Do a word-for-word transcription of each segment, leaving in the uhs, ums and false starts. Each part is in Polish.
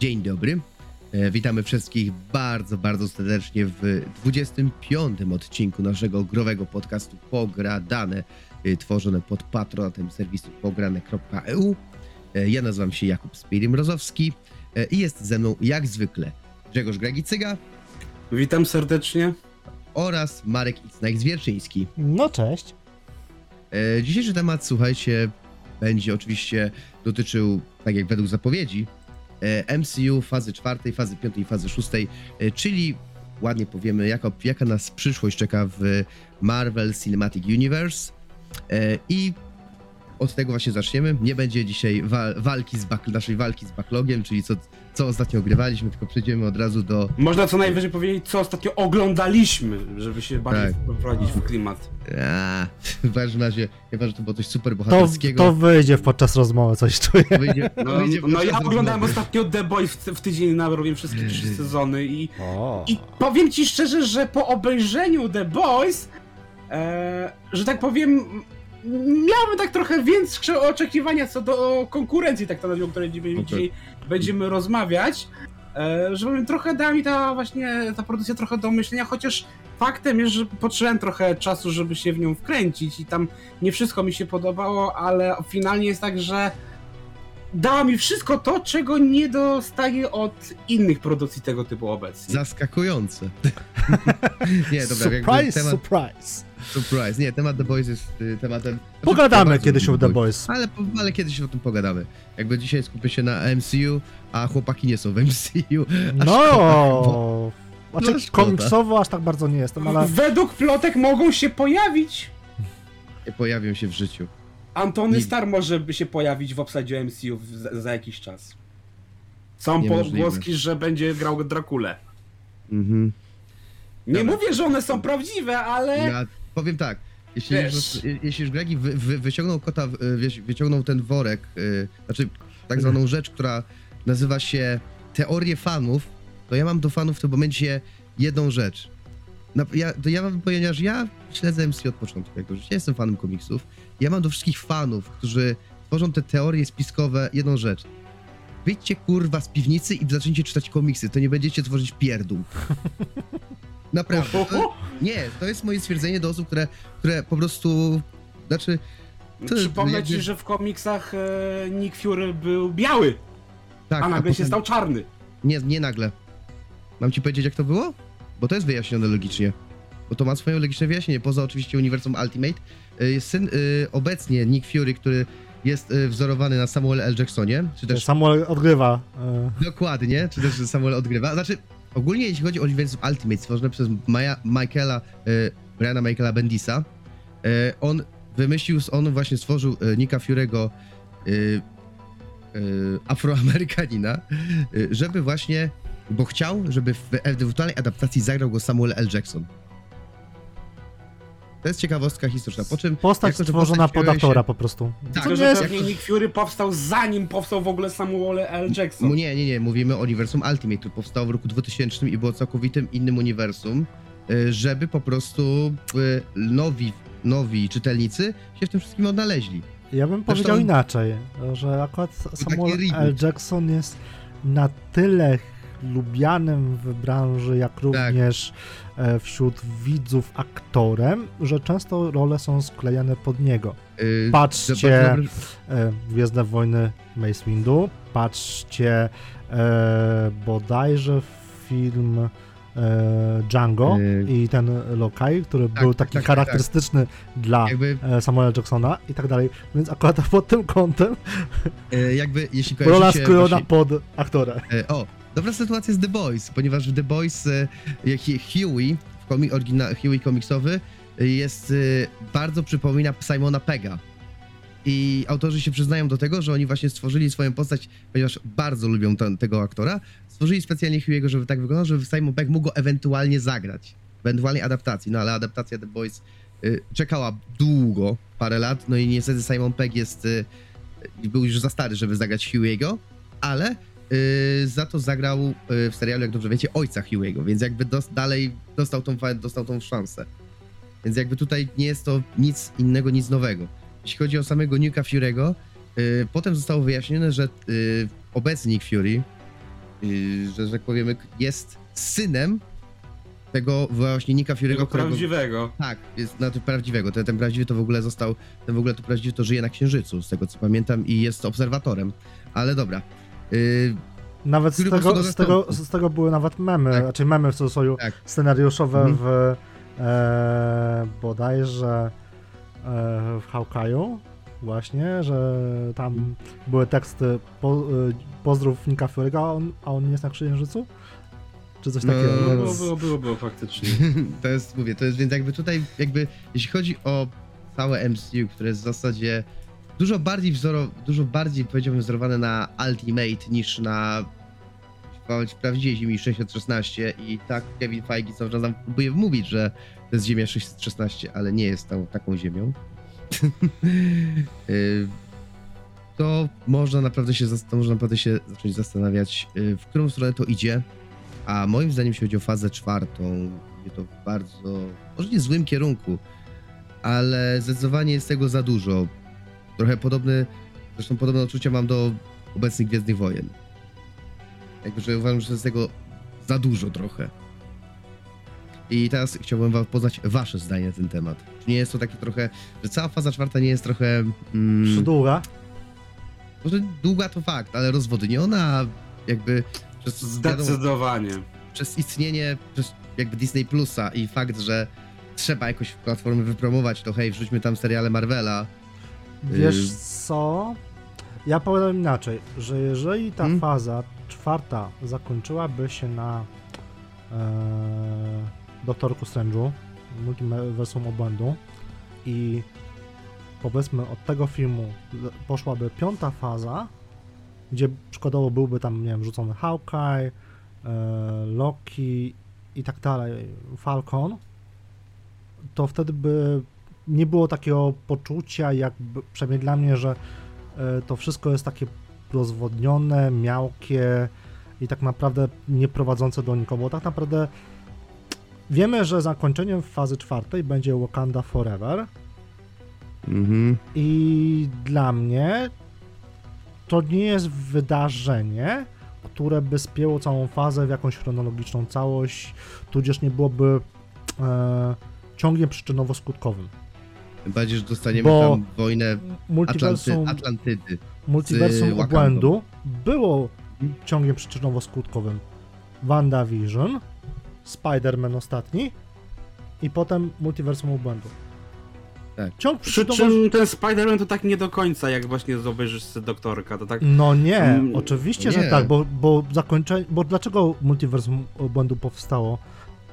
Dzień dobry, witamy wszystkich bardzo, bardzo serdecznie w dwudziestym piątym odcinku naszego growego podcastu Pogradane, tworzone pod patronatem serwisu pograne kropka e u. Ja nazywam się Jakub Spiri Mrozowski i jest ze mną jak zwykle Grzegorz Gragi Cyga. Witam serdecznie. Oraz Marek itzNaix Wierczyński. No cześć. Dzisiejszy temat, słuchajcie, będzie oczywiście dotyczył, tak jak według zapowiedzi, M C U fazy czwartej, fazy piątej i fazy szóstej, czyli ładnie powiemy, jaka, jaka nas przyszłość czeka w Marvel Cinematic Universe. I od tego właśnie zaczniemy. Nie będzie dzisiaj wa- walki z bak- naszej walki z backlogiem, czyli co, co ostatnio ogrywaliśmy, tylko przejdziemy od razu do... Można co najwyżej powiedzieć, co ostatnio oglądaliśmy, żeby się bardziej tak wprowadzić w klimat. A, w każdym razie, chyba że to było coś super bohaterskiego. To, to wyjdzie podczas rozmowy, coś czuję. Wyjdzie, no, wyjdzie no, no ja oglądałem rozmowy. Ostatnio The Boys w, w tydzień, robiłem wszystkie trzy sezony i, i powiem ci szczerze, że po obejrzeniu The Boys, e, że tak powiem... Miałem tak trochę większe oczekiwania co do konkurencji, tak to nazwijmy, o której okay. dzisiaj będziemy rozmawiać, że trochę dała mi ta właśnie ta produkcja trochę do myślenia, chociaż faktem jest, że potrzebowałem trochę czasu, żeby się w nią wkręcić i tam nie wszystko mi się podobało, ale finalnie jest tak, że dała mi wszystko to, czego nie dostaję od innych produkcji tego typu obecnie. Zaskakujące. Nie, dobra, surprise, temat... surprise. Surprise. Nie, temat The Boys jest tematem... Pogadamy kiedyś o The Boys. Ale, ale kiedyś o tym pogadamy. Jakby dzisiaj skupię się na M C U, a chłopaki nie są w M C U. No! Bo... Znaczy, no komiksowo aż tak bardzo nie jestem, ale... Według plotek mogą się pojawić. Nie pojawią się w życiu. Antony nie. Starr może by się pojawić w obsadzie M C U w, za, za jakiś czas. Są pogłoski, że będzie grał Drakulę. Mhm. Nie Dobra. mówię, że one są prawdziwe, ale... Ja powiem tak, jeśli już, jeśli już Gregi wy, wy, wyciągnął kota, wy, wyciągnął ten worek, yy, znaczy tak zwaną rzecz, która nazywa się teorie fanów, to ja mam do fanów w tym momencie jedną rzecz. No, ja, to ja mam, ponieważ ja śledzę M C U od początku, jak to ja jestem fanem komiksów, ja mam do wszystkich fanów, którzy tworzą te teorie spiskowe, jedną rzecz. Wyjdźcie kurwa z piwnicy i zacznijcie czytać komiksy, to nie będziecie tworzyć pierdół. Naprawdę. To, nie, to jest moje stwierdzenie do osób, które, które po prostu... Znaczy... To, Przypomnę jakby... ci, że w komiksach e, Nick Fury był biały, tak, a nagle a potem... się stał czarny. Nie, nie nagle. Mam ci powiedzieć, jak to było? Bo to jest wyjaśnione logicznie. Bo to ma swoje logiczne wyjaśnienie, poza oczywiście uniwersum Ultimate. Syn, y, obecnie Nick Fury, który jest y, wzorowany na Samuel L. Jacksonie, czy też... Samuel odgrywa. Y... Dokładnie, czy też Samuel odgrywa. Znaczy, ogólnie jeśli chodzi o uniwersum Ultimate, stworzone przez Maja, Michaela, y, Briana Michaela Bendisa, y, on wymyślił, on właśnie stworzył y, Nicka Fury'ego y, y, afroamerykanina, y, żeby właśnie... Bo chciał, żeby w ewentualnej adaptacji zagrał go Samuel L. Jackson. To jest ciekawostka historyczna. Po czym postać jako, stworzona postać pod aktora się... po prostu. Tak, to, że jest... pewnie Nick Fury powstał zanim powstał w ogóle Samuel L. Jackson. Nie, nie, nie. Mówimy o uniwersum Ultimate, które powstało w roku dwutysięcznym i było całkowitym innym uniwersum, żeby po prostu nowi, nowi czytelnicy się w tym wszystkim odnaleźli. Ja bym Zresztą... powiedział inaczej, że akurat Samuel L. Jackson jest na tyle lubianym w branży, jak również tak. wśród widzów aktorem, że często role są sklejane pod niego. Yy, patrzcie yy, Gwiezdne Wojny Mace Windu, patrzcie yy, bodajże film yy, Django yy. i ten Lokaj, który tak, był taki tak, charakterystyczny tak, tak. dla jakby... Samuela Jacksona i tak dalej, więc akurat pod tym kątem yy, jakby, jeśli rola sklejona właśnie... pod aktora. Yy, o. Dobra sytuacja z The Boys, ponieważ w The Boys e, Huey, komi, orygina, Huey komiksowy jest, e, bardzo przypomina Simona Pegga. I autorzy się przyznają do tego, że oni właśnie stworzyli swoją postać, ponieważ bardzo lubią ten, tego aktora, stworzyli specjalnie Huey'ego, żeby tak wyglądał, żeby Simon Pegg mógł go ewentualnie zagrać. Ewentualnie adaptacji, no ale adaptacja The Boys e, czekała długo, parę lat, no i niestety Simon Pegg jest, e, był już za stary, żeby zagrać Huey'ego, ale... Yy, za to zagrał yy, w serialu, jak dobrze wiecie, ojca Huey'ego, więc jakby dos- dalej dostał tą, dostał tą szansę. Więc jakby tutaj nie jest to nic innego, nic nowego. Jeśli chodzi o samego Nicka Fury'ego, yy, potem zostało wyjaśnione, że yy, obecny Nick Fury że, że tak powiem, jest synem tego właśnie Nicka Fury'ego, którego... prawdziwego. Tak, jest na to prawdziwego. Ten, ten prawdziwy to w ogóle został, ten w ogóle to prawdziwy to żyje na Księżycu, z tego co pamiętam, i jest obserwatorem. Ale dobra. Yy, nawet z tego, z, tego, z tego były nawet memy, tak. Znaczy memy w cudzysłowie, tak. Scenariuszowe mhm. w e, bodajże e, w Hawkeye'u właśnie, że tam mhm. były teksty po, e, pozdrów Nicka Fury'ego, a on, a on nie jest na Księżycu? Czy coś takiego? No, było, było, było, było faktycznie. To jest, mówię, to jest, więc jakby tutaj, jakby, jeśli chodzi o całe M C U, które jest w zasadzie dużo bardziej, wzoro, dużo bardziej powiedziałbym, wzorowane na Ultimate niż na prawdziwej Ziemi sześćset szesnaście, i tak Kevin Feige cały czas nam próbuje wmówić, że to jest Ziemia sześćset szesnaście, ale nie jest tą, taką ziemią. To można naprawdę się, to można naprawdę się zacząć zastanawiać, w którą stronę to idzie. A moim zdaniem, jeśli chodzi o fazę czwartą, idzie to w bardzo, może nie złym kierunku, ale zdecydowanie jest tego za dużo. Trochę podobny, zresztą podobne odczucia mam do obecnych Gwiezdnych Wojen. Jakby, że uważam, że jest tego za dużo trochę. I teraz chciałbym wam poznać wasze zdanie na ten temat. Czy nie jest to takie trochę, że cała faza czwarta nie jest trochę... Mm, przydługa? Może długa to fakt, ale rozwodniona, jakby... Przez, Zdecydowanie. Wiadomo, przez istnienie przez jakby Disney Plusa i fakt, że trzeba jakoś platformy wypromować, to hej, wrzućmy tam seriale Marvela. Wiesz y- co? Ja powiem inaczej, że jeżeli ta hmm? faza czwarta zakończyłaby się na e, Doktorku Strange'u, Multiwersum obłędu, i powiedzmy od tego filmu poszłaby piąta faza, gdzie przykładowo byłby tam, nie wiem, rzucony Hawkeye, Loki i tak dalej, Falcon, to wtedy by nie było takiego poczucia, jakby, przynajmniej dla mnie, że to wszystko jest takie rozwodnione, miałkie i tak naprawdę nie prowadzące do nikogo, bo tak naprawdę wiemy, że zakończeniem fazy czwartej będzie Wakanda Forever. Mhm. I dla mnie to nie jest wydarzenie, które by spięło całą fazę w jakąś chronologiczną całość, tudzież nie byłoby e, ciągiem przyczynowo-skutkowym. Tym bardziej, że dostaniemy Bo tam wojnę multiversum, Atlanty, Atlantydy. Multiversum obłędu było ciągiem przyczynowo-skutkowym. WandaVision, Spider-Man ostatni i potem Multiversum obłędu. Tak. Ciąg przy czym ten Spider-Man to tak nie do końca, jak właśnie obejrzysz Doktorka, to tak... No nie, mm, oczywiście, nie. że tak, bo, bo zakończenie... Bo dlaczego Multiversum obłędu powstało?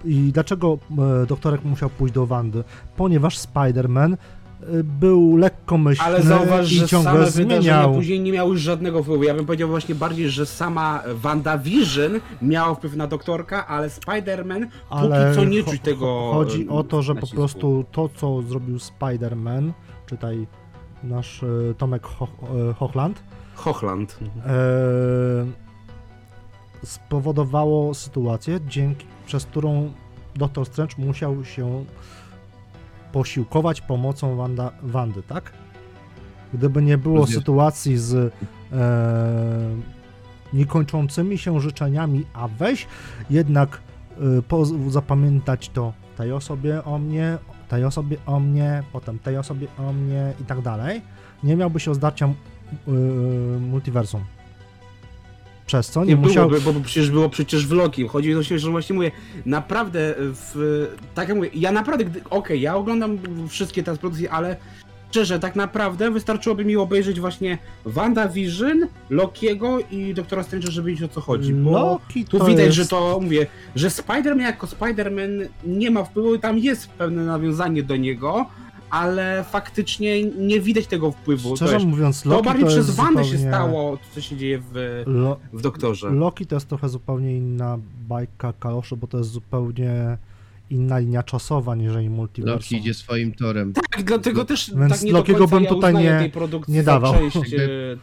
I dlaczego e, Doktorek musiał pójść do Wandy? Ponieważ Spider-Man e, był lekkomyślny i ciągle zmieniał. Ale zauważ, że same wydarzenia później nie miały żadnego wpływu. Ja bym powiedział właśnie bardziej, że sama WandaVision miała wpływ na Doktorka, ale Spider-Man ale póki co nie czuć tego... Chodzi o to, że nacisku. Po prostu to, co zrobił Spider-Man, czytaj nasz y, Tomek Ho- Hochland, Hochland. Y, spowodowało sytuację, dzięki, przez którą Doktor Strange musiał się posiłkować pomocą Wanda, Wandy, tak? Gdyby nie było Rozumiem. sytuacji z e, niekończącymi się życzeniami, a weź jednak e, po, zapamiętać to tej osobie o mnie, tej osobie o mnie, potem tej osobie o mnie i tak dalej, nie miałby się zdarcia e, multiversum. Przez co? Nie, nie musiał... byłoby, bo przecież było przecież w Loki. Chodzi o to, że właśnie mówię, naprawdę, w, tak jak mówię, ja naprawdę, gdy, okej, ja oglądam wszystkie te produkcje, ale szczerze, tak naprawdę wystarczyłoby mi obejrzeć właśnie WandaVision, Lokiego i Doktora Strange'a, żeby wiedzieć, o co chodzi, bo Loki to tu widać, jest... że to, mówię, że Spider-Man jako Spider-Man nie ma wpływu, tam jest pewne nawiązanie do niego, ale faktycznie nie widać tego wpływu. Szczerze to jest, mówiąc, Loki to bardziej to przez Wandę zupełnie... się stało, co się dzieje w, Lo- w Doktorze. Loki to jest trochę zupełnie inna bajka kaloszu, bo to jest zupełnie inna linia czasowa, niżeli multiversum. Loki idzie swoim torem. Tak, dlatego też Więc tak nie do końca bym ja tutaj nie, tej produkcji nie dawał. Część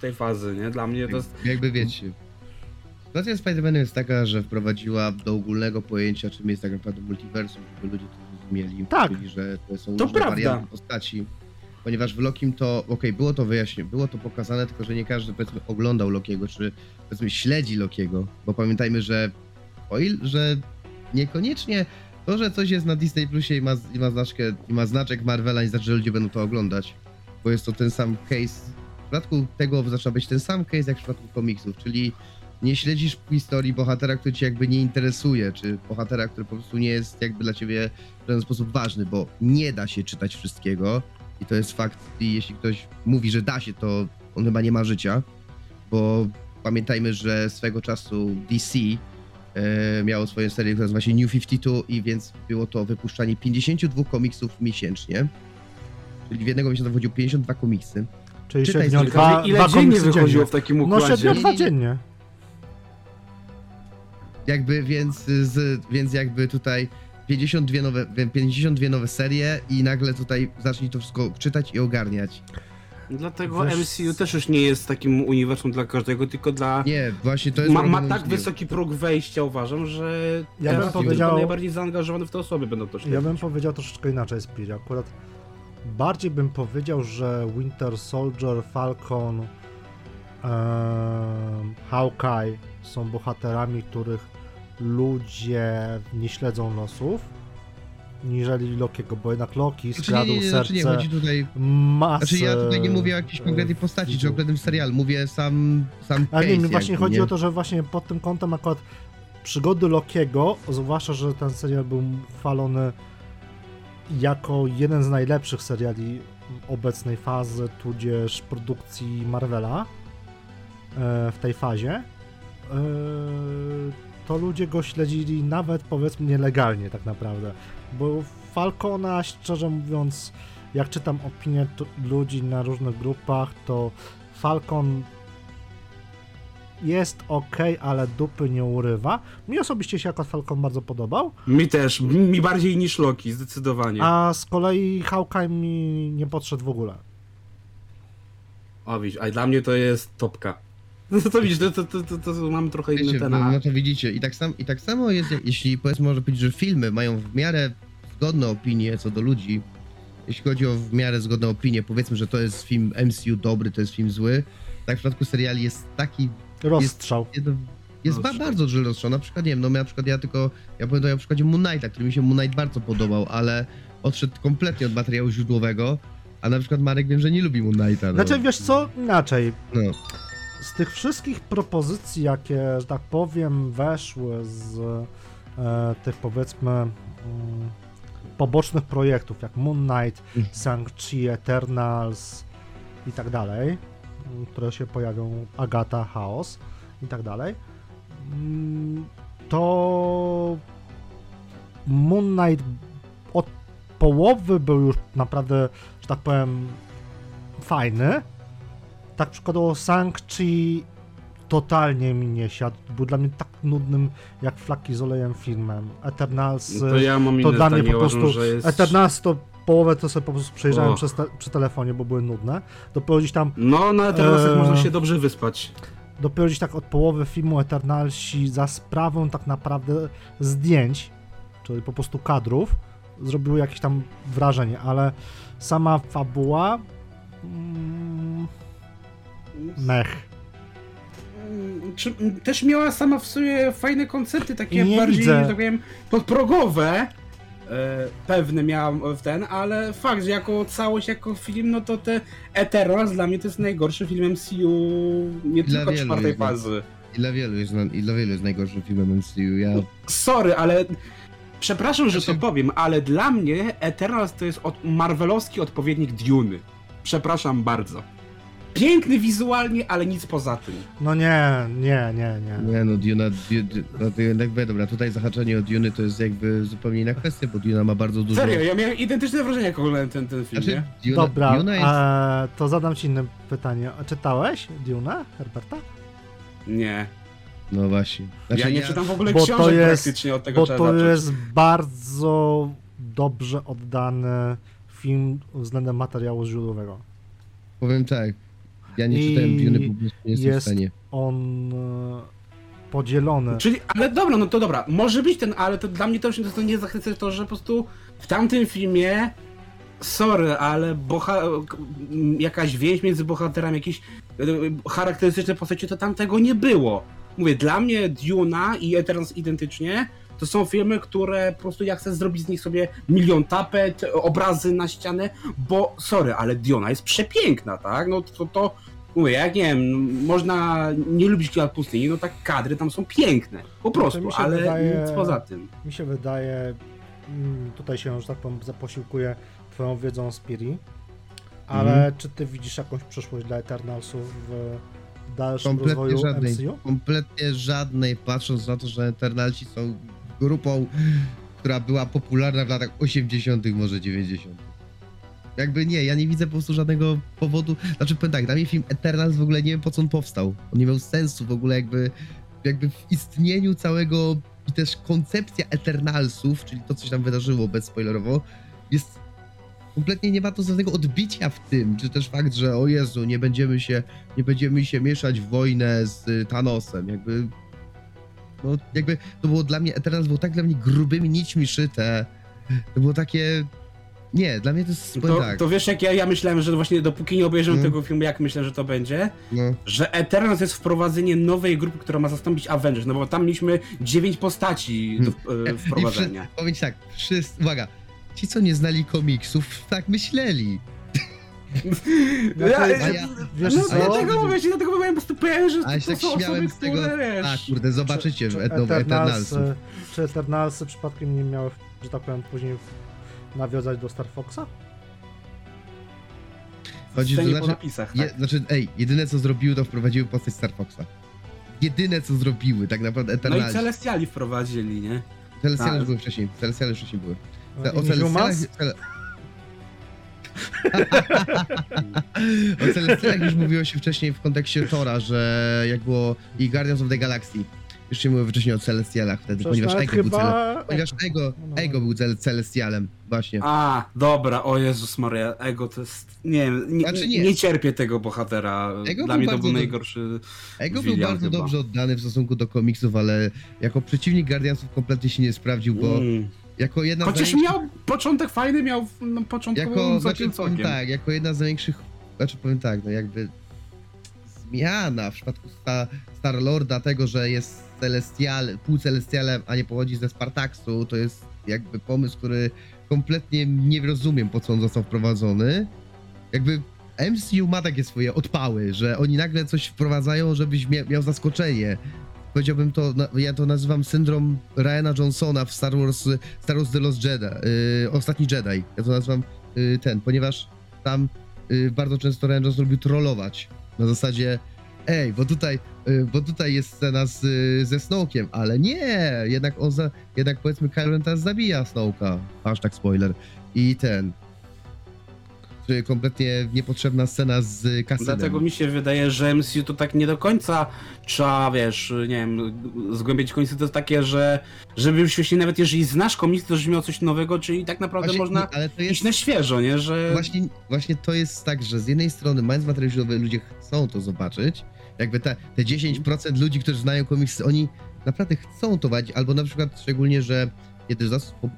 tej fazy, nie? Dla mnie to jest... Jakby wiecie, sytuacja Spider-Man jest taka, że wprowadziła do ogólnego pojęcia, czym jest tak naprawdę multiversum, żeby ludzie to mieli, tak, czyli, że to są różne warianty postaci. ponieważ w Lokim to, okej, okay, było to wyjaśnione, było to pokazane, tylko że nie każdy, powiedzmy, oglądał Lokiego, czy powiedzmy śledzi Lokiego, bo pamiętajmy, że spoil, że niekoniecznie to, że coś jest na Disney Plusie i ma, i ma, znaczkę, i ma znaczek Marvela, nie znaczy, że ludzie będą to oglądać, bo jest to ten sam case, w przypadku tego zaczyna być ten sam case jak w przypadku komiksów, czyli nie śledzisz historii bohatera, który cię jakby nie interesuje, czy bohatera, który po prostu nie jest jakby dla ciebie w żaden sposób ważny, bo nie da się czytać wszystkiego i to jest fakt, i jeśli ktoś mówi, że da się, to on chyba nie ma życia, bo pamiętajmy, że swego czasu D C yy, miało swoją serię, która nazywa się New fifty-two i więc było to wypuszczanie pięćdziesięciu dwóch komiksów miesięcznie, czyli w jednego miesiącu wchodziło pięćdziesiąt dwa komiksy. Czyli Czytaj dwa, dwa ile dziennie wychodziło w takim układzie? No siedem dwa dziennie. Jakby więc, z, więc jakby tutaj pięćdziesiąt dwie nowe, pięćdziesiąt dwie nowe serie i nagle tutaj zacznij to wszystko czytać i ogarniać. Dlatego Weź... M C U też już nie jest takim uniwersum dla każdego, tylko dla... Nie, właśnie to jest... Ma, ma tak wysoki próg wejścia, uważam, że ja bym powiedział... najbardziej zaangażowany w te osoby będą to czytać. Ja bym powiedział troszeczkę inaczej, Spiri. Akurat bardziej bym powiedział, że Winter Soldier, Falcon, um, Hawkeye są bohaterami, których ludzie nie śledzą losów, niżeli Lokiego, bo jednak Loki skradł znaczy, serce znaczy nie, chodzi tutaj, masy... Znaczy ja tutaj nie mówię o jakiejś konkretnej postaci, czy o konkretnym serialu, mówię sam, sam case. Ale nie, właśnie jakby, chodzi nie? o to, że właśnie pod tym kątem akurat przygody Lokiego, zwłaszcza, że ten serial był chwalony jako jeden z najlepszych seriali obecnej fazy, tudzież produkcji Marvela w tej fazie, to ludzie go śledzili nawet, powiedzmy, nielegalnie tak naprawdę, bo Falcona, szczerze mówiąc, jak czytam opinie ludzi na różnych grupach, to Falcon jest ok, ale dupy nie urywa. Mi osobiście się akurat Falcon bardzo podobał. Mi też, mi bardziej niż Loki, zdecydowanie. A z kolei Hawkeye mi nie podszedł w ogóle. O, widzisz, a dla mnie to jest topka. No to widzisz, to, to, to, to, to mamy trochę inne ten. No to widzicie, I tak, sam, i tak samo jest, jak, jeśli powiedzmy, może powiedzieć, że filmy mają w miarę zgodne opinie co do ludzi, jeśli chodzi o w miarę zgodne opinie, powiedzmy, że to jest film M C U dobry, to jest film zły, tak w przypadku seriali jest taki... Rozstrzał. Jest, jest, jest rozstrzał. Ba, bardzo duży rozstrzał, na przykład nie wiem, no na przykład ja tylko, ja powiem o przykładzie Moon Knighta, który mi się Moon Knight bardzo podobał, ale odszedł kompletnie od materiału źródłowego, a na przykład Marek wiem, że nie lubi Moon Knighta. No. Znaczy wiesz co? Inaczej. No. Z tych wszystkich propozycji, jakie, że tak powiem, weszły z e, tych, powiedzmy, m, pobocznych projektów, jak Moon Knight, Shang-Chi, Eternals i tak dalej, które się pojawią, Agata, Chaos i tak dalej, to Moon Knight od połowy był już naprawdę, że tak powiem, fajny. Tak przykładowo Shang-Chi totalnie mi nie siadł, był dla mnie tak nudnym jak flaki z olejem filmem. Eternals no to, ja mam to dla mnie po prostu, jest... Eternals to połowę to sobie po prostu przejrzałem oh. przez te, przy telefonie, bo były nudne. Dopiero gdzieś tam... No na Eternalsach e... można się dobrze wyspać. Dopiero gdzieś tak od połowy filmu Eternalsi za sprawą tak naprawdę zdjęć, czyli po prostu kadrów, zrobiły jakieś tam wrażenie, ale sama fabuła... Mm... Mech. Czy, też miała sama w sobie fajne koncepty, takie nie bardziej, widzę. tak powiem, podprogowe. E, pewne miałam w ten, ale fakt, że jako całość, jako film, no to te Eternals dla mnie to jest najgorszy film M C U, nie dla tylko wielu czwartej jest, fazy. I dla wielu jest, i dla wielu jest najgorszym filmem M C U. Ja... Sorry, ale... Przepraszam, znaczy... że to powiem, ale dla mnie Eternals to jest od... marvelowski odpowiednik Dune'y. Przepraszam bardzo. Piękny wizualnie, ale nic poza tym. No nie, nie, nie, nie. Nie no, Duna, Duna, dobra, tutaj zahaczenie o Duny to jest jakby zupełnie inna kwestia, bo Duna ma bardzo dużo... Serio, ja miałem identyczne wrażenie, jak oglądałem ten, ten film, znaczy, nie? Duna, dobra, Duna jest... a, to zadam ci inne pytanie. Czytałeś Duna, Herberta? Nie. No właśnie. Znaczy, ja nie ja... czytam w ogóle bo książek jest, praktycznie od tego bo czasu. Bo to zacząć. Jest bardzo dobrze oddany film względem materiału źródłowego. Powiem tak. Ja nie czytałem Dune'y, bo nie jestem jest w stanie. On podzielony. Czyli, ale dobra, no to dobra, może być ten, ale to dla mnie to już nie zachęca to, że po prostu w tamtym filmie sorry, ale boha- jakaś więź między bohaterami, jakieś charakterystyczne postacie, to tam tego nie było. Mówię, dla mnie Duna i Eternals identycznie to są filmy, które po prostu ja chcę zrobić z nich sobie milion tapet, obrazy na ścianę, bo sorry, ale Duna jest przepiękna, tak? No to, to mówię, jak nie wiem, można nie lubić Kwiat Pustyni, no tak kadry tam są piękne, po prostu, no ale wydaje, nic poza tym. Mi się wydaje, tutaj się już tak powiem zaposiłkuję twoją wiedzą Spiri, ale mm. czy ty widzisz jakąś przyszłość dla Eternalsów w dalszym kompletnie rozwoju żadnej, M C U? Kompletnie żadnej, patrząc na to, że Eternalsi są grupą, która była popularna w latach osiemdziesiątych, może dziewięćdziesiątych. Jakby nie, ja nie widzę po prostu żadnego powodu, znaczy powiem tak, dla mnie film Eternals w ogóle nie wiem po co on powstał, on nie miał sensu w ogóle jakby, jakby w istnieniu całego i też koncepcja Eternalsów, czyli to co się tam wydarzyło bezspoilerowo, jest kompletnie nie ma to żadnego odbicia w tym, czy też fakt, że o Jezu, nie będziemy się, nie będziemy się mieszać w wojnę z Thanosem, jakby no jakby to było dla mnie, Eternals było tak dla mnie grubymi nićmi szyte, to było takie... Nie, dla mnie to jest... To, tak. to wiesz, jak ja, ja myślałem, że właśnie dopóki nie obejrzymy no. tego filmu, jak myślę, że to będzie, no. że Eternals jest wprowadzenie nowej grupy, która ma zastąpić Avengers, no bo tam mieliśmy dziewięć postaci do hmm. wprowadzenia. Przy, powiem ci tak, wszyscy, uwaga, ci co nie znali komiksów, tak myśleli. Ja, ja, ja, ja, wiesz, no, ja tego mówię, się dlatego powiem, po prostu powiem, że a to tak są osoby, z tego, które... A kurde, zobaczycie czy, czy Eternalsów. Czy Eternalsy przypadkiem nie miały, że tak powiem, później... nawiązać do Star Foxa? Chodzi, to znaczy, po napisach, tak? je, znaczy, ej, jedyne co zrobiły, to wprowadziły postać Star Foxa. Jedyne co zrobiły, tak naprawdę Eternalsi. No i Celestiali wprowadzili, nie? Celestiale już były wcześniej, Celestiale już wcześniej były. O Celestialach... o Celestialach już mówiło się wcześniej w kontekście Thora, że jak było i Guardians of the Galaxy. Już się mówiłem wcześniej o Celestialach wtedy, ponieważ, Ego, chyba... był cel... ponieważ Ego, Ego był cel... Celestialem, właśnie. A, dobra, o Jezus Maria, Ego to jest... Nie nie, znaczy nie. nie cierpię tego bohatera, Ego dla mnie to był najgorszy Ego był bardzo chyba. dobrze oddany w stosunku do komiksów, ale jako przeciwnik Guardiansów kompletnie się nie sprawdził, bo... Mm. Jako jedna Chociaż z miał początek fajny, miał no, początkową zakręcokiem. Znaczy, tak, jako jedna z największych... Znaczy powiem tak, no jakby... Zmiana w przypadku Star- Star-Lorda tego, że jest Celestial, półcelestialem, a nie pochodzi ze Spartaksu, to jest jakby pomysł, który kompletnie nie rozumiem, po co on został wprowadzony. Jakby M C U ma takie swoje odpały, że oni nagle coś wprowadzają, żebyś miał zaskoczenie. Powiedziałbym to, ja to nazywam syndrom Ryana Johnsona w Star Wars, Star Wars The Lost Jedi, yy, Ostatni Jedi. Ja to nazywam yy, ten, ponieważ tam yy, bardzo często Ryan Johnson lubił trollować. Na zasadzie, ej, bo tutaj, bo tutaj jest scena z, ze Snowkiem, ale nie, jednak on, za, jednak powiedzmy Kylo Ren teraz zabija Snowka, aż tak spoiler, i ten, czyli kompletnie niepotrzebna scena z kasynem. Dlatego mi się wydaje, że M C U to tak nie do końca trzeba, wiesz, nie wiem, zgłębiać komiksy, to jest takie, że żebyś się nawet jeżeli znasz komiksy, to żebyś miał coś nowego, czyli tak naprawdę właśnie, można nie, ale to jest, iść na świeżo, nie, że... Właśnie, właśnie to jest tak, że z jednej strony mając materiał źródłowy, ludzie chcą to zobaczyć, jakby te, te dziesięć procent ludzi, którzy znają komiksy, oni naprawdę chcą to bać, albo na przykład szczególnie, że kiedy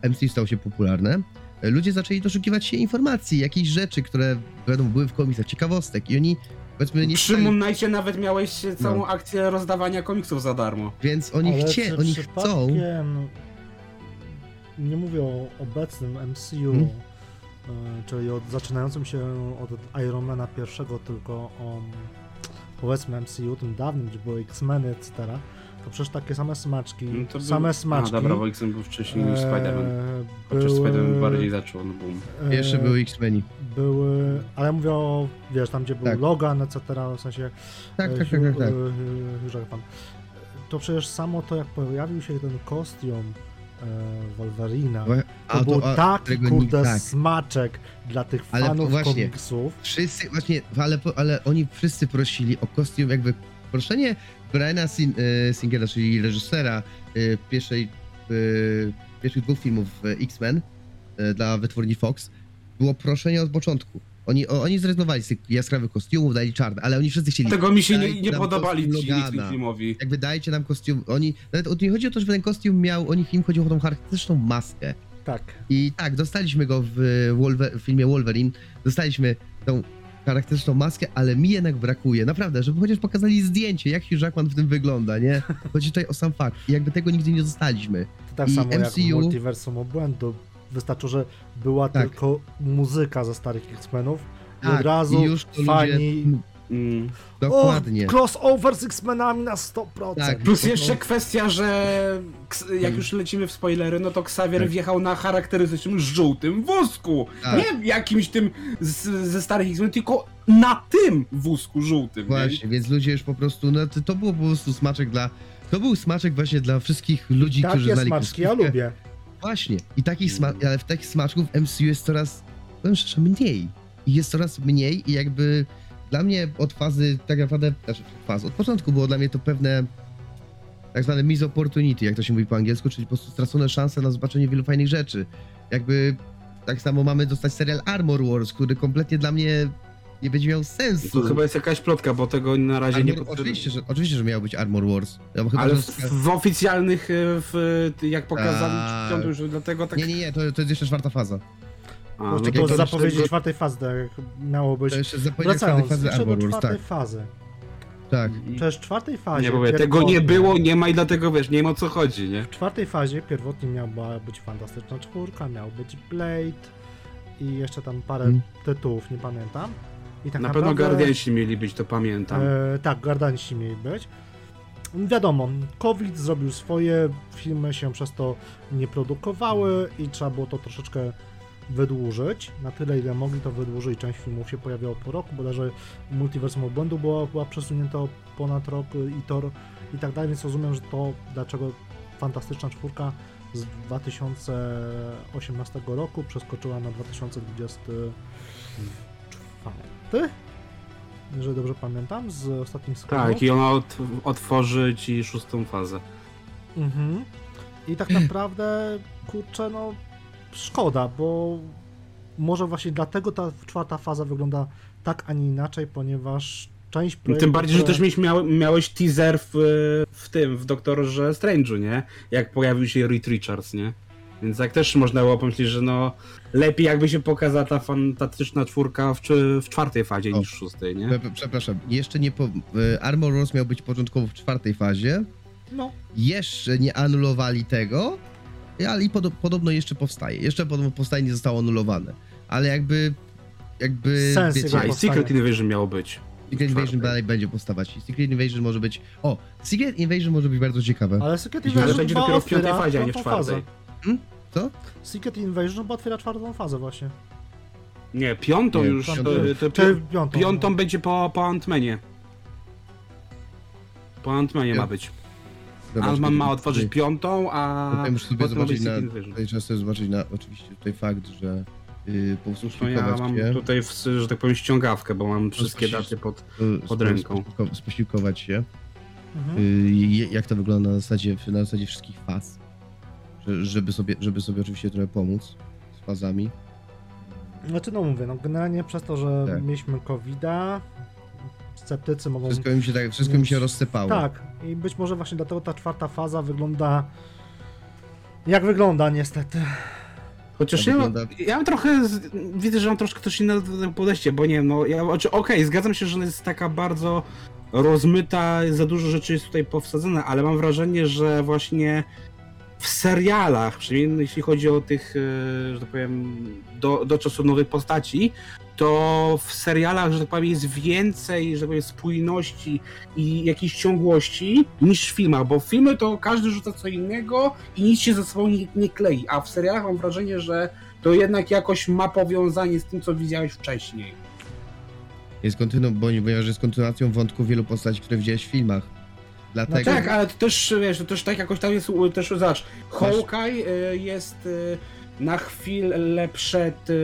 M C U stał się popularne, ludzie zaczęli doszukiwać się informacji, jakichś rzeczy, które wiadomo, były w komiksach, ciekawostek i oni powiedzmy nie... Przy Moon Knightie nawet miałeś całą no. akcję rozdawania komiksów za darmo. Więc oni, chcie, oni chcą... Nie mówię o obecnym M C U, hmm? czyli od, zaczynającym się od Ironmana pierwszego, tylko o powiedzmy M C U, tym dawnym, gdzie były X-Meny, et cetera. To przecież takie same smaczki, no to same był... smaczki... A dobra, bo X-Men był wcześniej niż Spider-Man. Chociaż były... Spider-Man bardziej zaczął, no boom. Jeszcze były X-Meni. Były... Ale ja mówię o, wiesz, tam gdzie był tak. Logan, et cetera, w sensie... Tak, tak, tak, tak. tak. Pan. To przecież samo to, jak pojawił się ten kostium Wolverina, to, to był a, taki, kurde, tak. smaczek dla tych ale fanów właśnie, komiksów. Wszyscy, właśnie, ale, ale oni wszyscy prosili o kostium jakby... Proszenie Briana Sin- Singera, czyli reżysera pierwszej, pierwszych dwóch filmów X-Men dla wytwórni Fox, było proszenie od początku. Oni, oni zrezygnowali z tych jaskrawych kostiumów, dali czarne, ale oni wszyscy chcieli... Dlatego mi się nie, nie podobali ci filmowi. Jakby dajcie nam kostium, oni... Nawet nie chodzi o to, żeby ten kostium miał, o nich im chodziło o tą charakterystyczną maskę. Tak. I tak, dostaliśmy go w, Wolver- w filmie Wolverine, dostaliśmy tą charakterystyczną maskę, ale mi jednak brakuje, naprawdę, żeby chociaż pokazali zdjęcie, jak Hugh Jackman w tym wygląda, nie? Chodzi tutaj o sam fakt, jakby tego nigdy nie dostaliśmy. To tak I samo M C U... jak w Multiwersum obłędu, wystarczyło, że była tak. tylko muzyka ze starych X-Menów i tak, od razu i już fani... Ludzie... Mm. Dokładnie. O, crossover z X-Menami na sto procent. Tak, plus jeszcze to... kwestia, że jak już lecimy w spoilery, no to Xavier tak. wjechał na charakterystycznym żółtym wózku. Tak. Nie jakimś tym z, ze starych X-Men, tylko na tym wózku żółtym. Właśnie, nie? Więc ludzie już po prostu, no to, to było po prostu smaczek dla, to był smaczek właśnie dla wszystkich ludzi, Takie którzy znali smaczki ja lubię. Właśnie, i takich sma- ale w takich smaczków M C U jest coraz, powiem szczerze, mniej. I jest coraz mniej i jakby... Dla mnie od fazy, tak naprawdę, znaczy faz, od początku było dla mnie to pewne tak zwane miss opportunity, jak to się mówi po angielsku, czyli po prostu stracone szanse na zobaczenie wielu fajnych rzeczy. Jakby tak samo mamy dostać serial Armor Wars, który kompletnie dla mnie nie będzie miał sensu. To chyba jest jakaś plotka, bo tego na razie Armor, nie potrzebujemy. Oczywiście, że, oczywiście, że miał być Armor Wars. No, chyba, ale że... w, w oficjalnych, w, jak pokazali, A... piątym już dlatego tak... Nie, nie, nie, to, to jest jeszcze czwarta faza. A, no to, to zapowiedzi to... czwartej fazy, tak miało być. To jeszcze zapowiedzi czwartej fazy Armor Wars, tak. Fazy. Tak. Przecież w czwartej fazie... Nie, bo pierwotnie... tego nie było, nie ma i dlatego wiesz, nie wiem o co chodzi, nie? W czwartej fazie pierwotnie miała być Fantastyczna Czwórka, miał być Blade i jeszcze tam parę hmm. tytułów, nie pamiętam. I tak na naprawdę... pewno Guardiansi mieli być, to pamiętam. E, tak, Guardiansi mieli być. Wiadomo, COVID zrobił swoje, filmy się przez to nie produkowały i trzeba było to troszeczkę... wydłużyć, na tyle ile mogli to wydłużyć, część filmów się pojawiało po roku, bodajże Multiversum obłędu była, była przesunięta ponad rok i tor i tak dalej, więc rozumiem, że to dlaczego Fantastyczna Czwórka z dwa tysiące osiemnastego roku przeskoczyła na dwa tysiące dwudziesty czwarty, jeżeli dobrze pamiętam, z ostatnim składem. Tak, i ona ot- otworzy ci szóstą fazę. Mhm. I tak naprawdę, kurczę, no szkoda, bo może właśnie dlatego ta czwarta faza wygląda tak, a nie inaczej, ponieważ część projektów... Tym bardziej, które... że też miał, miałeś teaser w, w tym, w Doktorze Strange'u, nie? Jak pojawił się Reed Richards, nie? Więc tak też można było pomyśleć, że no lepiej jakby się pokazała ta Fantastyczna Czwórka w, w czwartej fazie o, niż w szóstej, nie? Przepraszam, jeszcze nie... Po... Armor Wars miał być początkowo w czwartej fazie. No. Jeszcze nie anulowali tego. Ale i podo- podobno jeszcze powstaje. Jeszcze podobno powstaje nie zostało anulowane. Ale jakby... jakby wiecie, i Secret Invasion miało być. Secret Invasion dalej będzie powstawać. I Secret Invasion może być... O! Secret Invasion może być bardzo ciekawe. Ale Secret Invasion będzie dopiero w piątej fazie, a nie w czwartej. Hmm? Co? Secret Invasion chyba otwiera czwartą fazę właśnie. Nie, piątą nie, już... Piątą, to, to, pi- piątą, piątą no. będzie po, po Ant-Manie. Po Ant-Manie ja. ma być. Ant-Man ma otworzyć tutaj piątą, a... Tutaj muszę sobie zobaczyć na... Tutaj trzeba sobie zobaczyć na... Oczywiście tutaj fakt, że... Yy, po prostu no ja mam się. Tutaj, w, że tak powiem, ściągawkę, bo mam wszystkie Spoś... daty pod, pod ręką. Spoślikować się. Mhm. Yy, jak to wygląda na zasadzie, na zasadzie wszystkich faz. Że, żeby, sobie, żeby sobie oczywiście trochę pomóc z fazami. Znaczy no mówię, no generalnie przez to, że tak. mieliśmy kowida, sceptycy mogą... Wszystko im się, tak, wszystko mieć... mi się rozsypało. Tak, i być może właśnie dlatego ta czwarta faza wygląda... Jak wygląda, niestety. Chociaż ja, wygląda... ja mam trochę... Widzę, że mam troszkę też inne podejście, bo nie wiem, no... Ja, Okej, okay, zgadzam się, że ona jest taka bardzo rozmyta, za dużo rzeczy jest tutaj powsadzone, ale mam wrażenie, że właśnie w serialach, przynajmniej jeśli chodzi o tych, że tak powiem, do, do czasu nowych postaci, to w serialach, że tak powiem, jest więcej, że tak powiem, spójności i jakiejś ciągłości niż w filmach, bo filmy to każdy rzuca co innego i nic się ze sobą nie, nie klei, a w serialach mam wrażenie, że to jednak jakoś ma powiązanie z tym, co widziałeś wcześniej. Jest kontynu- bo nie, ponieważ jest kontynuacją wątków wielu postaci, które widziałeś w filmach. Dlatego... No tak, ale to też, wiesz, to też tak jakoś tam jest, też, zobacz, Hawkeye jest... na chwilę przed y,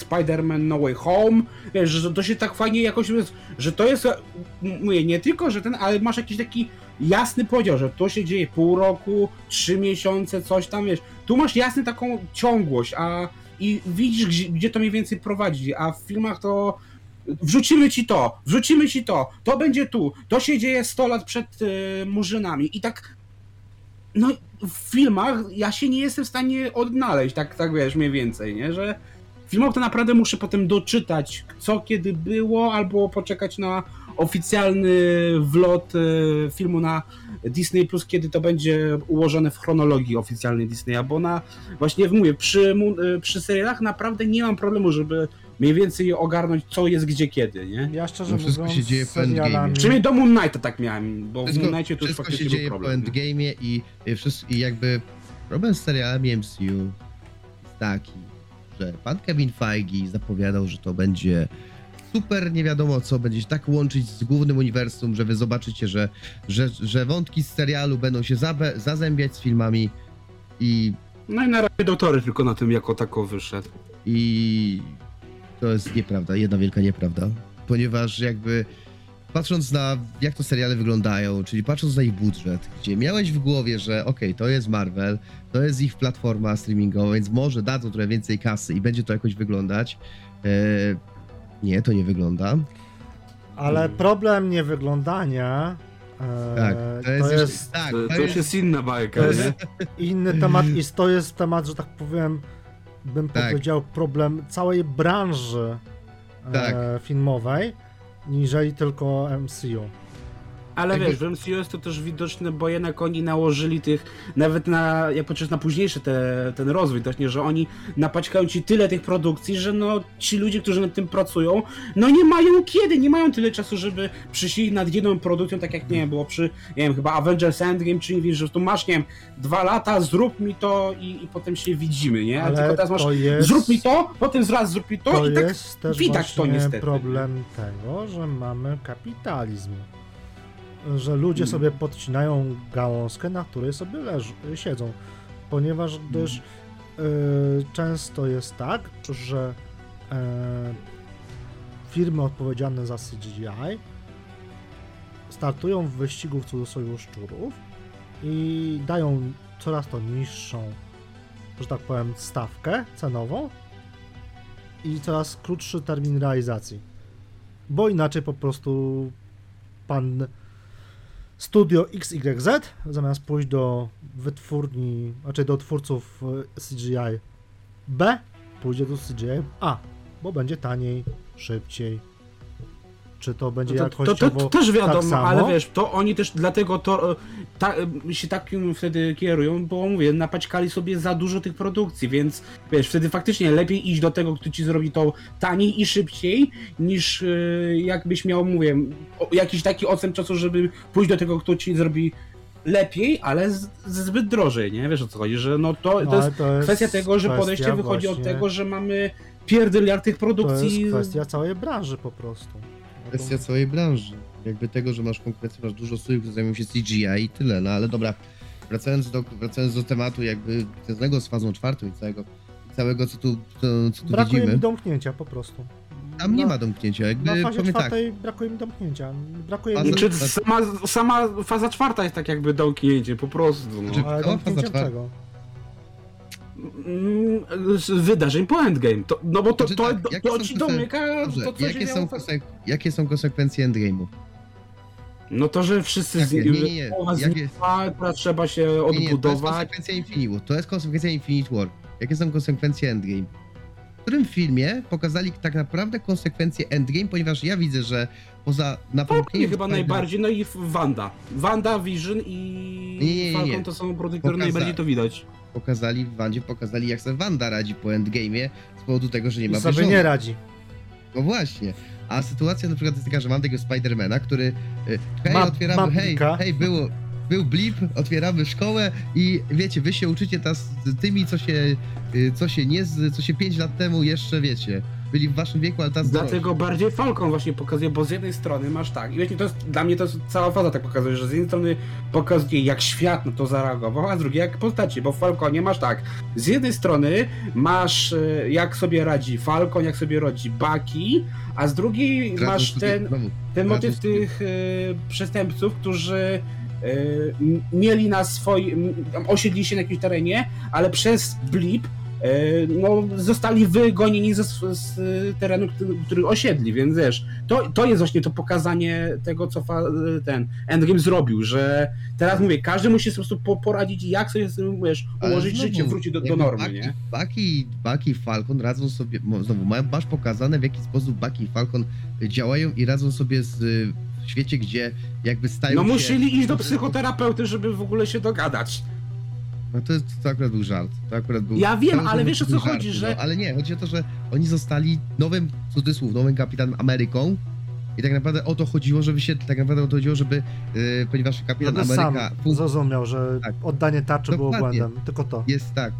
Spider-Man No Way Home, wiesz, że to się tak fajnie jakoś, że to jest, mówię, nie tylko, że ten, ale masz jakiś taki jasny podział, że to się dzieje pół roku, trzy miesiące, coś tam, wiesz, tu masz jasny taką ciągłość, a i widzisz, gdzie, gdzie to mniej więcej prowadzi, a w filmach to wrzucimy ci to, wrzucimy ci to, to będzie tu, to się dzieje sto lat przed y, Murzynami i tak no w filmach ja się nie jestem w stanie odnaleźć, tak, tak wiesz, mniej więcej, nie, że w filmach to naprawdę muszę potem doczytać, co kiedy było, albo poczekać na oficjalny wlot filmu na Disney Plus, kiedy to będzie ułożone w chronologii oficjalnej Disneya, bo na, właśnie mówię, przy, przy serialach naprawdę nie mam problemu, żeby mniej więcej ogarnąć, co jest gdzie kiedy, nie? Ja szczerze no, wszystko mówiąc, się dzieje po endgame'ie. Przynajmniej do Moon Knighta tak miałem, bo wszystko, w Moon Knightie to już faktycznie był problem. Wszystko się dzieje po endgame'ie i, i jakby problem z serialami M C U jest taki, że pan Kevin Feige zapowiadał, że to będzie super nie wiadomo co, będzie się tak łączyć z głównym uniwersum, że wy zobaczycie, że, że, że wątki z serialu będą się zabe- zazębiać z filmami i... No i na razie Doktor tylko na tym jako tako wyszedł. I... To jest nieprawda, jedna wielka nieprawda, ponieważ jakby patrząc na jak to seriale wyglądają, czyli patrząc na ich budżet, gdzie miałeś w głowie, że okej, okay, to jest Marvel, to jest ich platforma streamingowa, więc może dadzą trochę więcej kasy i będzie to jakoś wyglądać. Eee, nie, to nie wygląda. Ale problem niewyglądania... Eee, tak, to jest, to jest, jest, tak, to, to jest, to jest inna bajka. To jest inny temat i to jest temat, że tak powiem... bym tak. powiedział, problem całej branży tak. e, filmowej, niżeli tylko M C U. Ale tak wiesz, w M C U jest to też widoczne, bo jednak oni nałożyli tych, nawet na, jak patrzysz na późniejszy te, ten rozwój właśnie, że oni napaćkają ci tyle tych produkcji, że no ci ludzie, którzy nad tym pracują, no nie mają kiedy, nie mają tyle czasu, żeby przyjść nad jedną produkcją, tak jak, nie wiem, było przy, nie wiem, chyba Avengers Endgame, czy nie, że tu masz, nie wiem, dwa lata, zrób mi to i, i potem się widzimy, nie? Ale tylko teraz masz, jest... zrób mi to, potem zaraz zrób mi to, to i tak też widać to niestety. To jest problem tego, że mamy kapitalizm. Że ludzie sobie podcinają gałązkę, na której sobie leż- siedzą, ponieważ gdyż yy, często jest tak, że yy, firmy odpowiedzialne za C G I startują w wyścigu w cudzysłowie szczurów i dają coraz to niższą, że tak powiem, stawkę cenową i coraz krótszy termin realizacji, bo inaczej po prostu pan Studio X Y Z, zamiast pójść do wytwórni, znaczy do twórców C G I B, pójdzie do C G I A, bo będzie taniej, szybciej. Czy to będzie no to, jakościowo to, to, to też wiadomo, tak samo? Ale wiesz, to oni też dlatego to, ta, się takim wtedy kierują, bo mówię, napaćkali sobie za dużo tych produkcji, więc wiesz, wtedy faktycznie lepiej iść do tego, kto ci zrobi to taniej i szybciej, niż jakbyś miał, mówię, jakiś taki odstęp czasu, żeby pójść do tego, kto ci zrobi lepiej, ale z, zbyt drożej, nie? Wiesz o co chodzi, że no to, to, no, jest, to jest kwestia tego, że podejście kwestia wychodzi właśnie od tego, że mamy pierdyliard tych produkcji. To jest kwestia całej branży po prostu. Kwestia całej branży. Jakby tego, że masz konkurencję, masz dużo studiów, które zajmują się C G I i tyle, no ale dobra. Wracając do, wracając do tematu jakby związanego z fazą czwartą i całego, całego co tu, to, co tu brakuje widzimy. Brakuje mi domknięcia po prostu. Tam na, nie ma domknięcia, jakby na fazie czwartej tak. brakuje mi domknięcia. Brakuje faza, mi... Czy sama, sama faza czwarta jest tak jakby domknięcie, po prostu. No. Znaczy, ale domknięcia czego? Wydarzeń po endgame. To, no bo to, znaczy, to, tak, to, to ci domyka, to co jakie, są konsek- jakie są konsekwencje endgame'u? No to, że wszyscy tak, z... nie, nie, nie. Jakie... znikła, trzeba się odbudować. Nie, nie, to jest konsekwencja Infinity. To jest konsekwencja Infinite War. Jakie są konsekwencje endgame? W którym filmie pokazali tak naprawdę konsekwencje endgame, ponieważ ja widzę, że poza napomnieniem... chyba najbardziej, no i Wanda. Wanda, Vision i nie, nie, nie, Falcon to są produkty, które najbardziej to widać. Pokazali w Wandzie, pokazali jak sobie Wanda radzi po endgame'ie z powodu tego, że nie ma sobie nie radzi. No właśnie. A sytuacja na przykład jest taka, że mam tego Spidermana, który hej, ma- otwieramy, ma- hej, hej, było, był blip, otwieramy szkołę i wiecie, wy się uczycie ta z tymi, co się, co się nie, co się pięć lat temu jeszcze, wiecie, byli w waszym wieku, ale ta dlatego bardziej Falcon właśnie pokazuje, bo z jednej strony masz tak, i wiecie, to jest, dla mnie to jest, cała faza tak pokazuje, że z jednej strony pokazuje jak świat na to zareagował, a z drugiej jak postaci, bo w Falconie masz tak, z jednej strony masz jak sobie radzi Falcon, jak sobie rodzi Bucky, a z drugiej Razem masz ten, ten, ten motyw tych y, przestępców, którzy y, mieli na swoim, osiedli się na jakimś terenie, ale przez blip no, zostali wygonieni z, z terenu, który, który osiedli, więc wiesz, to, to jest właśnie to pokazanie tego, co fa, ten Endgame zrobił, że teraz mówię, każdy musi po prostu poradzić, jak sobie wiesz, ułożyć znowu, życie, wrócić do, do normy, Bucky, nie? Bucky, Bucky i Falcon radzą sobie, znowu masz pokazane, w jaki sposób Bucky i Falcon działają i radzą sobie z w świecie, gdzie jakby stają no się... No musieli iść do psychoterapeuty, żeby w ogóle się dogadać. No to, to akurat był żart. To akurat był, ja wiem, ale wiesz o co żart, chodzi, że... No, ale nie, chodzi o to, że oni zostali nowym, cudzysłów, nowym Kapitanem Ameryką i tak naprawdę o to chodziło, żeby się... Tak naprawdę o to chodziło, żeby... Yy, ponieważ Kapitan ja Ameryka... sam zrozumiał, że tak. Oddanie tarczy dokładnie. Było błędem, tylko to. Jest tak.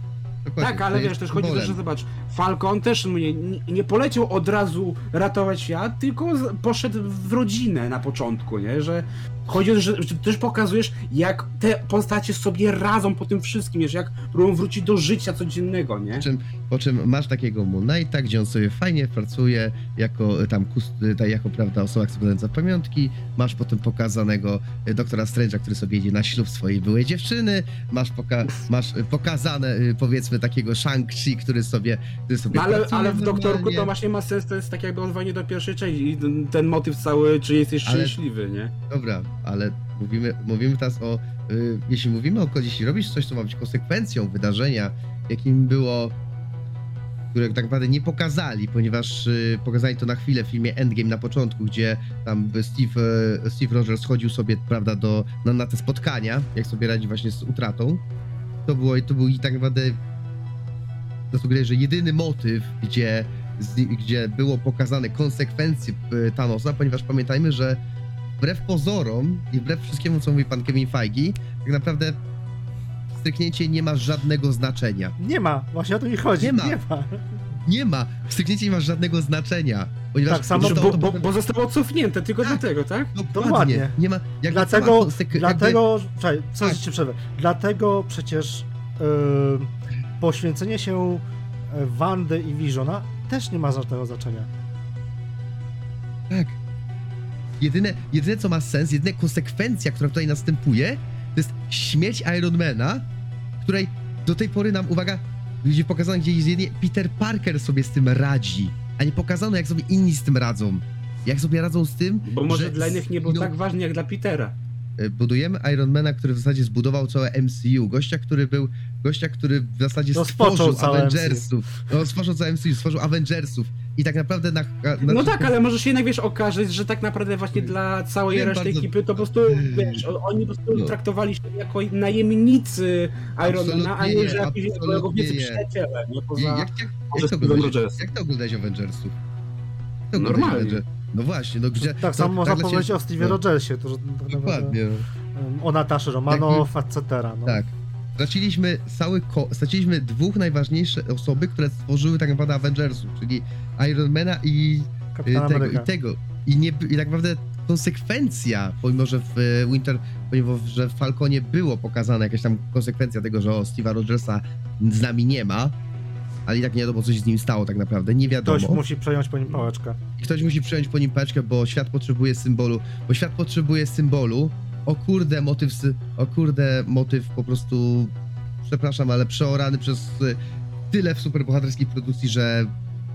Dokładnie. Tak, ale to wiesz, też chodzi o to, że zobacz, Falcon też nie, nie poleciał od razu ratować świat, tylko poszedł w rodzinę na początku, nie? Że chodzi o to, że, że też pokazujesz, jak te postacie sobie radzą po tym wszystkim, wiesz, jak próbują wrócić do życia codziennego, nie? Po czym, po czym masz takiego Moon Knighta, gdzie on sobie fajnie pracuje jako tam kust, jako prawda osoba składająca pamiątki, masz potem pokazanego doktora Strange'a, który sobie jedzie na ślub swojej byłej dziewczyny, masz, poka- masz pokazane, powiedzmy, takiego Shang-Chi, który sobie, który sobie no ale, ale w Doktorku to właśnie ma sens, to jest tak jakby odwołanie do pierwszej części i ten, ten motyw cały, czy jesteś ale, szczęśliwy, nie? Dobra, ale mówimy, mówimy teraz o... Y, jeśli mówimy o... Jeśli robisz coś, co ma być konsekwencją wydarzenia, jakim było... które tak naprawdę nie pokazali, ponieważ y, pokazali to na chwilę w filmie Endgame na początku, gdzie tam Steve, y, Steve Rogers chodził sobie, prawda, do, na, na te spotkania, jak sobie radzi właśnie z utratą. To było i to był i tak naprawdę... To sugeruje, że jedyny motyw, gdzie, z, gdzie było pokazane konsekwencje Thanosa, ponieważ pamiętajmy, że wbrew pozorom i wbrew wszystkiemu, co mówi pan Kevin Feige, tak naprawdę stryknięcie nie ma żadnego znaczenia. Nie ma, właśnie o to mi chodzi. Nie ma. Nie ma. Nie ma. Stryknięcie nie ma żadnego znaczenia. Ponieważ tak samo, bo, bo, bo zostało cofnięte tylko tak, dlatego, tak? Dokładnie. Nie ma, jak dlatego, ma konsek- dlatego, jakby... czekaj, co tak. Ci przerwę. Dlatego przecież yy, poświęcenie się Wandy i Visiona też nie ma żadnego znaczenia. Tak. Jedyne, jedyne co ma sens, jedyna konsekwencja, która tutaj następuje, to jest śmierć Ironmana, której do tej pory nam, uwaga, gdzie pokazano, gdzie jedynie Peter Parker sobie z tym radzi, a nie pokazano, jak sobie inni z tym radzą. Jak sobie radzą z tym, bo może że dla innych nie był no, tak ważny jak dla Petera. Budujemy Ironmana, który w zasadzie zbudował całe M C U. Gościa, który był, gościa, który w zasadzie no, stworzył Avengersów. M C U. No, stworzył całe M C U, stworzył Avengersów. I tak naprawdę na... na no tak, ale może się jednak, wiesz, okaże, że tak naprawdę właśnie dla całej wiem, reszty bardzo... ekipy to po prostu, wiesz, oni po prostu no. traktowali się jako najemnicy Ironmana, a nie, że jakiś przyjaciele, nie poza... Jak, jak, jak, to oglądałeś, jak to oglądałeś Avengersów? To normalnie. Oglądałeś. No właśnie, no gdzie... Tak samo można tak powiedzieć się... o Steve no. Rogersie, to, że... Dokładnie. O Nataszy Romanow, jakby... et cetera. No. Tak. Straciliśmy cały ko... Straciliśmy dwóch najważniejszych osoby, które stworzyły tak naprawdę Avengersów, czyli Ironmana i tego, i tego. I, nie... I tak naprawdę konsekwencja, pomimo że w Winter... Pomimo że w Falconie było pokazana jakaś tam konsekwencja tego, że o Steve'a Rogersa z nami nie ma, ale i tak nie wiadomo, co się z nim stało tak naprawdę, nie wiadomo. Ktoś musi przejąć po nim pałeczkę. Ktoś musi przejąć po nim pałeczkę, bo świat potrzebuje symbolu, bo świat potrzebuje symbolu. O kurde, motyw, o kurde, motyw po prostu, przepraszam, ale przeorany przez tyle w superbohaterskiej produkcji, że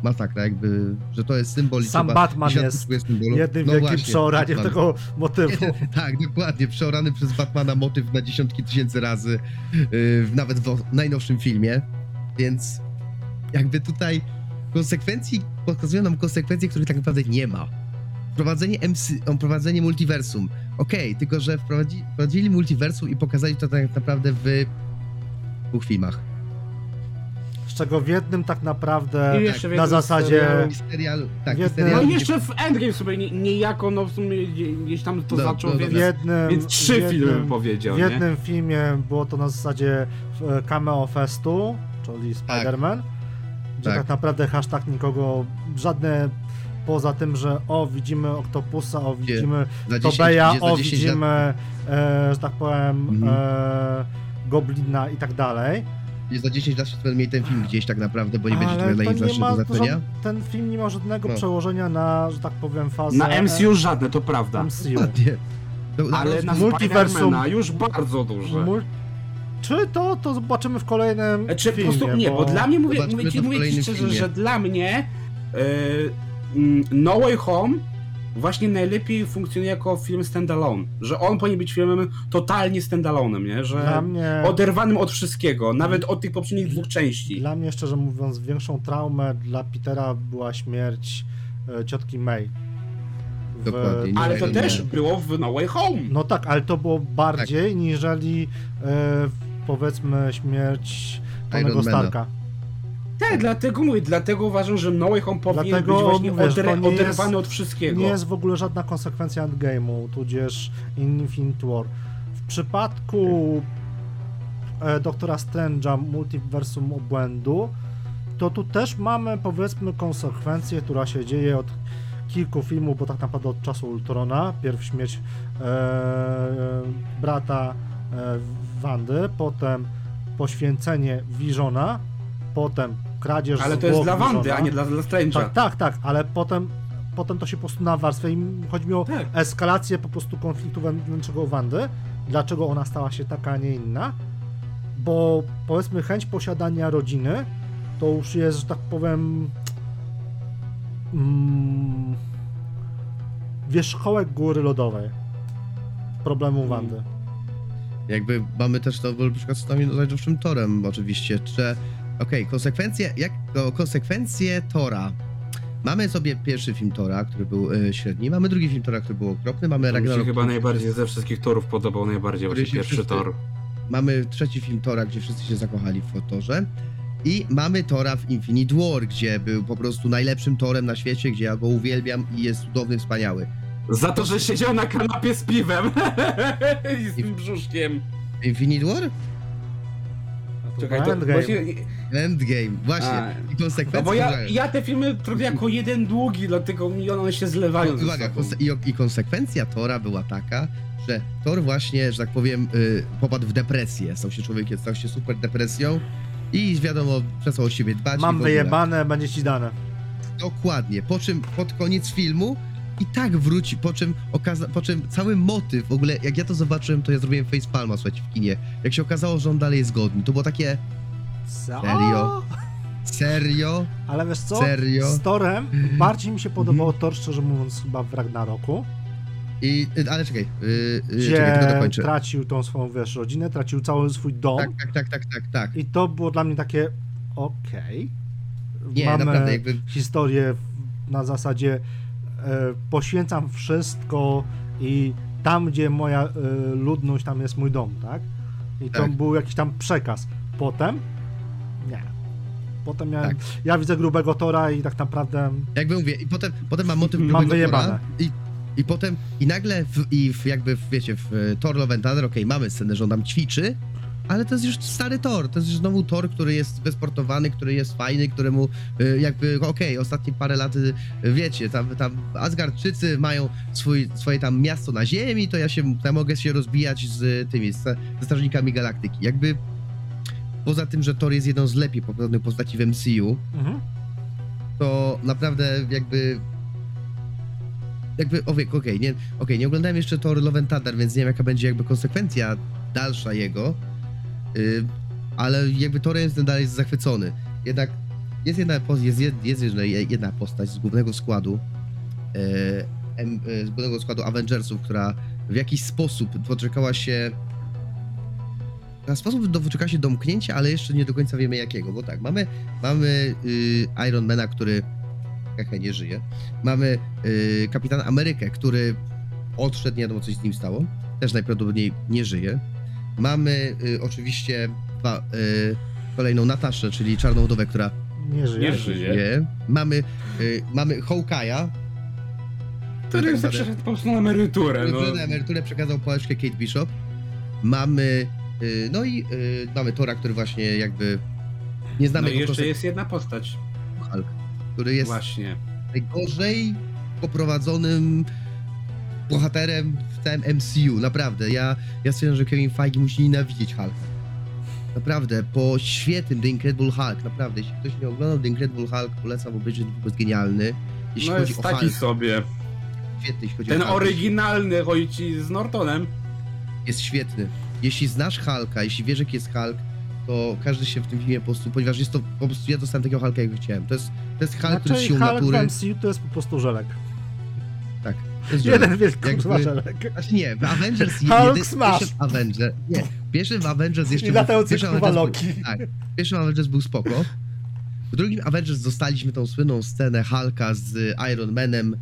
masakra jakby, że to jest symbol. Sam chyba, Batman jest jednym no wielkim przeoraniem tego motywu. Tak, dokładnie, przeorany przez Batmana motyw na dziesiątki tysięcy razy, yy, nawet w najnowszym filmie, więc... Jakby tutaj konsekwencji, pokazują nam konsekwencje, których tak naprawdę nie ma. Wprowadzenie M C, prowadzenie multiversum. Okej, okay, tylko że wprowadzi, wprowadzili multiversum i pokazali to tak naprawdę w dwóch filmach. Z czego w jednym tak naprawdę tak, na zasadzie... Serialu, tak, jednym... No i jeszcze w Endgame sobie nie, niejako, no w sumie gdzieś tam to no, zaczął, no, więc, jednym, więc trzy jednym, filmy bym powiedział. W jednym nie? filmie było to na zasadzie cameo festu, czyli Spider-Man. Tak. Gdzie tak. tak naprawdę hashtag nikogo, żadne poza tym, że o widzimy Octopusa, o widzimy Tobeja, o widzimy, lat... e, że tak powiem, mm-hmm. e, Goblina i tak dalej. Jest za dziesięć lat będę mieli ten film gdzieś tak naprawdę, bo nie ale będzie tutaj najważniejszego znaczenia. Ten film nie ma żadnego no. przełożenia na, że tak powiem, fazę... Na M C U żadne, to prawda. M C U. No, ale na Multiversum już bardzo duże. Mul- czy to, to zobaczymy w kolejnym znaczy, filmie. Po prostu, nie, bo, bo dla mnie, mówię, mówię ci, mówię ci szczerze, filmie. że dla mnie yy, No Way Home właśnie najlepiej funkcjonuje jako film standalone, że on powinien być filmem totalnie standalone'em, nie? Że mnie... oderwanym od wszystkiego, nawet od tych poprzednich dwóch części. Dla mnie, szczerze mówiąc, większą traumę dla Petera była śmierć ciotki May. W... Ale to też było w No Way Home. No tak, ale to było bardziej tak. niżeli e, powiedzmy śmierć Tonego Starka. Tak, dlatego mówię, dlatego uważam, że No Way Home powinien dlatego, być właśnie wiesz, odre- oderwany jest, od wszystkiego. Nie jest w ogóle żadna konsekwencja Endgame'u, tudzież Infinity War. W przypadku e, Doktora Strange'a Multiwersum obłędu, to tu też mamy powiedzmy konsekwencję, która się dzieje od kilku filmów, bo tak naprawdę od czasu Ultrona, pierw śmierć e, brata e, Wandy, potem poświęcenie Visiona, potem kradzież Ale to jest dla Visiona. Wandy, a nie dla, dla Strange'a. Tak, tak, tak, ale potem, potem to się po prostu nawarstwia i chodzi mi o tak. eskalację po prostu konfliktu wewnętrznego Wandy, dlaczego ona stała się taka, a nie inna, bo powiedzmy chęć posiadania rodziny to już jest, że tak powiem, Mm, wierzchołek góry lodowej problemu Wandy. Jakby mamy też to, na przykład z nami najnowszym Torem oczywiście, że okej, okay, konsekwencje, jak, no, konsekwencje Tora. Mamy sobie pierwszy film Tora, który był y, średni, mamy drugi film Tora, który był okropny, mamy Ragnarok. Mi się chyba najbardziej ze wszystkich Torów podobał najbardziej właśnie pierwszy wszyscy, Tor. Mamy trzeci film Tora, gdzie wszyscy się zakochali w Torze. I mamy Tora w Infinite War, gdzie był po prostu najlepszym Torem na świecie, gdzie ja go uwielbiam i jest cudowny, wspaniały. Za to, że siedział na kanapie z piwem i z tym brzuszkiem. Infinite War? Czekaj, to Endgame. Właśnie... Endgame, właśnie. A, I konsekwencje. No bo ja, ja te filmy trochę jako jeden długi, dlatego mi one się zlewają. No, uwaga, i, i konsekwencja Tora była taka, że Thor właśnie, że tak powiem, y, popadł w depresję. Stał się człowiekiem, stał się super depresją. I wiadomo, przestał o siebie dbać. Mam wyjebane, będzie ci dane. Dokładnie, po czym pod koniec filmu i tak wróci, po czym, okaza- po czym cały motyw, w ogóle jak ja to zobaczyłem, to ja zrobiłem facepalma, słuchajcie, w kinie. Jak się okazało, że on dalej jest godny, to było takie... Co? Serio? Serio? Ale wiesz co, serio? Z Torem bardziej mi się podobało Thor, szczerze mówiąc, chyba w Ragnaroku. I, ale czekaj, yy, Gdzie czekaj, tylko dokończę. Tracił tą swoją, wiesz, rodzinę, tracił cały swój dom. Tak, tak, tak, tak, tak, tak. I to było dla mnie takie, okej, okay, nie, mamy naprawdę, jakby... historię na zasadzie e, poświęcam wszystko i tam, gdzie moja e, ludność, tam jest mój dom, tak? I to tak. był jakiś tam przekaz. Potem? Nie. Potem miałem, tak. ja widzę grubego Tora i tak naprawdę... Jakby mówię, i potem, potem mam motyw grubego mam wyjebane. Tora i... I potem, i nagle, w, i w, jakby, w, wiecie, w Thor Love and Thunder, okej, okay, mamy scenę, że on tam ćwiczy, ale to jest już stary Thor, to jest już znowu Thor, który jest wysportowany, który jest fajny, któremu jakby, okej, okay, ostatnie parę lat, wiecie, tam, tam Asgardczycy mają swój, swoje tam miasto na ziemi, to ja się, ja mogę się rozbijać z tymi, z, ze Strażnikami Galaktyki. Jakby, poza tym, że Thor jest jedną z lepiej poprawnych postaci w M C U, mhm. to naprawdę jakby... Jakby, okej, okay, nie, okay, nie oglądałem jeszcze Thor Love and Thunder, więc nie wiem jaka będzie jakby konsekwencja dalsza jego, yy, ale jakby Thor jest dalej zachwycony. Jednak jest jedna, jest, jest jedna postać z głównego składu, yy, em, z głównego składu Avengersów, która w jakiś sposób doczekała się, na sposób doczekała się domknięcia, ale jeszcze nie do końca wiemy jakiego, bo tak, mamy, mamy yy, Ironmana, który nie żyje. Mamy y, Kapitana Amerykę, który odszedł, nie wiadomo, coś z nim stało. Też najprawdopodobniej nie żyje. Mamy y, oczywiście ba, y, kolejną Nataszę, czyli Czarną Wdowę, która nie żyje. Nie żyje. żyje. Mamy, y, mamy Hawkeye'a, który już przeszedł po prostu na emeryturę. No. Na emeryturę przekazał pałeczkę Kate Bishop. Mamy, y, no i y, mamy Thora, który właśnie jakby nie znamy no go. No jeszcze jest jedna postać. Hulk. Który jest Właśnie. najgorzej poprowadzonym bohaterem w całym M C U. Naprawdę, ja, ja sądzę, że Kevin Feige musi nienawidzić Hulka. Naprawdę, po świetnym The Incredible Hulk, naprawdę, jeśli ktoś nie oglądał The Incredible Hulk, polecam, bo będzie po prostu genialny. Jeśli no chodzi jest o taki Hulk, sobie. Świetny, jeśli chodzi Ten o Hulk. Oryginalny, chodzi z Nortonem. Jest świetny. jeśli znasz Hulka, jeśli wiesz, jaki jest Hulk, to każdy się w tym filmie po prostu, ponieważ jest to po prostu, ja dostałem takiego Hulka, jak chciałem. To jest, to jest Hulk, znaczy, który jest siłą Hulk natury. M C U to jest po prostu żelek. Tak. Jeden wielki kurwa żelek. Znaczy nie, w Avengers... Hulk smash! Avenger, nie, pierwszy w Avengers jeszcze... I latający kurwa Loki. Tak, pierwszy Avengers był spoko. W drugim Avengers dostaliśmy tą słynną scenę Hulka z Iron Manem,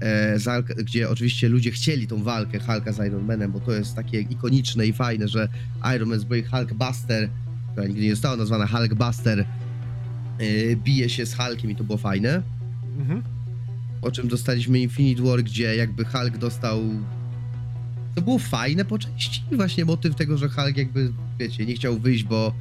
e, z Hulk, gdzie oczywiście ludzie chcieli tą walkę Hulka z Iron Manem, bo to jest takie ikoniczne i fajne, że Iron Man zbroi Hulkbuster, która nigdy nie została nazwana Hulkbuster, e, bije się z Hulkiem i to było fajne. Mhm. O czym dostaliśmy Infinite War, gdzie jakby Hulk dostał... To było fajne po części, właśnie motyw tego, że Hulk jakby, wiecie, nie chciał wyjść, bo...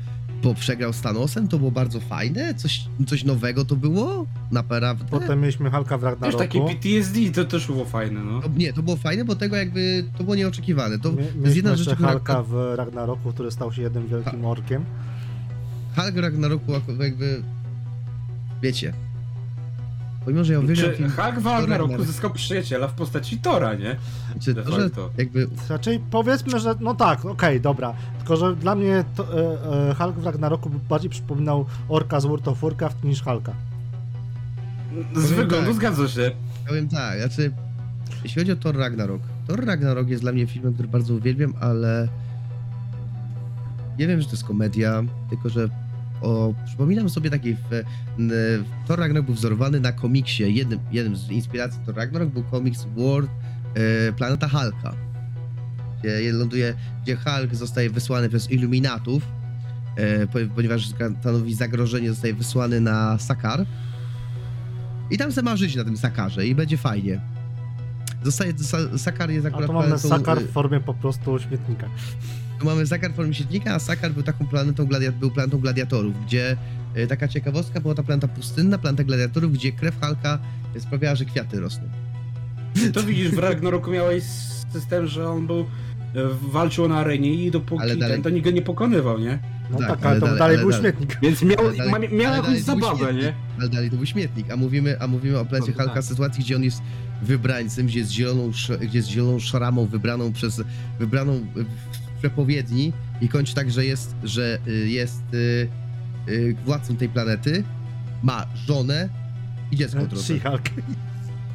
bo przegrał z Thanosem, to było bardzo fajne, coś, coś nowego to było, naprawdę. Potem mieliśmy Hulka w Ragnaroku. Też takie P T S D, to też było fajne, no. To, nie, to było fajne, bo tego jakby, to było nieoczekiwane. To Mieliśmy jest jedna rzecz, Hulka w Ragnaroku, który stał się jednym wielkim ha. orkiem. Hulk w Ragnaroku jakby, wiecie, pomimo, że ja uwielbiam... Czy film, Hulk w Ragnaroku zyskał przyjaciela w postaci Thora, nie? Czy to, że jakby... Raczej powiedzmy, że no tak, okej, okay, dobra. Tylko, że dla mnie to, e, e, Hulk w Ragnaroku bardziej przypominał orka z World of Warcraft niż Hulka. Z powiem wyglądu tak, zgadza się. Powiem tak, znaczy, jeśli chodzi o Thor Ragnarok. Thor Ragnarok jest dla mnie filmem, który bardzo uwielbiam, ale nie wiem, że to jest komedia, tylko że o, przypominam sobie taki, w, w, Thor Ragnarok był wzorowany na komiksie, jednym, jednym z inspiracji Thor Ragnarok był komiks World, e, Planeta Hulka. Gdzie ląduje, gdzie Hulk zostaje wysłany przez Illuminatów, e, ponieważ stanowi zagrożenie, zostaje wysłany na Sakaar. I tam se ma żyć na tym Sakarze i będzie fajnie. Zostaje, sa, Sakaar jest akurat... A to mamy planetą, Sakaar w formie po prostu śmietnika. Tu mamy Sakaar w formie śmietnika, a Sakaar był taką planetą, był planetą gladiatorów, gdzie e, taka ciekawostka była ta planeta pustynna, planeta gladiatorów, gdzie krew Hulka sprawiała, że kwiaty rosną. To widzisz, w Ragnaroku miałeś system, że on był... walczył na arenie i dopóki dalej... ten to nikt go nie pokonywał, nie? No tak, tak ale to dalej, dalej był dalej. śmietnik. Więc miał, ma, miał jakąś zabawę, nie? Ale dalej to był śmietnik, a mówimy, a mówimy o planecie Hulka w sytuacji, gdzie on jest wybrańcem, gdzie jest zieloną, gdzie jest zieloną szramą wybraną przez, wybraną w przepowiedni i kończy tak, że jest, że jest y, y, władcą tej planety, ma żonę i dziecko drodze.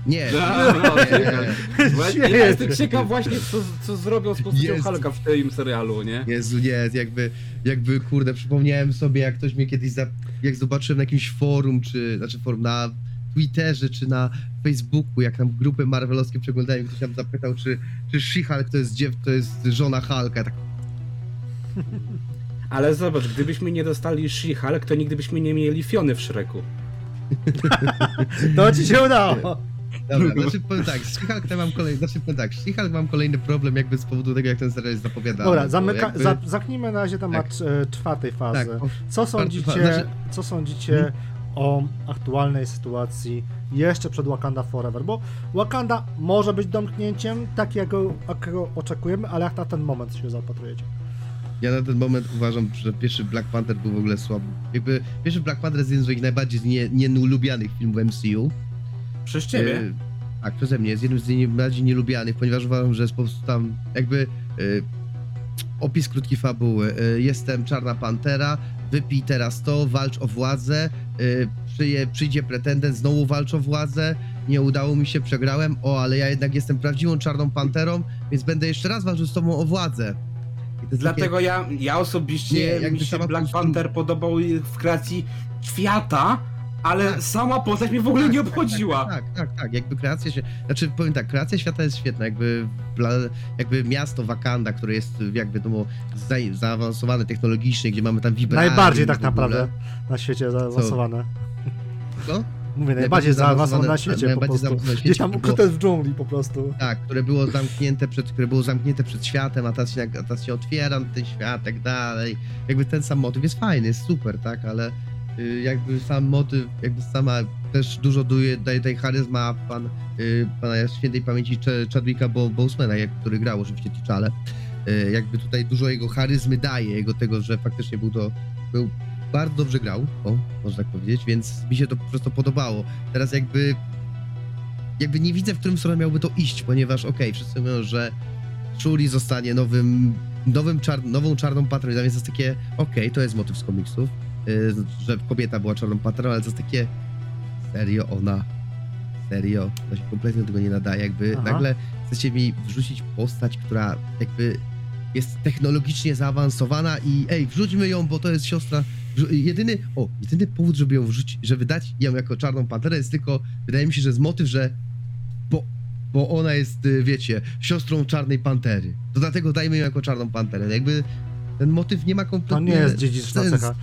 Nie, da, no, nie, nie, nie, nie. Ja jestem ciekaw właśnie, co, co zrobią z postacią Hulka w tym serialu, nie? Jezu, nie, jakby, jakby, kurde, przypomniałem sobie, jak ktoś mnie kiedyś, za, jak zobaczyłem na jakimś forum, czy, znaczy forum, na Twitterze, czy na Facebooku, jak tam grupy marvelowskie przeglądałem, ktoś tam zapytał, czy, czy She-Hulk to jest dziew, to jest żona Hulka, tak. Ale zobacz, gdybyśmy nie dostali She-Hulk, to nigdy byśmy nie mieli Fiony w Shreku. To ci się udało! Dobra, znaczy powiem tak, z She-Hulk mam, kolej... znaczy, tak, She-Hulk mam kolejny problem jakby z powodu tego, jak ten serial jest zapowiadany. Dobra, zamyka... jakby... Za... zamknijmy na razie temat tak. czwartej fazy. Tak. Co sądzicie, znaczy... co sądzicie hmm. o aktualnej sytuacji jeszcze przed Wakanda Forever? Bo Wakanda może być domknięciem, takiego jakiego oczekujemy, ale jak na ten moment się zapatrujecie? Ja na ten moment uważam, że pierwszy Black Panther był w ogóle słaby. Jakby pierwszy Black Panther jest jeden z moich najbardziej nie, nielubianych filmów M C U. Przez ciebie? Yy, tak, przeze mnie. Jest jednym z najbardziej nielubianych, ponieważ uważam, że jest po prostu tam jakby yy, opis krótki fabuły. Yy, jestem Czarna Pantera, wypij teraz to, walcz o władzę, yy, przyje, przyjdzie pretendent, znowu walcz o władzę, nie udało mi się, przegrałem, o, ale ja jednak jestem prawdziwą Czarną Panterą, więc będę jeszcze raz walczył z tobą o władzę. Dlatego takie... ja, ja osobiście nie, mi się Black prostu... Panther podobał w kreacji świata, ale tak. sama postać mnie w ogóle tak, nie obchodziła. Tak, tak, tak, tak. Jakby kreacja się... Znaczy, powiem tak, kreacja świata jest świetna, jakby, jakby miasto Wakanda, które jest, jak wiadomo, za, zaawansowane technologicznie, gdzie mamy tam wibracje. Najbardziej tak naprawdę na świecie zaawansowane. Co? Co? Mówię, najbardziej zaawansowane na świecie, po prostu. Gdzieś tam ukryte w dżungli po prostu. Tak, które było zamknięte przed, które było zamknięte przed światem, a teraz się, a teraz się otwiera ten świat, tak dalej. Jakby ten sam motyw jest fajny, jest super, tak, ale... jakby sam motyw, jakby sama też dużo daje, daje tej charyzma pan, yy, pana świętej pamięci Chadwicka Bosemana, który grał oczywiście T'Challę. Yy, jakby tutaj dużo jego charyzmy daje, jego tego, że faktycznie był to, był bardzo dobrze grał, o, można tak powiedzieć, więc mi się to po prostu podobało. Teraz jakby, jakby nie widzę, w którym stronę miałby to iść, ponieważ okej, okay, wszyscy mówią, że Shuri zostanie nowym nowym czar- nową czarną patrę. Dla mnie to jest takie, okej, okay, to jest motyw z komiksów, yy, że kobieta była czarną patrą, ale to jest takie, serio ona, serio, to się kompletnie do tego nie nadaje, jakby Aha. nagle chcecie mi wrzucić postać, która jakby jest technologicznie zaawansowana i ej, wrzućmy ją, bo to jest siostra. Jedyny, o, jedyny powód, żeby ją wrzucić, żeby dać ją jako czarną panterę jest tylko, wydaje mi się, że jest motyw, że bo, bo ona jest, wiecie, siostrą czarnej pantery. To dlatego dajmy ją jako czarną panterę. Jakby ten motyw nie ma kompletnie... To nie jest dziedziczna cecha.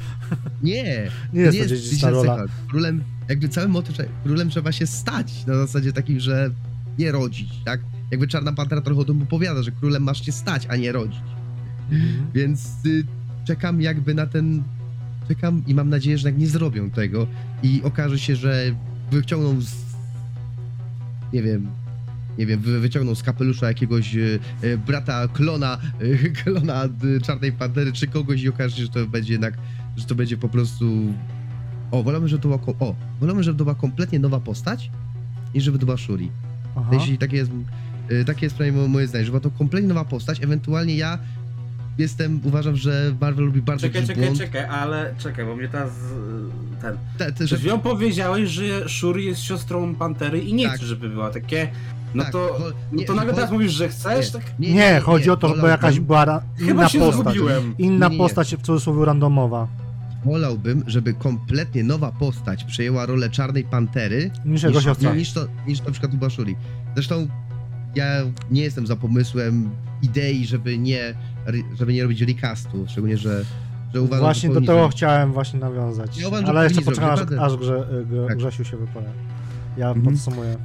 Nie, nie jest, nie to jest dziedziczna rola. Cecha. Królem, jakby cały motyw, królem trzeba się stać na zasadzie takim, że nie rodzić, tak? Jakby czarna pantera trochę o tym opowiada, że królem masz się stać, a nie rodzić. Mhm. Więc y, czekam jakby na ten... Czekam i mam nadzieję, że jak nie zrobią tego i okaże się, że wyciągną z... nie wiem, nie wiem, wyciągną z kapelusza jakiegoś e, brata klona, e, klona Czarnej Pantery czy kogoś i okaże się, że to będzie jednak, że to będzie po prostu... O, wolałbym, żeby to była, o, wolałbym, żeby to była kompletnie nowa postać niż żeby to była Shuri. Aha. Jeśli takie jest, e, takie jest prawie moje zdanie, że była to kompletnie nowa postać, ewentualnie ja Jestem, uważam, że Marvel lubi bardzo Czekaj, czekaj, błąd. czekaj, ale czekaj, bo mnie teraz ten... Te, te, że... ją powiedziałeś, że Shuri jest siostrą Pantery i nie tak. chcesz, żeby była takie... No tak. to, no nie, to nagle bo... teraz mówisz, że chcesz? Nie, tak... nie, nie, nie chodzi nie, o to, żeby jakaś była inna się postać. Zgubiłem. Inna nie, nie, postać, w cudzysłowie randomowa. Wolałbym, żeby kompletnie nowa postać przejęła rolę Czarnej Pantery niż, niż, niż, to, niż na przykład była Shuri. Zresztą ja nie jestem za pomysłem idei, żeby nie... żeby nie robić recastu, szczególnie, że, że uważam... Właśnie do tego chciałem właśnie nawiązać, ja uważam, ale jeszcze poczekam, aż, aż Grze, Grze, tak. Grzesiu się wypowie. Ja mhm. podsumuję.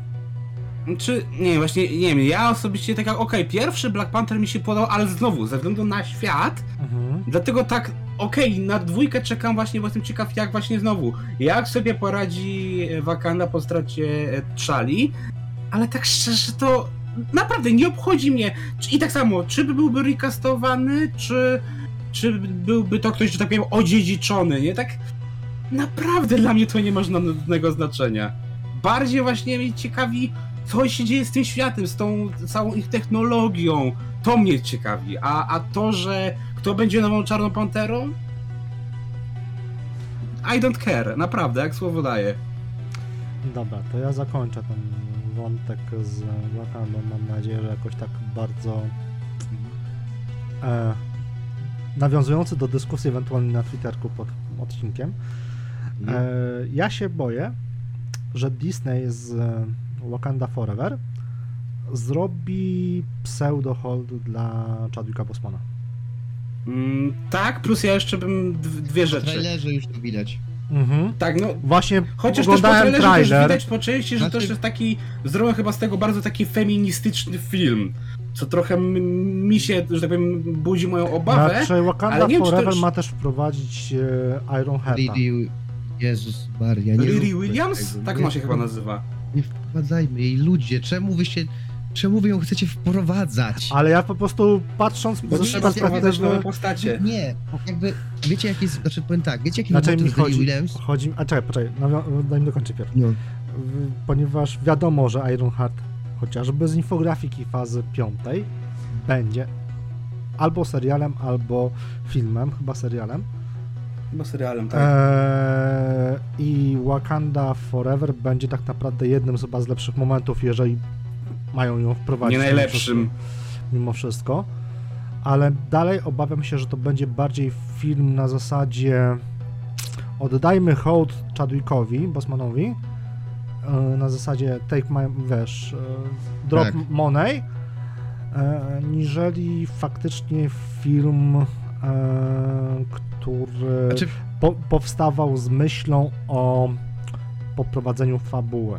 Czy, nie właśnie, nie wiem, ja osobiście tak, okej, okay, pierwszy Black Panther mi się podobał, ale znowu, ze względu na świat, mhm. dlatego tak, okej, okay, na dwójkę czekam właśnie, bo jestem ciekaw, jak właśnie znowu, jak sobie poradzi Wakanda po stracie T'Challi, ale tak szczerze to... Naprawdę, nie obchodzi mnie. I tak samo, czy byłby recastowany, czy, czy byłby to ktoś, że tak powiem, odziedziczony, nie? Tak naprawdę dla mnie to nie ma żadnego znaczenia. Bardziej właśnie mnie ciekawi, co się dzieje z tym światem, z tą całą ich technologią. To mnie ciekawi. A, a to, że kto będzie nową Czarną Panterą? I don't care, naprawdę, jak słowo daję. Dobra, to ja zakończę ten wątek z Wakandą, mam nadzieję, że jakoś tak bardzo e, nawiązujący do dyskusji ewentualnie na Twitterku pod odcinkiem. E, ja się boję, że Disney z Wakanda Forever zrobi pseudo-hold dla Chadwicka Bosemana. Mm, tak, plus ja jeszcze bym dwie rzeczy. W trailerze już to widać. Mhm. Tak, no właśnie. Chociaż też po trailerze trailer. też widać po części, że znaczy... to jest taki, zrobią chyba z tego bardzo taki feministyczny film, co trochę mi się, że tak powiem, budzi moją obawę. Znaczy Wakanda ale nie Forever wiem, to... ma też wprowadzić e, Ironhearta. Riri... Jezus Maria, nie Riri Williams? Tego. Tak nie, ona się chyba nazywa. Nie wprowadzajmy jej, ludzie, czemu wy się... Czemu wy ją chcecie wprowadzać? Ale ja po prostu patrząc... Bo trzeba wprowadzać nowe postacie. Nie, jakby... Wiecie jaki jest... Znaczy powiem tak, wiecie jaki znaczy, motyw chodzi, Williams? Chodzi, a czekaj, poczekaj, no, daj mi dokończyć pierwszy. No. Ponieważ wiadomo, że Ironheart, chociażby z infografiki fazy piątej, będzie albo serialem, albo filmem, chyba serialem. Chyba serialem, tak. Eee, I Wakanda Forever będzie tak naprawdę jednym z chyba z lepszych momentów, jeżeli... mają ją wprowadzić. Nie najlepszym. Mimo wszystko. Ale dalej obawiam się, że to będzie bardziej film na zasadzie oddajmy hołd Chadwickowi, Bosemanowi, na zasadzie take my, wiesz, drop tak. money, niżeli faktycznie film, który znaczy... po- powstawał z myślą o poprowadzeniu fabuły.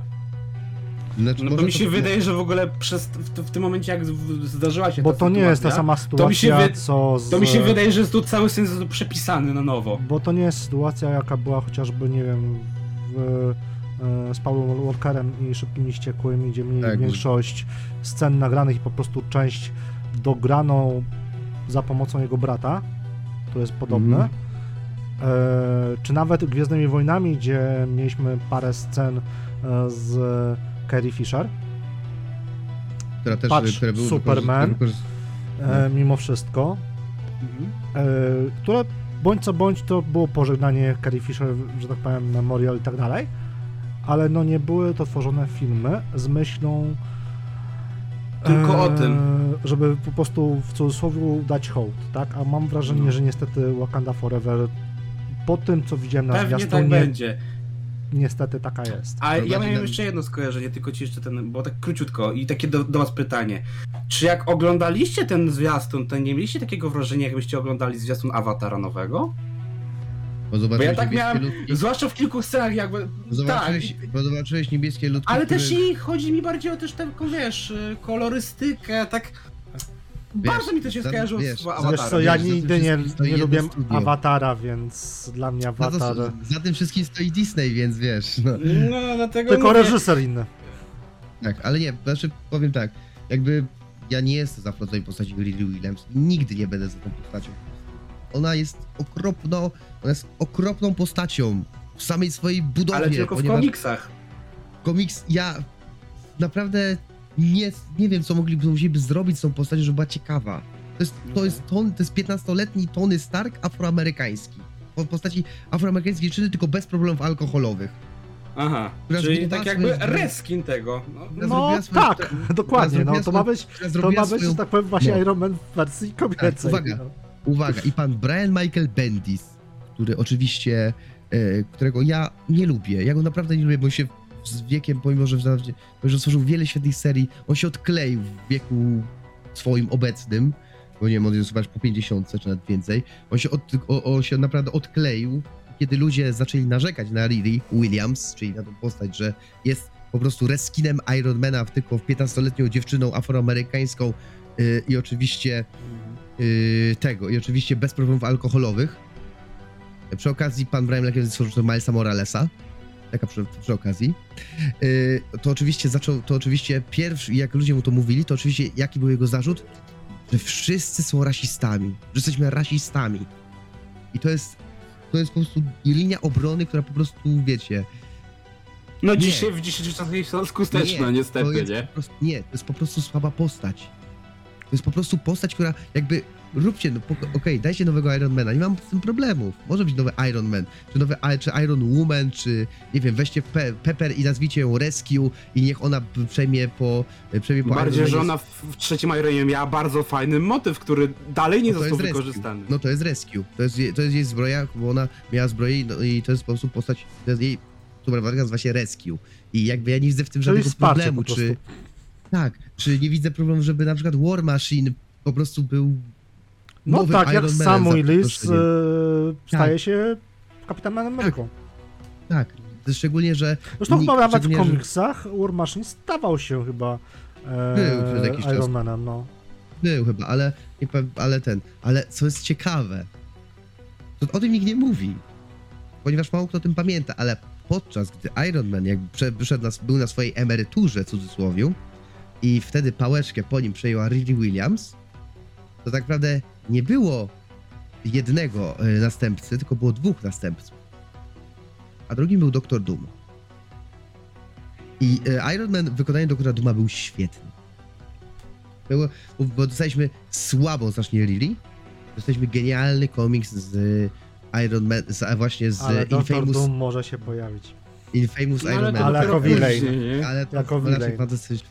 Znaczy, no bo mi się to... wydaje, że w ogóle przez, w, w tym momencie jak zdarzyła się bo ta sytuacja... Bo to nie jest ta sama sytuacja, to mi się wy... co z... To mi się wydaje, że jest tu cały sens przepisany na nowo. Bo to nie jest sytuacja, jaka była chociażby, nie wiem, w, z Paulem Walkerem i Szybkimi Wściekłymi, gdzie mieli tak. większość scen nagranych i po prostu część dograną za pomocą jego brata, to jest podobne. Mm. E, czy nawet Gwiezdnymi Wojnami, gdzie mieliśmy parę scen z... Carrie Fisher, która też, patrz, która był Superman, wykorzy- wykorzy- e, mimo wszystko, mhm. e, które bądź co bądź to było pożegnanie Carrie Fisher, że tak powiem, memorial i tak dalej, ale no nie były to tworzone filmy z myślą tylko e, o tym, żeby po prostu w cudzysłowie dać hołd, tak? A mam wrażenie, no. że niestety Wakanda Forever po tym, co widziałem na zwiastunie... Pewnie tak będzie. Niestety taka jest. A ja miałem jeszcze jedno skojarzenie, tylko ci jeszcze ten, bo tak króciutko i takie do, do was pytanie. Czy jak oglądaliście ten zwiastun, to nie mieliście takiego wrażenia, jakbyście oglądali zwiastun Awatara nowego? Bo, bo ja tak miałem, ludki. Zwłaszcza w kilku scenach jakby... Bo zobaczyłeś, tak. bo zobaczyłeś niebieskie ludki, ale które... też i chodzi mi bardziej o też taką, wiesz, kolorystykę, tak... Wiesz, bardzo mi to się skojarzyło z Avatarem. Ja nigdy nie, nie lubię Awatara, więc dla mnie Avatar... No za tym wszystkim stoi Disney, więc wiesz... No. No, dlatego Tylko mówię... reżyser inny. Tak, ale nie, znaczy powiem tak, jakby ja nie jestem za tą postacią Riri Williams, nigdy nie będę za tą postacią. Ona jest okropną, ona jest okropną postacią w samej swojej budowie. Ale tylko w komiksach. Komiks, ja naprawdę... Nie, nie wiem, co mogliby musieliby zrobić z tą postacią, żeby była ciekawa. To jest, to jest, ton, to jest piętnastoletni Tony Stark afroamerykański. W postaci afroamerykańskiej dziewczyny, tylko bez problemów alkoholowych. Aha, która czyli tak jakby swoją... reskin tego. No, no swoją... tak, dokładnie, no, to, swoją... ma być, to ma być, że tak powiem, właśnie no. Iron Man w wersji kobiecej. Tak, uwaga, no. uwaga, i pan Brian Michael Bendis, który oczywiście, e, którego ja nie lubię, ja go naprawdę nie lubię, bo się... z wiekiem, pomimo że, że stworzył wiele świetnych serii, on się odkleił w wieku swoim obecnym, bo nie wiem, on jest chyba po pięćdziesiątce czy nawet więcej, on się, od, o, on się naprawdę odkleił, kiedy ludzie zaczęli narzekać na Riri Williams, czyli na tą postać, że jest po prostu reskinem Ironmana, tylko piętnastoletnią dziewczyną afroamerykańską yy, i oczywiście yy, tego, i oczywiście bez problemów alkoholowych. Przy okazji pan Brian Lekiel stworzył Milesa Moralesa, taka przy, przy okazji, yy, to oczywiście zaczął, to oczywiście pierwszy, jak ludzie mu to mówili, to oczywiście jaki był jego zarzut? Że wszyscy są rasistami, że jesteśmy rasistami. I to jest, to jest po prostu linia obrony, która po prostu, wiecie... No nie, dzisiaj, w dzisiejszych czasach jest skuteczna, niestety, to jest nie? Prostu, nie, to jest po prostu słaba postać. To jest po prostu postać, która jakby... Róbcie, no, okej, okay, dajcie nowego Ironmana, nie mam z tym problemów. Może być nowy Iron Man, czy nowy czy Iron Woman, czy nie wiem, weźcie Pe- Pepper i nazwijcie ją Rescue i niech ona przejmie po, przejmie po bardziej, Iron że ona w, w trzecim Ironie miała bardzo fajny motyw, który dalej nie no został wykorzystany. Rescue. No to jest Rescue, to jest, to jest jej zbroja, bo ona miała zbroję i, no, i to jest po prostu postać, to jest jej superwarka nazywa się Rescue. I jakby ja nie widzę w tym żadnego problemu, czy... Tak, czy nie widzę problemu, żeby na przykład War Machine po prostu był... No tak, Iron jak Samuel Ellis yy, staje tak. się Kapitanem Ameryką. Tak, tak. Szczególnie, że... Zresztą nikt, chyba nawet w komiksach że... War Machine stawał się chyba e, Ironmanem, no. Był chyba, ale, nie, ale ten, ale co jest ciekawe, to o tym nikt nie mówi, ponieważ mało kto o tym pamięta, ale podczas gdy Iron Man jakby przeszedł na, był na swojej emeryturze, w cudzysłowie, i wtedy pałeczkę po nim przejęła Riri Williams, to tak naprawdę nie było jednego następcy, tylko było dwóch następców. A drugim był Doktor Doom. I Iron Man w wykonaniu Doktora Dooma był świetny. Było, bo dostaliśmy słabą strasznie Riri. Dostaliśmy genialny komiks z Iron Man, z, właśnie z ale Infamous... Doktor Doom może się pojawić. Infamous no, ale Iron Man. Ale jako villain. Ale to jako raczej, fantastycz...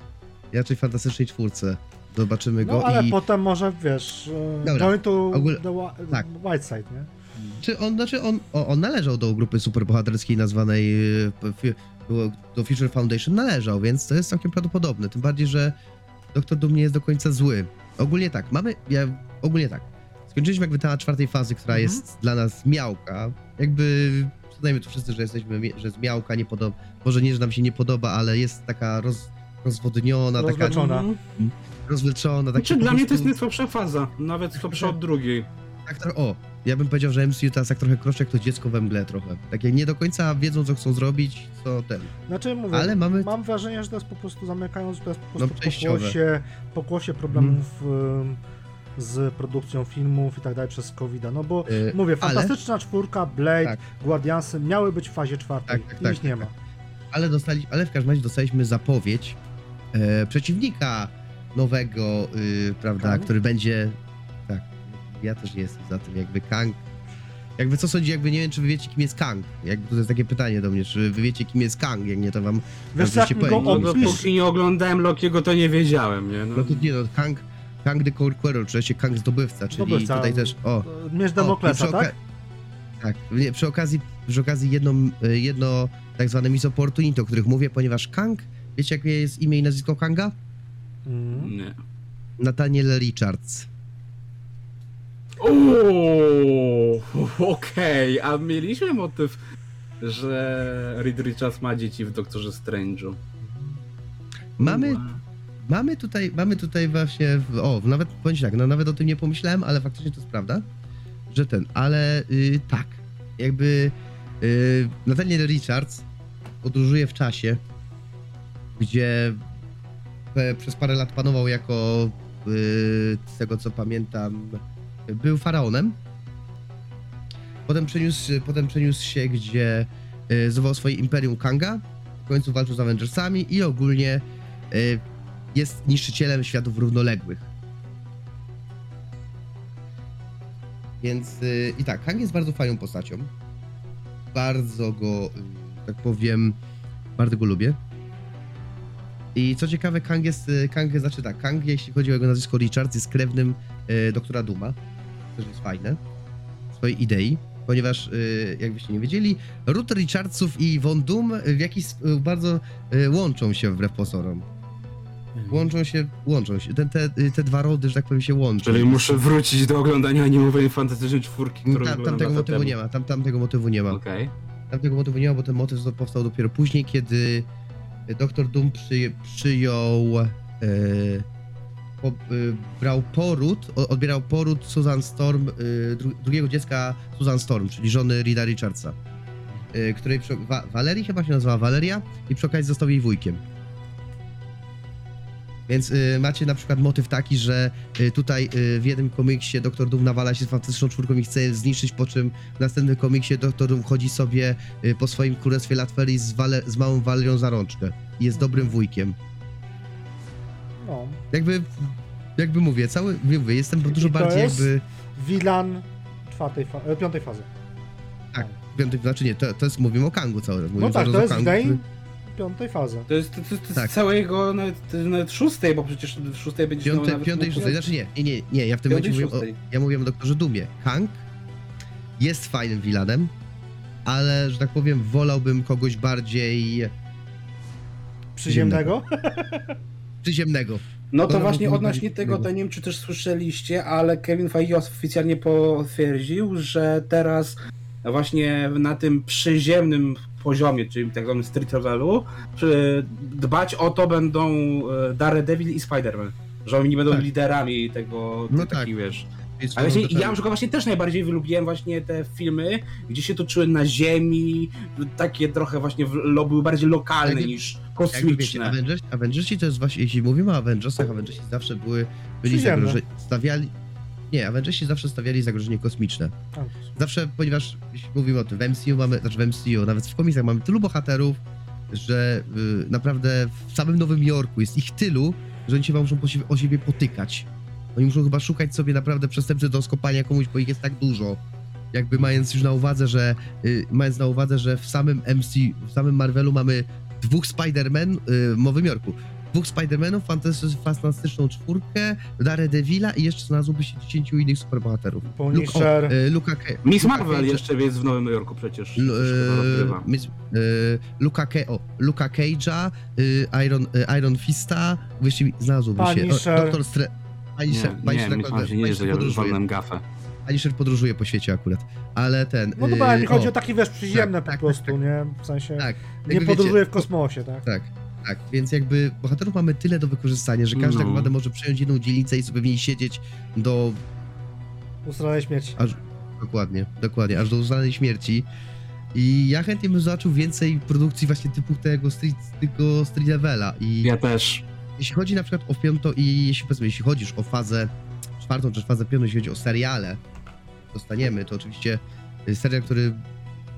raczej fantastycznej czwórce. Zobaczymy no, go ale i... ale potem może, wiesz, Dobra, to ogól... the wa... tak. White Side, nie? Czy on, znaczy on, on należał do grupy superbohaterskiej nazwanej do Future Foundation, należał, więc to jest całkiem prawdopodobne, tym bardziej, że Doktor Doom nie jest do końca zły. Ogólnie tak, mamy, ja, ogólnie tak, skończyliśmy jakby temat czwartej fazy, która mhm. jest dla nas miałka, jakby znajmy tu wszyscy, że jesteśmy, że jest miałka, nie podoba, może nie, że nam się nie podoba, ale jest taka roz... rozwodniona, Rozleczona. taka... Mm, rozleczona. Taka, znaczy, dla prostu... mnie to jest najsłabsza faza, nawet słabsza od drugiej. Tak, o, ja bym powiedział, że M C U teraz tak trochę kroczy jak to dziecko we mgle trochę. Takie nie do końca wiedzą, co chcą zrobić, co ten. Znaczy mówię, ale mamy... mam wrażenie, że to jest po prostu zamykając, to jest po prostu no, pokłosie, pokłosie problemów hmm. z produkcją filmów i tak dalej przez kowida. No bo yy, mówię, fantastyczna ale... czwórka, Blade, tak. Guardiansy miały być w fazie czwartej, tak, tak, tak, ich nie tak, ma. Tak. Ale, dostali, ale w każdym razie dostaliśmy zapowiedź e, przeciwnika nowego, y, prawda, Kang? Który będzie... Tak, ja też nie jestem za tym, jakby Kang... Jakby co sądzi, jakby nie wiem, czy wy wiecie, kim jest Kang. Jakby to jest takie pytanie do mnie, czy wy wiecie, kim jest Kang, jak nie, to wam... Wiesz, jak go odpisz... nie oglądałem Lokiego, to nie wiedziałem, nie? No, no to nie, no Kang... Kang the Conqueror, czy się Kang zdobywca, czyli Dobywca. Tutaj też... O, Miecz Damoklesa, o, tak? Tak, przy okazji, przy okazji jedno, jedno tak zwane misoportunito, o których mówię, ponieważ Kang, wiecie jakie jest imię i nazwisko Kanga? Mm. Nie. Nathaniel Richards. Ooooooo, okej, okay. A mieliśmy motyw, że Reed Richards ma dzieci w Doktorze Strange'u. Mamy... Mamy tutaj, mamy tutaj właśnie, o, nawet, powiem tak, no nawet o tym nie pomyślałem, ale faktycznie to jest prawda, że ten, ale yy, tak, jakby yy, Nathaniel Richards podróżuje w czasie, gdzie pe, przez parę lat panował jako, yy, z tego co pamiętam, był faraonem, potem przeniósł, potem przeniósł się, gdzie yy, zwołał swoje imperium Kanga, w końcu walczył z Avengersami i ogólnie yy, jest niszczycielem światów równoległych. Więc yy, i tak, Kang jest bardzo fajną postacią. Bardzo go, yy, tak powiem, bardzo go lubię. I co ciekawe, Kang jest, yy, Kang jest, znaczy tak, Kang, jeśli chodzi o jego nazwisko Richards, jest krewnym yy, doktora Dooma. To jest fajne. Swojej idei. Ponieważ, yy, jakbyście nie wiedzieli, ród Richardsów i Von Doom w jakiś yy, bardzo yy, łączą się wbrew pozorom. Łączą się, łączą się. Ten, te, te dwa rody, że tak powiem, się łączą. Czyli muszę wrócić do oglądania animowej fantastycznej czwórki, którą tam, tam tego motywu temu. nie ma, tam, tam tego motywu nie ma. Okay. Tam tego motywu nie ma, bo ten motyw powstał dopiero później, kiedy Doktor Doom przy, przyjął... E, po, e, brał poród, odbierał poród Susan Storm, e, dru, drugiego dziecka Susan Storm, czyli żony Reeda Richardsa, e, której... Przy, Wa, Valerii chyba się nazywała Valeria i przy okazji został jej wujkiem. Więc y, macie na przykład motyw taki, że y, tutaj y, w jednym komiksie Doktor Doom nawala się z fantastyczną czwórką i chce je zniszczyć, po czym w następnym komiksie Doktor Doom chodzi sobie y, po swoim królestwie Latverii z, wale, z małą Walerią za rączkę i jest dobrym wujkiem. No. Jakby, jakby mówię, cały, mówię, jestem I dużo to bardziej jest jakby... Wilan czwartej, fa- piątej fazy. Tak, piątej, znaczy nie, to, to jest, mówimy o Kangu cały czas. No tak, to jest Kangu, piątej fazy. To jest, to, to, to tak. Z całego, nawet, nawet szóstej, bo przecież w szóstej będzie znowu nawet... Piątej, szóstej, znaczy nie, nie, nie, nie, ja w tym piątej, momencie mówię o, ja mówię o Doktorze Doomie. Kang jest fajnym villainem, ale, że tak powiem, wolałbym kogoś bardziej... Przyziemnego? Przyziemnego. No to, to właśnie odnośnie tego, to nie wiem, czy też słyszeliście, ale Kevin Feige oficjalnie potwierdził, że teraz właśnie na tym przyziemnym poziomie, czyli tak zwanym street levelu, dbać o to będą Daredevil i Spider-Man. Że oni będą tak. liderami tego, no tak. taki, wiesz. Ale właśnie, ja na przykład właśnie też najbardziej lubiłem właśnie te filmy, gdzie się toczyły na ziemi, takie trochę właśnie w, były bardziej lokalne jakby, niż kosmiczne. Wiecie, Avengers, Avengersi to jest właśnie, jeśli mówimy o Avengersach, Avengersi zawsze były, byli zagrożeni, stawiali... Nie, Avengersi zawsze stawiali zagrożenie kosmiczne. Zawsze, ponieważ mówimy o tym, w M C U mamy, znaczy w M C U, nawet w komiksach mamy tylu bohaterów, że y, naprawdę w samym Nowym Jorku jest ich tylu, że oni się muszą po siebie, o siebie potykać. Oni muszą chyba szukać sobie naprawdę przestępcy do skopania komuś, bo ich jest tak dużo. Jakby mając już na uwadze, że y, mając na uwadze, że w samym M C U, w samym Marvelu mamy dwóch Spider-Man y, w Nowym Jorku. Dwóch Spider-Manów, fantastyczną czwórkę, Daredevila i jeszcze znalazłoby się dziesięciu innych superbohaterów. Punisher. Luke, e, Luka Ke- Miss Luka Marvel Ke- jeszcze jest w Nowym Jorku przecież. L- e, Miss, e, Luka, Ke- o, Luka Cage'a, e, Iron, e, Iron Fista, właściwie znalazłoby się. Doktor Strange. Punisher. Nie, Punisher, nie, Punisher, Punisher, nie, Punisher podróżuje. Gafę. Punisher podróżuje po świecie akurat, ale ten... No dobra, e, chodzi o, o taki wiesz przyziemny tak, po tak, prostu, tak, nie? W sensie tak, nie podróżuje wiecie, w kosmosie, tak? Tak. Tak, więc jakby bohaterów mamy tyle do wykorzystania, że każdy no. tak naprawdę może przejąć jedną dzielnicę i sobie w niej siedzieć do... Usranej śmierci. Aż... Dokładnie, dokładnie, aż do usranej śmierci. I ja chętnie bym zobaczył więcej produkcji właśnie typu tego street, tego street levela. I ja też. Jeśli chodzi na przykład o piątą i jeśli powiedzmy, jeśli chodzisz o fazę czwartą czy fazę piątą, jeśli chodzi o seriale, dostaniemy, to oczywiście serial, który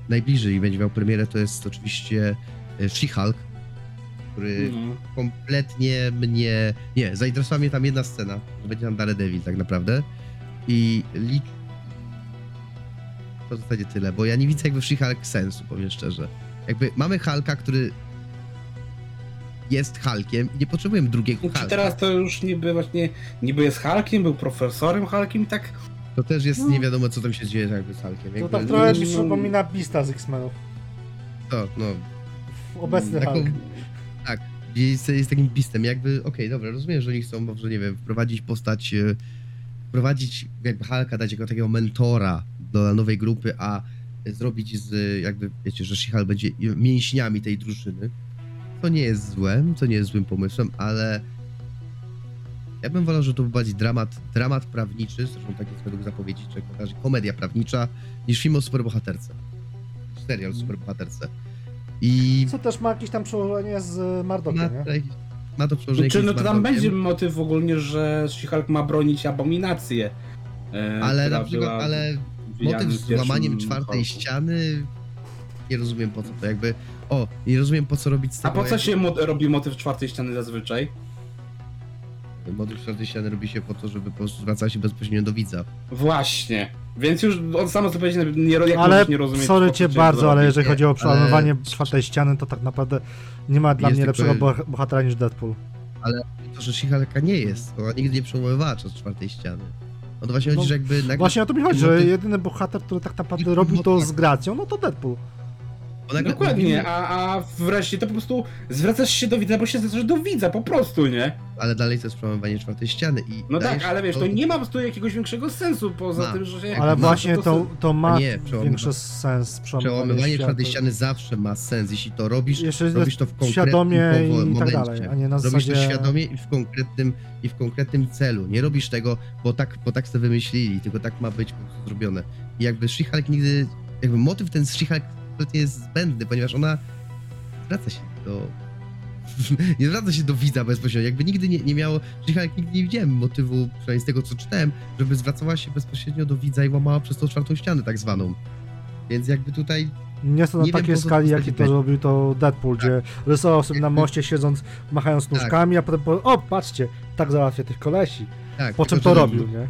najbliżej będzie miał premierę, to jest oczywiście She-Hulk. Który no. kompletnie mnie... Nie, zainteresowała mnie tam jedna scena, że będzie tam Daredevil tak naprawdę, I liczę to w zasadzie tyle, bo ja nie widzę jakby w She-Hulk sensu, powiem szczerze. Jakby mamy Hulka, który jest Hulkiem i nie potrzebujemy drugiego Hulka. Czy teraz to już niby właśnie, niby jest Hulkiem, był profesorem Hulkiem i tak... To też jest no. nie wiadomo, co tam się dzieje jakby z Hulkiem. Jakby... To tak trochę mi przypomina Beasta z X-Menów. To, no. Obecny Taką... Hulk. Tak, jest, jest takim Beastem, jakby, okej, okay, dobra, rozumiem, że oni chcą, może nie wiem, wprowadzić postać, wprowadzić jakby Hulka, dać jako takiego mentora do nowej grupy, a zrobić z, jakby, wiecie, że She-Hulk będzie mięśniami tej drużyny. To nie jest złe, to nie jest złym pomysłem, ale ja bym wolał, że to był bardziej dramat, dramat prawniczy, zresztą tak jest według zapowiedzi, czy komedia prawnicza, niż film o superbohaterce. Serial o superbohaterce. I... Co też ma jakieś tam przełożenie z Mardockiem, nie? Ma to przełożenie znaczy, no to tam będzie motyw ogólnie, że She-Hulk ma bronić abominację. E, ale na przykład, ale motyw z złamaniem czwartej roku. ściany... Nie rozumiem po co to jakby... O, nie rozumiem po co robić z tego... A po co się mo- robi motyw czwartej ściany zazwyczaj? Motyw czwartej ściany robi się po to, żeby po prostu zwracała się bezpośrednio do widza. Właśnie. Więc już od samo co powiedzieć, nie, jak ale nie rozumieć... Sorry cię bardzo, ale jeżeli chodzi o przełamywanie ale... czwartej ściany, to tak naprawdę nie ma dla jest mnie lepszego tylko... bohatera niż Deadpool. Ale to, że She-Hulka nie jest. Ona nigdy nie przełamywała czwartej ściany. On właśnie no, chodzi, że jakby... Nagle... Właśnie o to mi chodzi, że jedyny bohater, który tak naprawdę robił to z gracją, no to Deadpool. Dokładnie, a, a wreszcie to po prostu zwracasz się do widza, bo się zwracasz do widza, po prostu, nie? Ale dalej to jest przełamywanie czwartej ściany i... No tak, ale wiesz, to nie ma po prostu jakiegoś większego sensu, poza ma. tym, że... Się ale właśnie to, to, to ma nie, większy sens, przełamywanie Przełamywanie czwartej ściany zawsze ma sens, jeśli to robisz, jeśli robisz to w konkretnym świadomie powo- i tak dalej, a nie na robisz zasadzie... Robisz to świadomie i w konkretnym, i w konkretnym celu, nie robisz tego, bo tak, bo tak sobie wymyślili, tylko tak ma być po prostu zrobione. I jakby She-Hulk nigdy... Jakby motyw ten z She-Hulk jest zbędny, ponieważ ona zwraca się do... nie zwraca się do widza bezpośrednio, jakby nigdy nie, nie miało... She-Hulk nigdy nie widziałem motywu, przynajmniej z tego co czytałem, żeby zwracała się bezpośrednio do widza i łamała przez tą czwartą ścianę tak zwaną. Więc jakby tutaj... Nie są na takiej skali, jaki to robił to Deadpool, tak. gdzie rysował sobie na moście siedząc, machając nóżkami, tak. a potem o, patrzcie, tak załatwia tych kolesi. Tak, po czym to robił, robił, nie?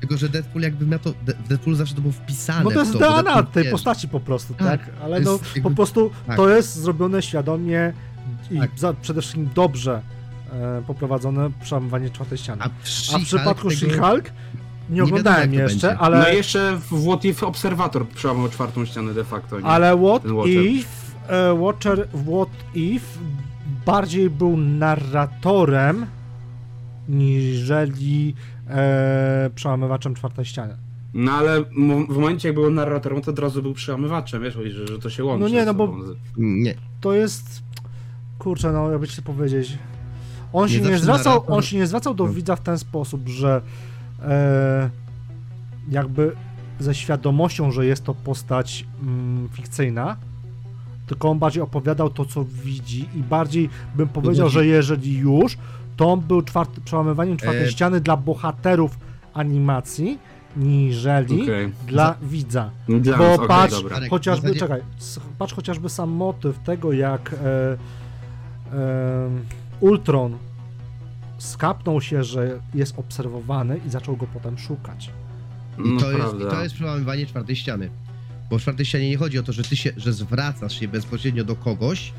Tylko, że Deadpool jakby miał to... W Deadpoolu zawsze to było wpisane. No to jest D N A tej wiesz. postaci po prostu, tak? tak? Ale no, jakby... po prostu tak. to jest zrobione świadomie i tak. za, przede wszystkim dobrze e, poprowadzone przełamywanie czwartej ściany. A w, A w przypadku She-Hulk tego... nie oglądałem nie wiadomo, jeszcze, ale... No jeszcze w What If Obserwator przełamał czwartą ścianę de facto. Nie? Ale What If... E, Watcher What If bardziej był narratorem niżeli... Eee, przełamywaczem czwartej ściany. No ale mo- w momencie jak był narratorem, to od razu był przełamywaczem, wiesz, że, że to się łączy. No nie, no bo nie. to jest... Kurczę, no jakby ci powiedzieć. On, nie się, nie zwracał, narrator... on się nie zwracał do no. widza w ten sposób, że e, jakby ze świadomością, że jest to postać mm, fikcyjna, tylko on bardziej opowiadał to, co widzi i bardziej bym powiedział, że jeżeli już, to on był czwarty, przełamywaniem czwartej e... ściany dla bohaterów animacji, niżeli okay. dla widza. Dla Bo okay, patrz, dobra. chociażby, zasadzie... czekaj, patrz chociażby sam motyw tego, jak e, e, Ultron skapnął się, że jest obserwowany i zaczął go potem szukać. No I, to jest, I to jest przełamywanie czwartej ściany. Bo w czwartej ścianie nie chodzi o to, że ty się, że zwracasz się bezpośrednio do kogoś,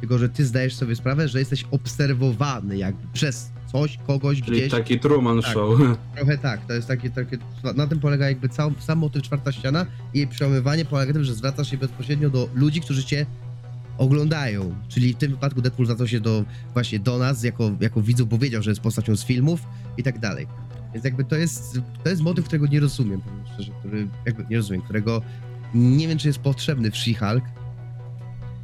tylko że ty zdajesz sobie sprawę, że jesteś obserwowany jakby przez coś, kogoś, Czyli gdzieś. Czyli taki Truman tak, Show. Trochę tak, to jest takie, takie... Na tym polega jakby cał, sam motyw czwarta ściana i jej przełamywanie polega na tym, że zwracasz się bezpośrednio do ludzi, którzy cię oglądają. Czyli w tym wypadku Deadpool zwracał się do, właśnie do nas jako, jako widzów, bo wiedział, że jest postacią z filmów i tak dalej. Więc jakby to jest, to jest motyw, którego nie rozumiem, powiem szczerze, który jakby nie rozumiem, którego nie wiem, czy jest potrzebny w She-Hulk.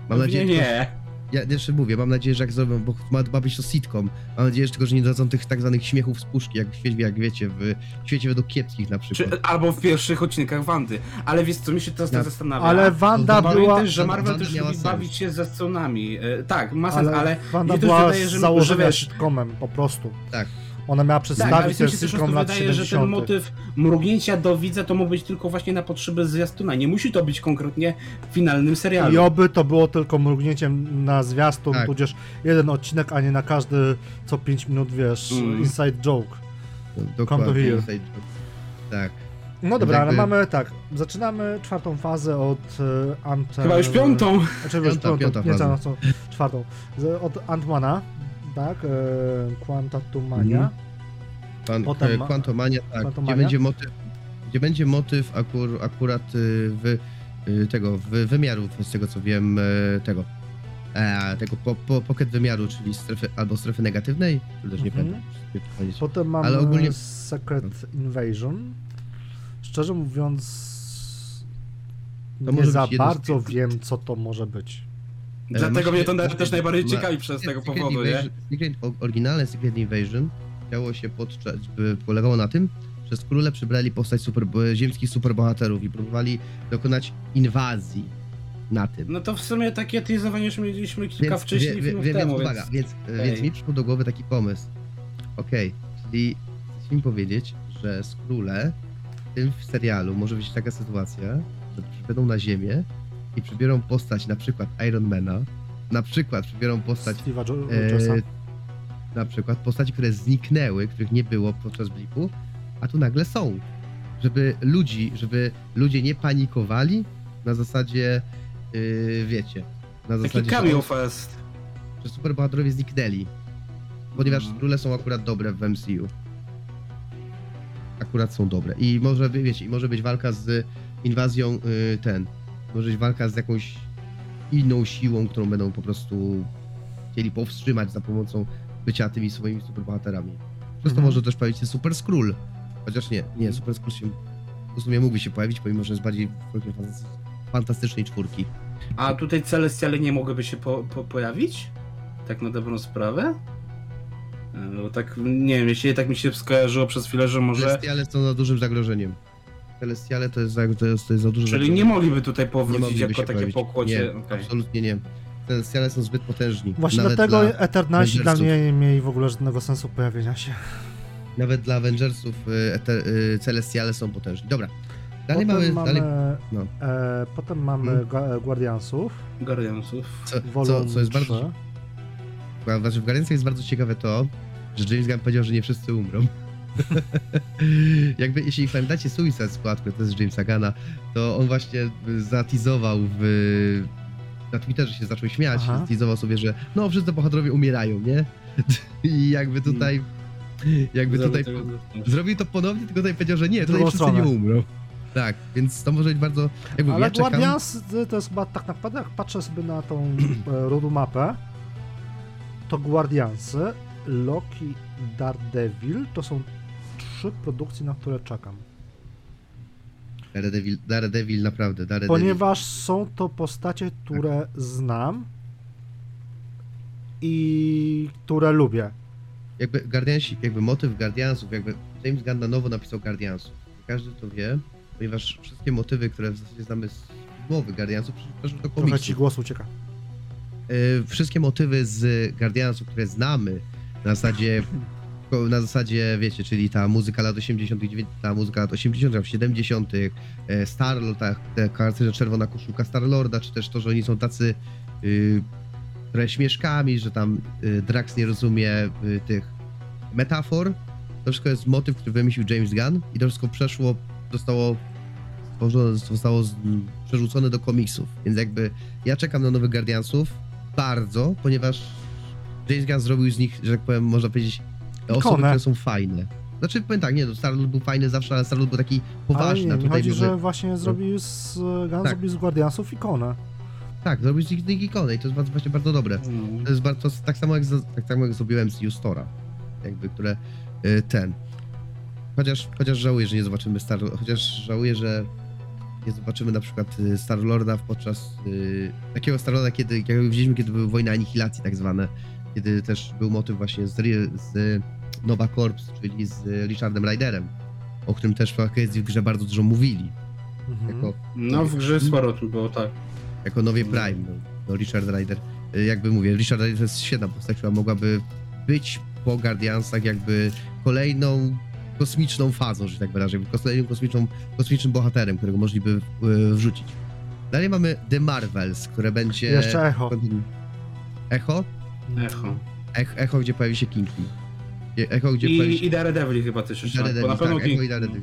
Mam no nadzieję, nie, nie. Ja jeszcze mówię, mam nadzieję, że jak zrobią, bo ma, ma być to sitcom, mam nadzieję, że tylko, że nie dadzą tych tak zwanych śmiechów z puszki, jak w świecie, jak wiecie, w świecie według kiepskich na przykład. Czy, albo w pierwszych odcinkach Wandy, ale wiesz co, mi się teraz tak zastanawia. Ale Wanda była... Pamiętaj, że Marvel też lubi bawić się ze scenami. E, tak, ma sens, ale... ale Wanda była wydaje, że, założenia że, sitcomem, po prostu. Tak. Ona miała przedstawić tak, sitcom lat wydaje, siedemdziesiątych. Że ten motyw mrugnięcia do widza to mógł być tylko właśnie na potrzeby zwiastuna. Nie musi to być konkretnie finalnym serialem. I oby to było tylko mrugnięciem na zwiastun, tak. tudzież jeden odcinek, a nie na każdy co pięć minut, wiesz, mm. inside joke. Dokładnie. Come to here. tak. No dobra, ale mamy tak, zaczynamy czwartą fazę od Ant... Chyba już piątą! Znaczy już piątą, piątą nie całą, czwartą. Od Ant-Mana, tak, Quantumania. Pan, Potem Quantumania, tak, Quantumania. Gdzie będzie motyw, gdzie będzie motyw akur, akurat w, tego, w wymiaru, z tego co wiem, tego, e, tego po, po, pocket wymiaru, czyli strefy, albo strefy negatywnej, też nie mhm. pamiętam. Potem mamy ale ogólnie... Secret Invasion. Szczerze mówiąc, to nie za bardzo wiem, co to może być. Dlatego e, mnie to też e, najbardziej e, ciekawi e, przez e, tego Secret powodu, Invasion, nie? Secret, oryginalne Secret Invasion działo się podczas, polegało na tym, że przez króle przybrali postać super, ziemskich superbohaterów i próbowali dokonać inwazji na tym. No to w sumie takie teasowanie już mieliśmy kilka więc, wcześniej wie, filmów wie, temu, więc... Uwaga, więc, więc mi przyszło do głowy taki pomysł. Okej, okay, czyli chcę mi powiedzieć, że z króle w tym serialu może być taka sytuacja, że przybydą na ziemię i przybiorą postać na przykład Ironmana, na przykład przybiorą postać e, na przykład postaci, które zniknęły, których nie było podczas blipu, a tu nagle są, żeby ludzi, żeby ludzie nie panikowali na zasadzie yy, wiecie, na taki zasadzie cameo fest, że superbohaterowie zniknęli, ponieważ mm. króle są akurat dobre w M C U. Akurat są dobre. I może, wiecie, może być walka z inwazją yy, ten. Może być walka z jakąś inną siłą, którą będą po prostu chcieli powstrzymać za pomocą bycia tymi swoimi superbohaterami. Przez to mm-hmm. może też pojawić się Super Skrull. Chociaż nie, nie, Super Skrull się w sumie mógłby się pojawić, pomimo że jest bardziej fantastycznej czwórki. A tutaj Celestiale nie mogłyby się po, po pojawić? Tak na dobrą sprawę? Bo tak, nie wiem, jeśli tak mi się skojarzyło przez chwilę, że może... Celestiale są za dużym zagrożeniem. Celestiale to jest za, to jest, to jest za dużym zagrożeniem. Czyli nie mogliby tutaj powrócić jako takie pojawić. Pokłodzie? Nie, okay. Absolutnie nie. Celestiale są zbyt potężni. Właśnie nawet dlatego dla Eternalsi dla mnie nie mieli w ogóle żadnego sensu pojawienia się. Nawet dla Avengersów eter, Celestiale są potężni. Dobra. Dalej potem mamy... Dalej... No. E, potem mamy hmm? ga- Guardiansów. Guardiansów. Co, co, co jest bardzo... W Guardiansach jest bardzo ciekawe to, że James Gunn powiedział, że nie wszyscy umrą. Jakby, jeśli pamiętacie Suicide Squad, który to jest Jamesa Gunna, to on właśnie zatizował w... na Twitterze się zaczął śmiać, Aha. zatizował sobie, że no wszyscy bohaterowie umierają, nie? I jakby tutaj... Jakby Zrobię tutaj... To... Zrobił to ponownie, tylko tutaj powiedział, że nie, tutaj wszyscy nie umrą. Tak, więc to może być bardzo... Jakby, ale ja Guardians czekam... to jest chyba tak naprawdę, jak patrzę sobie na tą roadmapę, to Guardiansy, Loki, Daredevil, to są trzy produkcje, na które czekam. Daredevil, Daredevil naprawdę, Daredevil. Ponieważ są to postacie, które tak. znam i które lubię. Jakby Guardiansi, jakby motyw Guardiansów, jakby James Gunn na nowo napisał Guardiansów. Każdy to wie, ponieważ wszystkie motywy, które w zasadzie znamy z mowy Guardiansów, przecież to komiksu. Trochę ci głos ucieka. Wszystkie motywy z Guardiansów, które znamy, na zasadzie, na zasadzie, wiecie, czyli ta muzyka lat osiemdziesiątych, ta muzyka lat osiemdziesiątych, siedemdziesiątych, Star-Lord, ta, ta charakterystyczna czerwona koszulka Star-Lorda, czy też to, że oni są tacy y, trochę śmieszkami, że tam y, Drax nie rozumie y, tych metafor. To wszystko jest motyw, który wymyślił James Gunn i to wszystko przeszło, zostało stworzone, zostało z, przerzucone do komiksów, więc jakby ja czekam na nowych Guardiansów, bardzo, ponieważ James Gunn zrobił z nich, że tak powiem, można powiedzieć, osoby, Kone. które są fajne. Znaczy, powiem tak, nie, Star-Lord był fajny zawsze, ale Star-Lord był taki poważny. Ale nie, tutaj chodzi, może... że właśnie zrobił z, Gunn tak. zrobił z Guardiansów ikonę. Tak, zrobił z nich ikonę i to jest bardzo, właśnie bardzo dobre. Mm. To jest bardzo, to tak samo jak, tak samo jak zrobiłem z Ustora, jakby, które ten... Chociaż, chociaż żałuję, że nie zobaczymy Star-Lorda, chociaż żałuję, że... Nie zobaczymy na przykład Star-Lorda podczas yy, takiego Star-Lorda, kiedy, jak widzieliśmy, kiedy były wojny anihilacji tak zwane, kiedy też był motyw właśnie z, z Nova Corps, czyli z Richardem Riderem, o którym też w grze bardzo dużo mówili. Mhm. Jako, no w grze sporo tu było, tak. Jako nowy Prime, no Richard Rider. Jakby mówię, Richard Rider to jest świetna postać, która mogłaby być po Guardiansach jakby kolejną kosmiczną fazą, że tak wyrażę, kolejnym kosmiczną, kosmicznym bohaterem, którego mogliby wrzucić. Dalej mamy The Marvels, które będzie... Jeszcze Echo. Echo? Echo. Echo, Echo gdzie pojawi się Kingpin. Echo, gdzie I, pojawi się... I Daredevil chyba też jeszcze. Daredevil, bo na pewno tak, King... Echo i Daredevil.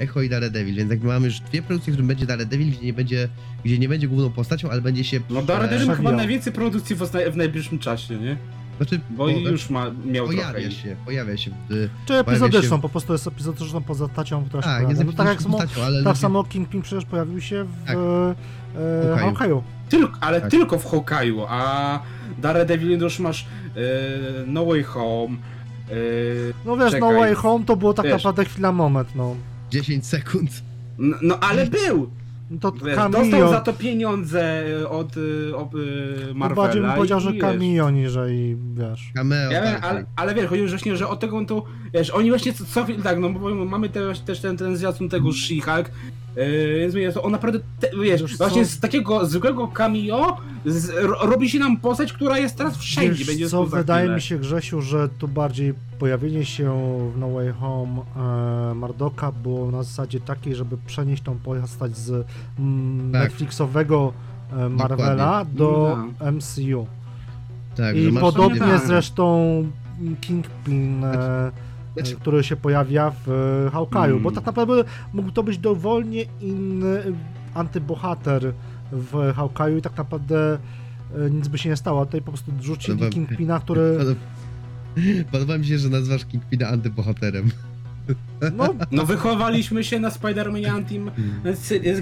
Echo i Daredevil, więc jakby mamy już dwie produkcje, w którym będzie Daredevil, gdzie nie będzie, gdzie nie będzie główną postacią, ale będzie się... No Daredevil e... chyba najwięcej produkcji w, w najbliższym czasie, nie? Znaczy, bo, bo już ma, miał pojawia trochę. Się, pojawia się. Gdy, Czy epizody się... są, po prostu jest epizody są poza tacią, która A, się no, tak jak samo, postacią, ale tak samo Kingpin przecież pojawił się w tak. e, Hawkeye'u. Tylko, ale tak. tylko w Hawkeye'u, a Daredevil już masz e, No Way Home. E, no wiesz, czekaj. No Way Home to było tak wiesz, naprawdę chwila moment, no. dziesięć sekund. No, no ale był! To wiesz, dostał za to pieniądze od, od Marvela. Bardziej bym powiedział, że cameo niżeli, wiesz. Cameo, ja wiem, ale, ale wiesz, chodzi właśnie, że od tego to, wiesz, oni właśnie co, co tak, no bo mamy też, też ten, ten zwiastun tego She-Hulk, więc yy, on naprawdę, te, wiesz, wiesz, właśnie co? Z takiego zwykłego cameo z, ro, robi się nam postać, która jest teraz wszędzie. Wiesz, będzie co, wydaje mi się, Grzesiu, że tu bardziej pojawienie się w No Way Home e, Mardoka było na zasadzie takiej, żeby przenieść tą postać z mm, tak. Netflixowego e, Marvela Dokładnie. do no. M C U. Tak, i podobnie no, zresztą Kingpin, e, znaczy... który się pojawia w Hawkeye'u, hmm. bo tak naprawdę mógł to być dowolnie inny antybohater w Hawkeye'u i tak naprawdę e, nic by się nie stało. Tutaj po prostu rzucili Podoba... Kingpina, który... Podoba mi się, że nazwasz Kingpina antybohaterem. No, no wychowaliśmy się na Spider-Manie Antym,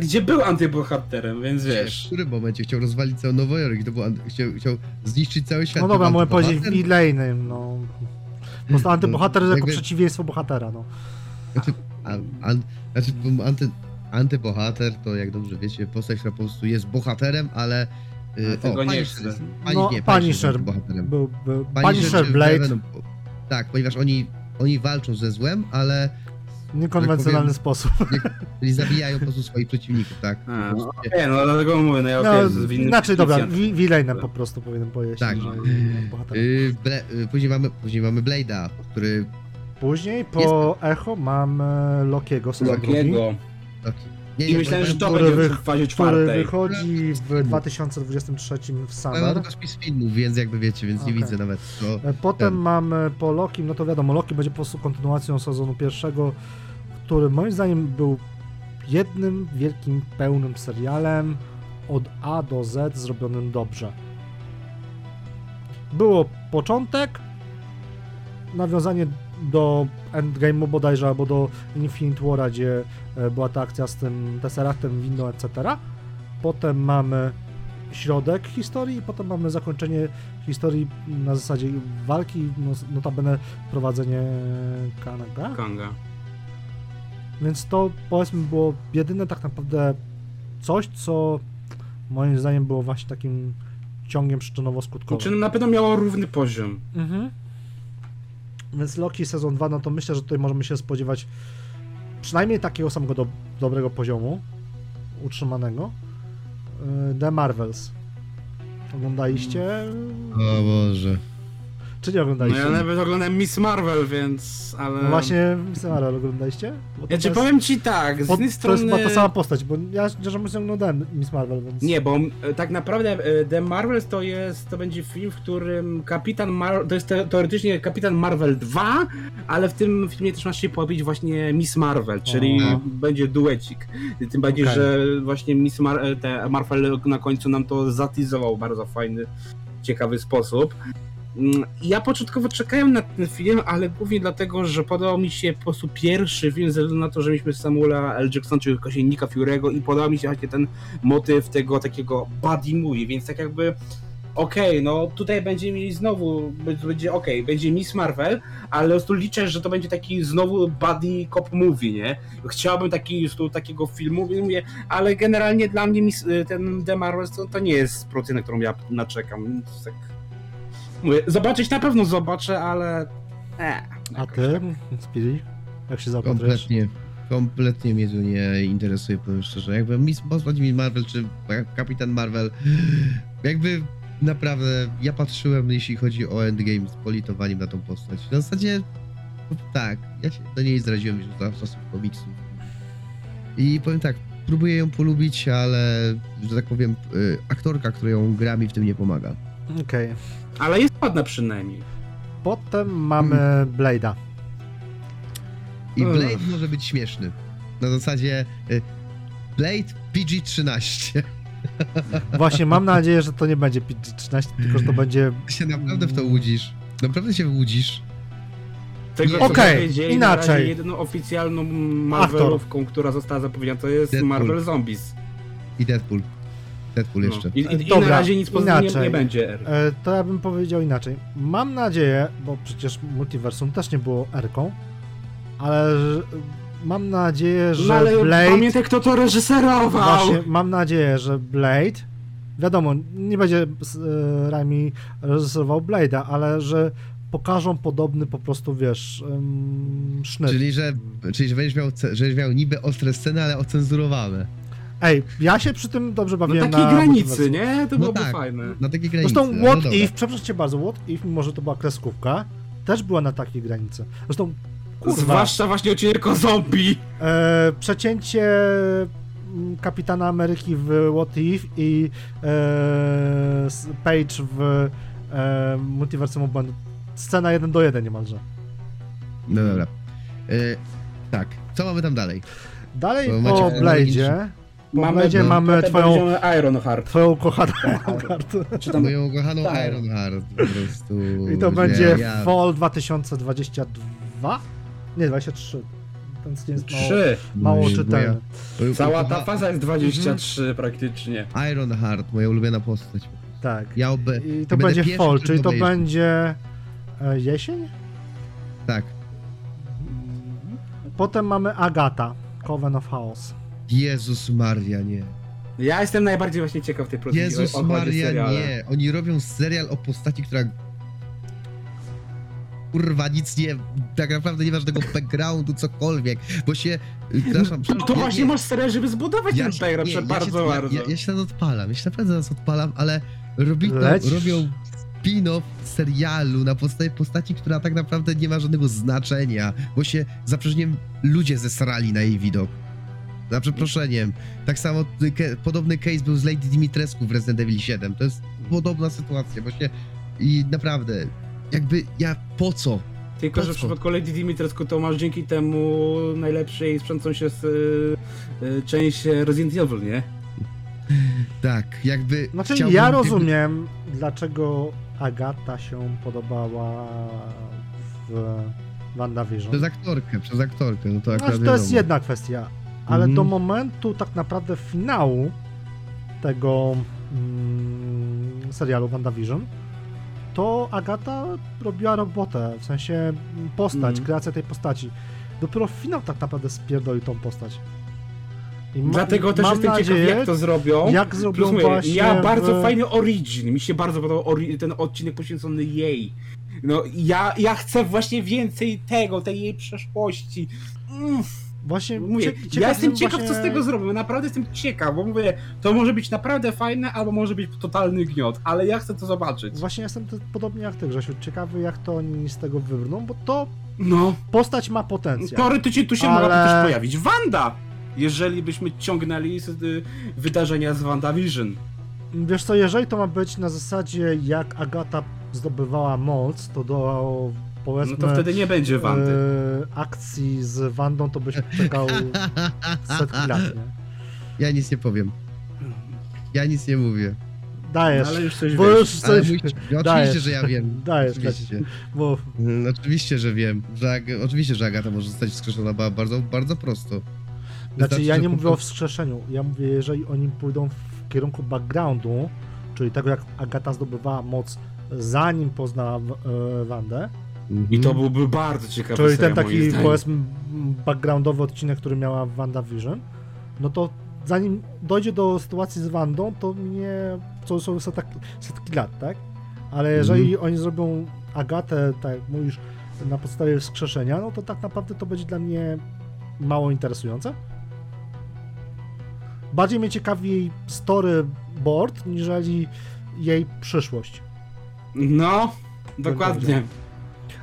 gdzie był antybohaterem, więc wiesz. W którym momencie chciał rozwalić cały Nowy Jork, to był anty... chciał, chciał zniszczyć cały świat. No dobra, mogę powiedzieć w Elainem, no. Po prostu antybohater no, jako jakby... przeciwieństwo bohatera, no. Znaczy, an, an, znaczy anty, antybohater to, jak dobrze wiecie, postać, która po prostu jest bohaterem, ale... ale o, tego nie chce. No, nie, Punisher był, był Punisher Blade. Venom, tak, ponieważ oni, oni walczą ze złem, ale... niekonwencjonalny powiem, sposób. Nie, czyli zabijają po prostu swoich przeciwników, tak? A, no, nie, no dlatego mówię, no ja no, okej. Inaczej, dobra, Villaina po prostu powinienem powiedzieć. Tak. Że yy, ble, później mamy, później mamy Blade'a, który... Później po jest... Echo mamy Lokiego. Lokiego. Nie, nie, I myślałem, że to będzie wych, w fazie czwartej. Który wychodzi w dwa tysiące dwudziestym trzecim w summer. No, no to jest filmów, więc jakby wiecie, więc okay. nie widzę nawet. To, Potem ten. mamy po Loki, no to wiadomo, Loki będzie po prostu kontynuacją sezonu pierwszego, który moim zdaniem był jednym wielkim, pełnym serialem od A do Z zrobionym dobrze. Było początek, nawiązanie do Endgame'u bodajże, albo do Infinite War'a, gdzie była ta akcja z tym Tesseractem, windą, et cetera. Potem mamy środek historii i potem mamy zakończenie historii na zasadzie walki, notabene prowadzenie Kanga. Kanga. Więc to, powiedzmy, było jedyne tak naprawdę coś, co moim zdaniem było właśnie takim ciągiem przyczynowo-skutkowym. Czyli na pewno miało równy poziom. Mhm. Więc Loki sezon dwa, no to myślę, że tutaj możemy się spodziewać przynajmniej takiego samego do, dobrego poziomu utrzymanego. The Marvels. Oglądaliście? O Boże. Czy nie oglądaliście? No ja nawet oglądałem Miss Marvel, więc... ale. No właśnie Miss Marvel oglądaliście? Bo ja ci jest... powiem ci tak, z jednej strony... To jest chyba ta sama postać, bo ja szczerze mówiąc oglądałem Miss Marvel, więc... Nie, bo tak naprawdę The Marvels to jest, to będzie film, w którym Kapitan Marvel, to jest teoretycznie Kapitan Marvel dwa, ale w tym filmie też masz się pojawić właśnie Miss Marvel, czyli o. będzie duecik. Tym bardziej, okay. że właśnie Miss Mar- te Marvel na końcu nam to zatizował w bardzo fajny, ciekawy sposób. Ja początkowo czekałem na ten film, ale głównie dlatego, że podobał mi się po prostu pierwszy film, ze względu na to, że mieliśmy Samuela L. Jacksona, czyli jakoś Nicka Fury'ego i podobał mi się właśnie ten motyw tego takiego buddy movie, więc tak jakby okej, okay, no tutaj będzie mieli znowu, będzie okej, okay, będzie Miss Marvel, ale po prostu liczę, że to będzie taki znowu buddy cop movie, nie? Chciałbym taki, takiego filmu, mówię, ale generalnie dla mnie ten The Marvels to, to nie jest produkcja, na którą ja naczekam. Mówię, zobaczyć na pewno zobaczę, ale... Eee, a ty, Spiri? Jak się zapatrujesz? Kompletnie, kompletnie mnie to nie interesuje, powiem szczerze. Jakby Miss mi Marvel czy Kapitan Marvel, jakby naprawdę ja patrzyłem, jeśli chodzi o Endgame, z politowaniem na tą postać. W zasadzie tak, ja się do niej zraziłem już za czasów komiksów. I powiem tak, próbuję ją polubić, ale, że tak powiem, aktorka, która ją gra, mi w tym nie pomaga. Okej. Okay. Ale jest ładna przynajmniej. Potem mamy hmm. Blade'a. I Blade Uff. może być śmieszny. na zasadzie Blade P G trzynaście. Właśnie, mam nadzieję, że to nie będzie P G trzynaście, tylko że to będzie... Ty się naprawdę w to łudzisz. Naprawdę się łudzisz. Okej, okay, inaczej. Jedyną oficjalną Marvelowką, która została zapowiedziana, to jest Deadpool. Marvel Zombies. I Deadpool. Deadpool jeszcze. No. I, i, Dobra, i na razie nic poza tym nie będzie. E, to ja bym powiedział inaczej. Mam nadzieję, bo przecież Multiversum też nie było R-ką, ale mam nadzieję, że no, ale Blade... Pamiętaj, kto to reżyserował! Właśnie, mam nadzieję, że Blade... Wiadomo, nie będzie e, Raimi reżyserował Blade'a, ale że pokażą podobny po prostu, wiesz, um, sznyt. Czyli, że, czyli że, będziesz miał, że będziesz miał niby ostre sceny, ale ocenzurowane. Ej, ja się przy tym dobrze bawiłem na... Na takiej granicy, nie? To byłoby fajne. Na takiej granicy. Zresztą What If, przepraszam cię bardzo, What If, mimo że to była kreskówka, też była na takiej granicy. Zresztą, kurwa... Zwłaszcza właśnie odcinek o zombie! E, przecięcie Kapitana Ameryki w What If i e, Page w e, Multiversum obłędu. Scena jeden do jeden niemalże. No dobra. Yy, tak, co mamy tam dalej? Dalej po Blade'zie. Po Blade'zie mamy twoją... Ironheart. Twoją kochaną Ironheart. Moją kochaną Ironheart po prostu. I to będzie ja... Fall dwa tysiące dwadzieścia dwa? Nie, dwadzieścia trzy. Ten jest mało, mało czytelny. Moja... Cała ta faza jest dwadzieścia trzy mhm. praktycznie. Ironheart, moja ulubiona postać. Tak. Ja oby... I to ja będzie Fall, czyli to będzie... Jesień? Tak. Potem mamy Agata, Coven of Chaos. Jezus Maria, nie. Ja jestem najbardziej właśnie ciekaw tej produkcji. Jezus o, Maria, seriale. Nie. Oni robią serial o postaci, która... Kurwa, nic nie... Tak naprawdę nie ma żadnego backgroundu, cokolwiek, bo się... Praszam, to, to ja, właśnie nie, masz serial, żeby zbudować ja, ten background, ja, bardzo, ja się, bardzo. Ja, ja się nas odpalam, ja się naprawdę nas odpalam, ale robi to, robią... spin-off serialu na podstawie postaci, która tak naprawdę nie ma żadnego znaczenia, bo się za przeproszeniem ludzie zesrali na jej widok. Za przeproszeniem. Tak samo ke- podobny case był z Lady Dimitrescu w Resident Evil siedem. To jest podobna sytuacja, bo się... I naprawdę, jakby ja po co? Tylko, po że w co? Przypadku Lady Dimitrescu to masz dzięki temu najlepszej sprzącą się z, y, y, część Resident Evil, nie? Tak, jakby... Znaczy chciałbym... ja rozumiem, dlaczego Agata się podobała w WandaVision. Przez aktorkę, przez aktorkę. No to, znaczy, to jest wiadomo. Jedna kwestia, ale mm. do momentu tak naprawdę finału tego mm, serialu WandaVision, to Agata robiła robotę, w sensie postać, mm. kreacja tej postaci. Dopiero finał tak naprawdę spierdolił tą postać. Ma, Dlatego też jestem nadzieję, ciekaw, jak to zrobią. Jak zrobią Plus, mówię, ja bardzo w... fajny origin, mi się bardzo podobał ten odcinek poświęcony jej. No ja, ja chcę właśnie więcej tego, tej jej przeszłości. Uff. Właśnie mówię, cie, ja jestem ciekaw, właśnie... co z tego zrobią, naprawdę jestem ciekaw, bo mówię, to może być naprawdę fajne, albo może być totalny gniot, ale ja chcę to zobaczyć. Właśnie jestem to, podobnie jak ty, Grzesiu, ciekawy, jak to oni z tego wybrną, bo to no. postać ma potencjał. Teoretycznie tu się ale... mogła też pojawić Wanda! Jeżeli byśmy ciągnęli wydarzenia z WandaVision. Wiesz co, jeżeli to ma być na zasadzie jak Agata zdobywała moc, to do powiedzmy... No to wtedy nie będzie Wandy. E, akcji z Wandą to byś czekał setki lat, nie? Ja nic nie powiem. Ja nic nie mówię. Dajesz. No, ale już coś bo wiesz. Już coś... Mój... No, oczywiście, że ja wiem. Dajesz. Oczywiście. Mów. No, oczywiście, że wiem. Że, oczywiście, że Agata może zostać wskrzeszona bardzo, bardzo prosto. Znaczy, ja nie mówię o wskrzeszeniu, ja mówię, jeżeli oni pójdą w kierunku backgroundu, czyli tego, jak Agata zdobywała moc, zanim poznała Wandę. I to byłby bardzo ciekawy serial, czyli ten taki, powiedzmy, backgroundowy odcinek, który miała WandaVision, no to zanim dojdzie do sytuacji z Wandą, to mnie co są setki, setki lat, tak? Ale jeżeli mm. oni zrobią Agatę, tak jak mówisz, na podstawie wskrzeszenia, no to tak naprawdę to będzie dla mnie mało interesujące. Bardziej mnie ciekawi jej storyboard, niżeli jej przyszłość. No, dokładnie.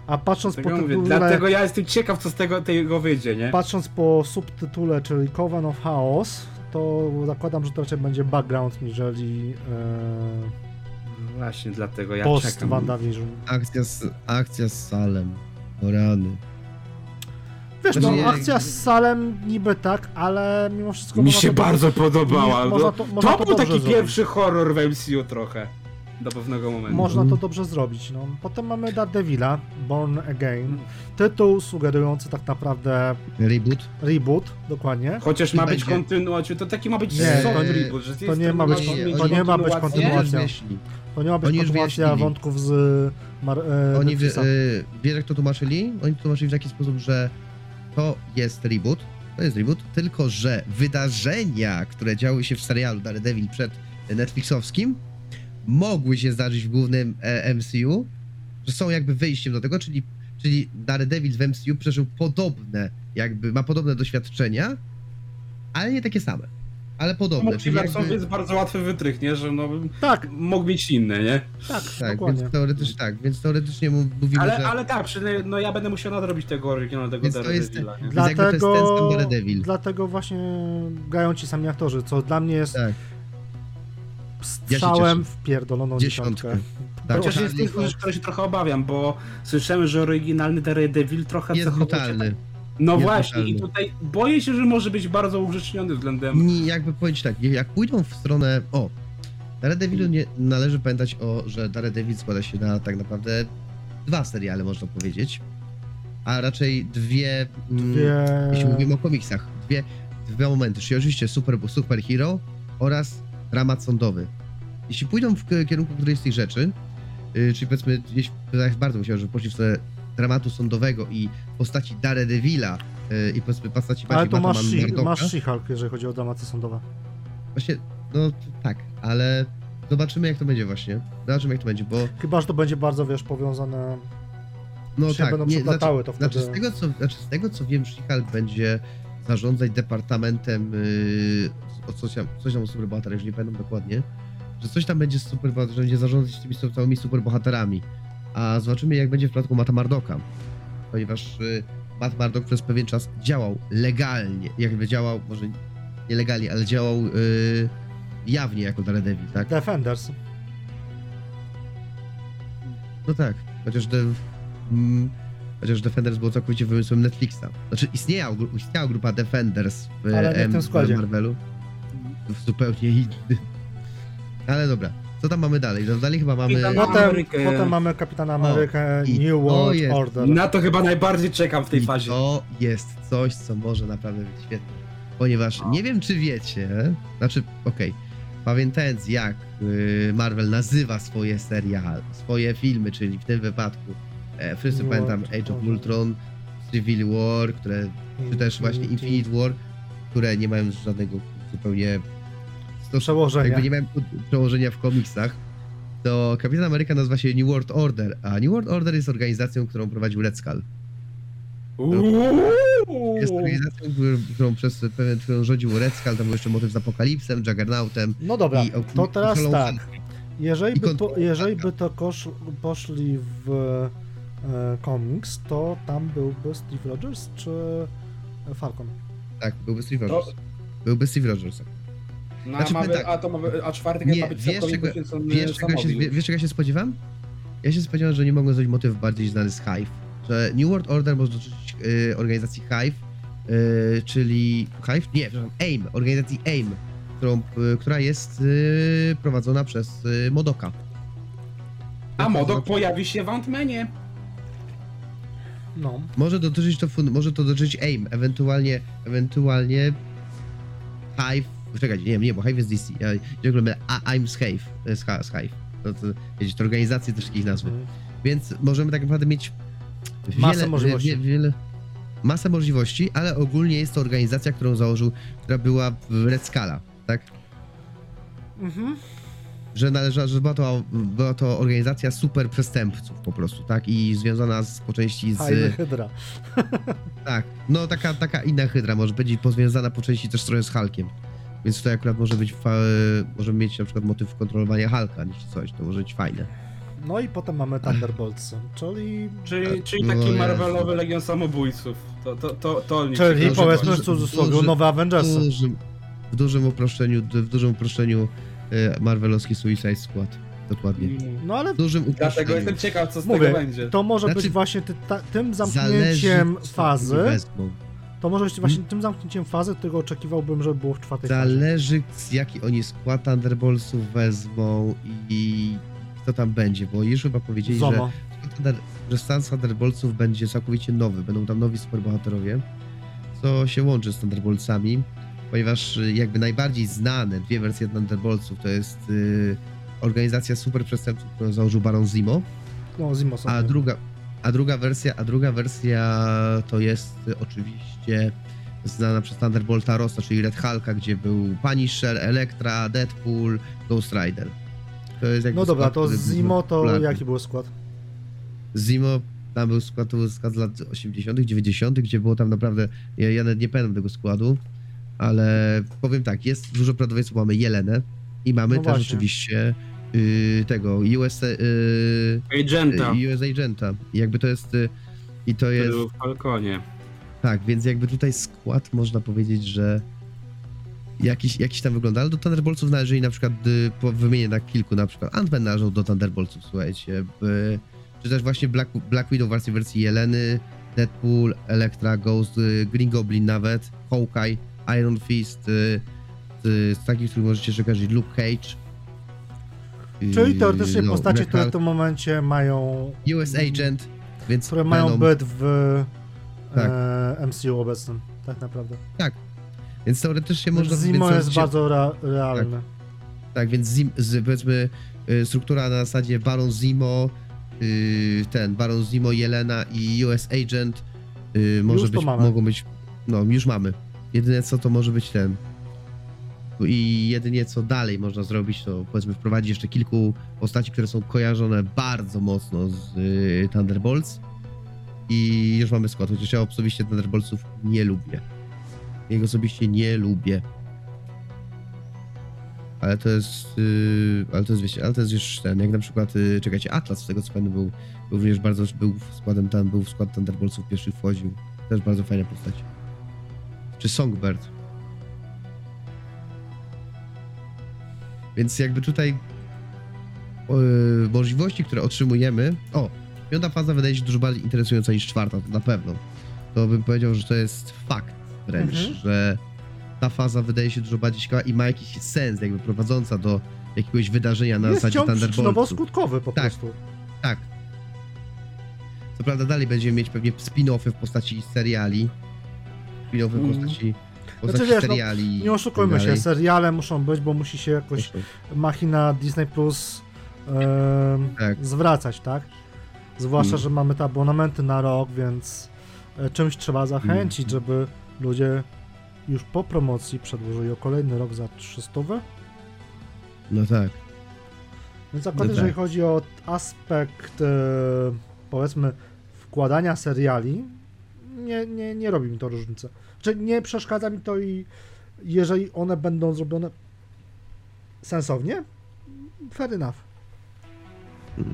A patrząc tego po tytule... Mówię, dlatego ja jestem ciekaw, co z tego, tego wyjdzie, nie? Patrząc po subtytule, czyli Coven of Chaos, to zakładam, że to raczej będzie background, niżeli... Yy... Właśnie dlatego ja post czekam. Post WandaVision. Akcja z, akcja z Salem. O rany. Wiesz, no, akcja z Salem niby tak, ale mimo wszystko... Mi się bardzo podobała. To, to, to, to był taki zrobić. Pierwszy horror w M C U trochę. Do pewnego momentu. Można to dobrze zrobić. No. Potem mamy Daredevila, Born Again. Tytuł sugerujący tak naprawdę... Reboot. Reboot, dokładnie. Chociaż ma być kontynuacja, to taki ma być sezon reboot. Że to nie ma być, nie, to nie ma być kontynuacja. To nie ma być kontynuacja wątków z... Mar e, Oni wie, e, wiesz jak to tłumaczyli? Oni to tłumaczyli w taki sposób, że to jest reboot, to jest reboot, tylko że wydarzenia, które działy się w serialu Daredevil przed Netflixowskim, mogły się zdarzyć w głównym M C U, że są jakby wyjściem do tego, czyli, czyli Daredevil w M C U przeżył podobne, jakby ma podobne doświadczenia, ale nie takie same, ale podobne. No, czyli jakby... jest bardzo łatwy wytrych, nie? Że no, tak. Mógł mieć inne, nie? Tak, tak, więc teoretycznie, tak, więc teoretycznie mówimy, ale, że... Ale tak, no ja będę musiał nadrobić tego oryginalnego Daredevila. Jest... Dlatego... Dlatego właśnie grają ci sami aktorzy, co dla mnie jest... Tak. Strzałem ja w pierdoloną dziesiątkę. Tak, chociaż jest tych rzeczy, które się trochę obawiam, bo słyszałem, że oryginalny Daredevil trochę jest brutalny. Tak... No jest właśnie, brutalny. I tutaj boję się, że może być bardzo ugrzeczniony względem... Nie, jakby powiedzieć tak, jak pójdą w stronę... O, Daredevilu nie należy pamiętać o, że Daredevil składa się na tak naprawdę dwa seriale, można powiedzieć. A raczej dwie... dwie... Mm, jeśli mówimy o komiksach, dwie, dwie momenty, czyli oczywiście Super, Super Hero oraz dramat sądowy. Jeśli pójdą w kierunku którejś z tych rzeczy, yy, czyli powiedzmy, jeśli bardzo musiałem, żeby poszli w stronę dramatu sądowego i postaci Daredevila yy, i powiedzmy postaci... Ale to masz She-Hulk, jeżeli chodzi o dramaty sądowe. Właśnie, no tak, ale zobaczymy jak to będzie właśnie. Zobaczymy jak to będzie, bo... Chyba, że to będzie bardzo, wiesz, powiązane... No tak, będą nie, znaczy, to wtedy... znaczy, z tego, co, znaczy z tego co wiem, She-Hulk będzie zarządzać departamentem yy, o coś tam, coś tam o superbohaterach, już nie pamiętam dokładnie, że coś tam będzie z superbohaterami, będzie zarządzać tymi całymi superbohaterami. A zobaczymy jak będzie w przypadku Matta Murdoka, ponieważ y, Matt Murdock przez pewien czas działał legalnie, jakby działał, może nie legalnie, ale działał y, jawnie jako Daredevil, tak? Defenders. No tak, chociaż de, mm, chociaż Defenders było całkowicie wymysłem Netflixa. Znaczy istniała, istniała grupa Defenders w, ale nie w tym Marvelu. W zupełnie inny. Ale dobra, co tam mamy dalej? Dalej chyba mamy... Potem, potem mamy Kapitana Amerykę, o, New World jest, Order. Na to chyba najbardziej czekam w tej I fazie. To jest coś, co może naprawdę być świetne. Ponieważ o. nie wiem, czy wiecie... Znaczy, okej. Okay, pamiętając, jak Marvel nazywa swoje seriale, swoje filmy, czyli w tym wypadku e, wszyscy New pamiętam World, Age of Order. Ultron, Civil War, które... Infinity. Czy też właśnie Infinite War, które nie mają żadnego zupełnie... Przełożenia. Jakby nie miałem przełożenia w komiksach, to Kapitan Ameryka nazywa się New World Order, a New World Order jest organizacją, którą prowadził Red Skull. Jest organizacją, którą przez pewien którą rządził Red Skull, tam był jeszcze motyw z Apokalipsem, Juggernautem. No dobra, i to teraz tak. Jeżeli by to, jeżeli by to kosz, poszli w e, komiks, to tam byłby Steve Rogers czy Falcon? Tak, byłby Steve Rogers. To... Byłby Steve Rogers. No, znaczy, mamy, tak, a, to mamy, a czwartek nie, ma być wiesz, czego, wiesz, czego się, wiesz czego się spodziewam? Ja się spodziewam, że nie mogą zrobić motyw bardziej znany z Hive. Że New World Order może dotyczyć y, organizacji Hive, y, czyli... Hive? Nie, przepraszam, AIM, organizacji AIM, którą, y, która jest y, prowadzona przez y, Modoka. A Modok pojawi się w Ant-Manie. No. Może dotyczyć to, może to dotyczyć AIM, ewentualnie, ewentualnie Hive. Czekaj, nie, nie, bo Hive jest D C. Ja ciągle będę I'm z Hive. Z Hive. To, to, to organizacje też takich nazwy. Więc możemy tak naprawdę mieć wiele, masę możliwości. Wiele, wiele, masę możliwości, ale ogólnie jest to organizacja, którą założył, która była w Red Skulla, tak? Mhm. Że należała, że była to, była to organizacja super przestępców po prostu, tak? I związana z, po części z... Fajna hydra. Tak, no taka, taka inna hydra, może będzie pozwiązana po części też trochę z Hulkiem. Więc to akurat może być, możemy mieć na przykład motyw kontrolowania Hulka, niż coś, to może być fajne. No i potem mamy Thunderbolts, czyli... Czyli, czyli taki no Marvelowy jest. Legion Samobójców, to, to, to, to nie czyli się powiedzmy, że nowe Avengersy. W dużym, w dużym uproszczeniu, w dużym uproszczeniu Marvelowski Suicide Squad. Dokładnie. No ale... Dużym dlatego jestem ciekaw, co z Mówię, tego będzie. To może znaczy, być właśnie ty, ta, tym zamknięciem fazy. To może być właśnie hmm. tym zamknięciem fazy, którego oczekiwałbym, żeby było w czwartej fazie. Zależy, jaki oni skład Thunderboltsów wezmą i kto tam będzie, bo już chyba powiedzieli, Zoma. że, że stan Thunderboltsów będzie całkowicie nowy. Będą tam nowi superbohaterowie, co się łączy z Thunderboltsami, ponieważ jakby najbardziej znane dwie wersje Thunderboltsów to jest y, organizacja superprzestępców, którą założył Baron Zemo, no, Zemo a druga... A druga wersja, a druga wersja to jest oczywiście znana przez Thunderbolta Rossa, czyli Red Hulka, gdzie był Punisher, Elektra, Deadpool, Ghost Rider. To jest jakby no dobra, skład, to Zemo to popularny. Jaki był skład? Zemo, tam był skład, to był skład z lat osiemdziesiątych, dziewięćdziesiątych, gdzie było tam naprawdę, ja, ja nawet nie pamiętam tego składu, ale powiem tak, jest dużo prawdopodobieństwa, mamy Jelenę i mamy no też właśnie. oczywiście... tego U S y, Agenta. U S Agenta. I jakby to jest y, i to jest w Falconie. Tak, więc jakby tutaj skład można powiedzieć, że jakiś, jakiś tam wygląda, ale do Thunderboltsów należeli na przykład y, po, wymienię tak kilku, na przykład Ant-Man należał do Thunderboltsów, słuchajcie, y, czy też właśnie Black, Black Widow w wersji, wersji Jeleny, Deadpool, Elektra, Ghost, y, Green Goblin nawet, Hawkeye, Iron Fist, y, y, z takich, z których możecie czekać, Luke Cage. Czyli teoretycznie no, postacie, Red które Hulk. w tym momencie mają... U S Agent, więc... Które Venom. mają byt w tak. e, M C U obecnym, tak naprawdę. Tak, więc teoretycznie więc można... Zemo jest się... bardzo ra- realne. Tak, tak więc zim, z, powiedzmy struktura na zasadzie Baron Zemo, y, ten, Baron Zemo, Jelena i U S Agent y, może już być, mogą być... No, już mamy. Jedyne co to może być ten... I jedynie co dalej można zrobić, to powiedzmy wprowadzić jeszcze kilku postaci, które są kojarzone bardzo mocno z y, Thunderbolts i już mamy skład, chociaż ja osobiście Thunderboltsów nie lubię. Jego osobiście nie lubię. Ale to jest, y, ale to jest, wiecie, ale to jest już ten, jak na przykład, y, czekajcie, Atlas z tego co pamiętam był, był również bardzo, był w składem tam, był w skład Thunderboltsów pierwszy wchodził, też bardzo fajna postać. Czy Songbird. Więc jakby tutaj yy, możliwości, które otrzymujemy... O, piąta faza wydaje się dużo bardziej interesująca niż czwarta, to na pewno. To bym powiedział, że to jest fakt wręcz, mm-hmm. że ta faza wydaje się dużo bardziej ciekawa i ma jakiś sens, jakby prowadząca do jakiegoś wydarzenia na jest zasadzie Thunderboltsu. Jest skutkowy po tak, prostu. Tak. Co prawda dalej będziemy mieć pewnie spin-offy w postaci seriali. Spin-offy mm. w postaci... Znaczy, wiesz, no, nie oszukujmy się, seriale muszą być, bo musi się jakoś machina Disney Plus yy, tak. zwracać, tak? Zwłaszcza, mm. że mamy te abonamenty na rok, więc czymś trzeba zachęcić, mm. żeby ludzie już po promocji przedłużyli o kolejny rok za trzysta. No tak. Więc akurat, no jeżeli tak. chodzi o aspekt, yy, powiedzmy, wkładania seriali, nie, nie, nie robi mi to różnicy. Znaczy nie przeszkadza mi to i jeżeli one będą zrobione sensownie, fair enough. Hmm.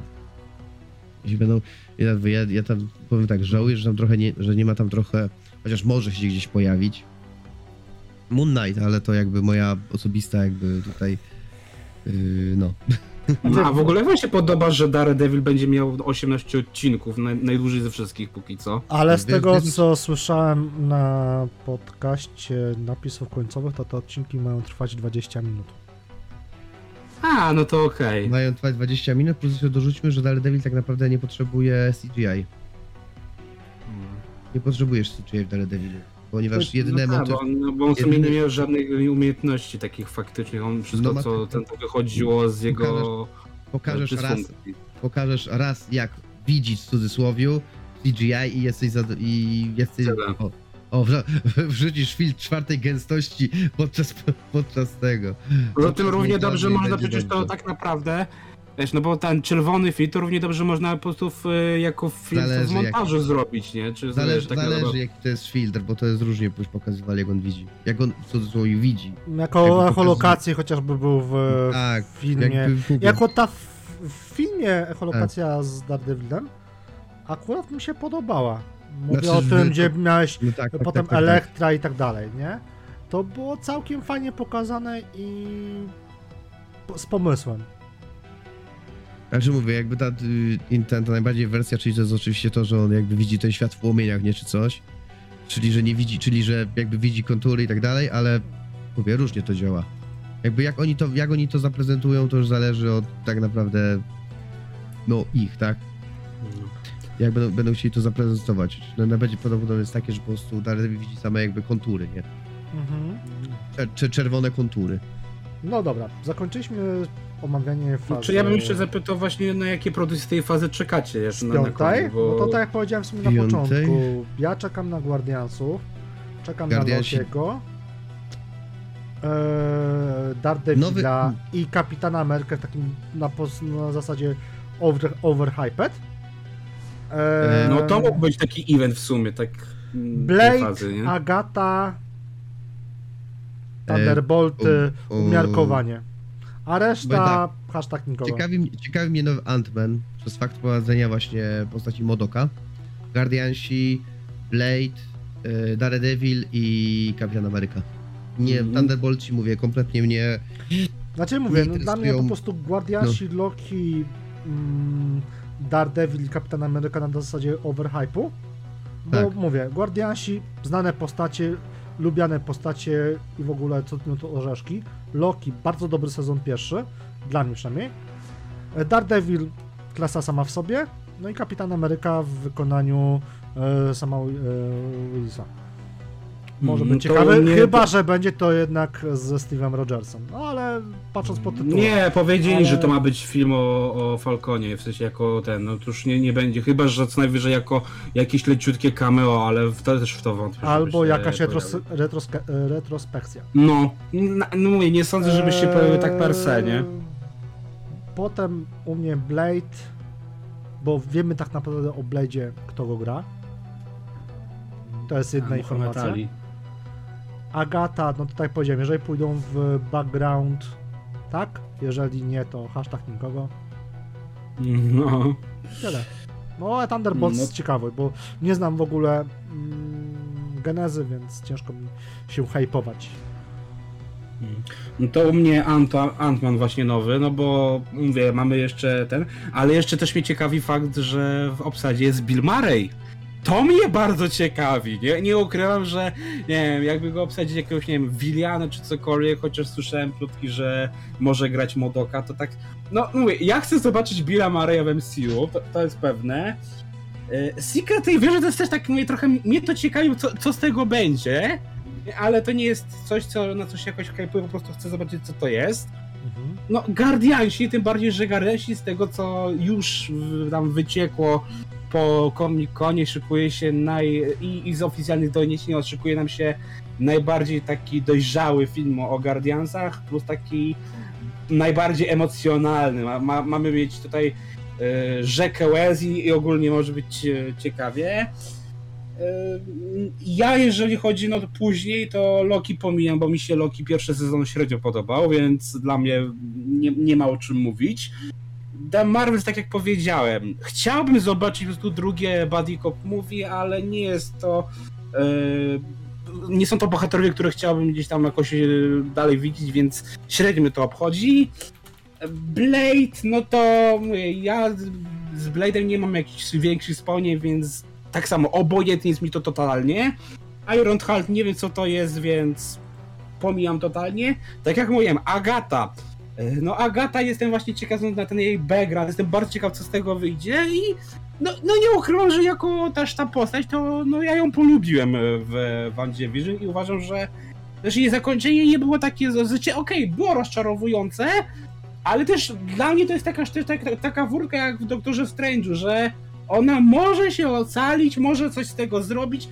Jeśli będą, ja, ja tam powiem tak, żałuję, że tam trochę nie, że nie ma tam trochę, chociaż może się gdzieś pojawić Moon Knight, ale to jakby moja osobista jakby tutaj, yy, no. No, a w ogóle wam się podoba, że Daredevil będzie miał osiemnaście odcinków, naj, najdłużej ze wszystkich póki co. Ale z tego co słyszałem na podcaście napisów końcowych, to te odcinki mają trwać dwadzieścia minut. A, no to okej. Okay. Mają trwać dwadzieścia minut, plus jeszcze dorzućmy, że Daredevil tak naprawdę nie potrzebuje C G I. Hmm. Nie potrzebujesz C G I w Daredevilu. Ponieważ jedyne no tak, motyw... no, bo on w sumie jedyne... nie miał żadnych umiejętności takich faktycznych, on wszystko no, co ten to wychodziło z jego... Pokażesz, pokażesz, raz, pokażesz raz jak widzisz w cudzysłowie C G I i jesteś... Za... I jesteś... O, o, wrzucisz film czwartej gęstości podczas, podczas tego. No tym równie dobrze można przecież to tak naprawdę... Wiesz, no bo ten czerwony filtr równie dobrze można po prostu w, jako filtr w montażu jak... zrobić, nie? Czy zależy, tak zależy jaki to jest filtr, bo to jest różnie, bo już pokazywali jak on widzi. Jak on w cudzysłowie widzi. Jako echolokacja chociażby był w tak, filmie. Jakby... Jako ta w, w filmie echolokacja tak. z Daredevilem akurat mi się podobała. Mówię znaczy, o tym, gdzie to... miałeś no tak, tak, potem tak, tak, Elektra tak. i tak dalej, nie? To było całkiem fajnie pokazane i z pomysłem. Znaczy mówię, jakby ta, ta, ta najbardziej wersja, czyli to jest oczywiście to, że on jakby widzi ten świat w płomieniach, nie, czy coś. Czyli, że nie widzi, czyli, że jakby widzi kontury i tak dalej, ale mówię, różnie to działa. Jakby jak oni to, jak oni to zaprezentują, to już zależy od tak naprawdę, no, ich, tak? Jak będą, będą chcieli to zaprezentować. No, najbardziej prawdopodobne jest takie, że po prostu Daredevil widzi same jakby kontury, nie? Mhm. Czy czerwone kontury. No dobra, zakończyliśmy omawianie fazy. No, czy ja bym jeszcze zapytał właśnie, na jakie produkcje z tej fazy czekacie jeszcze na, na koniec, bo... No to tak jak powiedziałem w sumie na Piątej? Początku, ja czekam na Guardiansów, czekam Guardiansi... na Lokiego, e, Daredevila Nowy... i Kapitana Amerykę takim na, na zasadzie over, overhyped. E, no to mógł być taki event w sumie, tak Blade, fazy, nie? Agata... Thunderbolt, e, o, o, umiarkowanie. A reszta tak, hashtag nikogo. Ciekawi, ciekawi mnie nowy Ant-Man przez fakt prowadzenia właśnie postaci Modoka, Guardiansi, Blade, Daredevil i Kapitan Ameryka. Nie, mm. Thunderbolci mówię, kompletnie mnie... Znaczy mówię, no, dla mnie po prostu Guardiansi, no. Loki, mm, Daredevil i Kapitan Ameryka na zasadzie overhype'u. Bo tak. Mówię, Guardiansi, znane postacie, lubiane postacie i w ogóle co dniu to orzeszki. Loki, bardzo dobry sezon pierwszy, dla mnie przynajmniej. Daredevil, klasa sama w sobie. No i Kapitan Ameryka w wykonaniu e, sama e, Willisa. Może być no ciekawy, nie, chyba to... że będzie to jednak ze Steve'em Rogersem. No ale patrząc po tytuł... Nie, powiedzieli, ale... że to ma być film o, o Falconie, w sensie jako ten, no to już nie, nie będzie, chyba że co najwyżej jako jakieś leciutkie cameo, ale w to, też w to wątpię. Albo jakaś retros, retros, retrospekcja. No, no mówię, nie sądzę, żeby się pojawiły tak per se, nie? Potem u mnie Blade, bo wiemy tak naprawdę o Blade'zie, kto go gra. To jest jedna A, informacja. Metali. Agata, no tutaj powiedziałem, jeżeli pójdą w background, tak? Jeżeli nie, to hashtag nikogo. No. Tyle. No, ale Thunderbolts no. jest ciekawy, bo nie znam w ogóle mm, genezy, więc ciężko mi się hejpować. No to u mnie Ant- Ant-Man właśnie nowy, no bo mówię, mamy jeszcze ten, ale jeszcze też mnie ciekawi fakt, że w obsadzie jest Bill Murray. To mnie bardzo ciekawi, nie, nie ukrywam, że nie wiem, jakby go obsadzić jakiegoś, nie wiem, Williana czy cokolwiek, chociaż słyszałem plotki, że może grać Modoka, to tak, no mówię, ja chcę zobaczyć Billa Murraya w M C U, to, to jest pewne. Secret Invasion to jest też tak, mówię, trochę mnie to ciekawi, co, co z tego będzie, ale to nie jest coś, co na coś jakoś hype'uje, po prostu chcę zobaczyć, co to jest. Mhm. No Guardiansi, tym bardziej, że Guardiansi z tego, co już tam wyciekło po Comic-Conie, szykuje się naj... I, i z oficjalnych doniesień szykuje nam się najbardziej taki dojrzały film o Guardiansach, plus taki najbardziej emocjonalny. Ma, ma, mamy mieć tutaj y, rzekę łez i, i ogólnie może być y, ciekawie. Y, ja jeżeli chodzi no to później, to Loki pomijam, bo mi się Loki pierwszy sezon średnio podobał, więc dla mnie nie, nie ma o czym mówić. The Marvels, tak jak powiedziałem, chciałbym zobaczyć po prostu drugie buddy cop movie, ale nie jest to, yy, nie są to bohaterowie, które chciałbym gdzieś tam jakoś dalej widzieć, więc średnio mnie to obchodzi. Blade, no to ja z Blade'em nie mam jakichś większych wspomnień, więc tak samo obojętnie jest mi to totalnie. Ironheart, nie wiem co to jest, więc pomijam totalnie. Tak jak mówiłem, Agata. No Agata, jestem właśnie ciekaw na ten jej background, jestem bardzo ciekaw, co z tego wyjdzie i no, no nie ukrywam, że jako też ta postać, to no ja ją polubiłem w WandaVision i uważam, że też jej zakończenie nie było takie, okej, okay, było rozczarowujące, ale też dla mnie to jest taka, taka, taka wórka jak w Doktorze Strange'u, że ona może się ocalić, może coś z tego zrobić.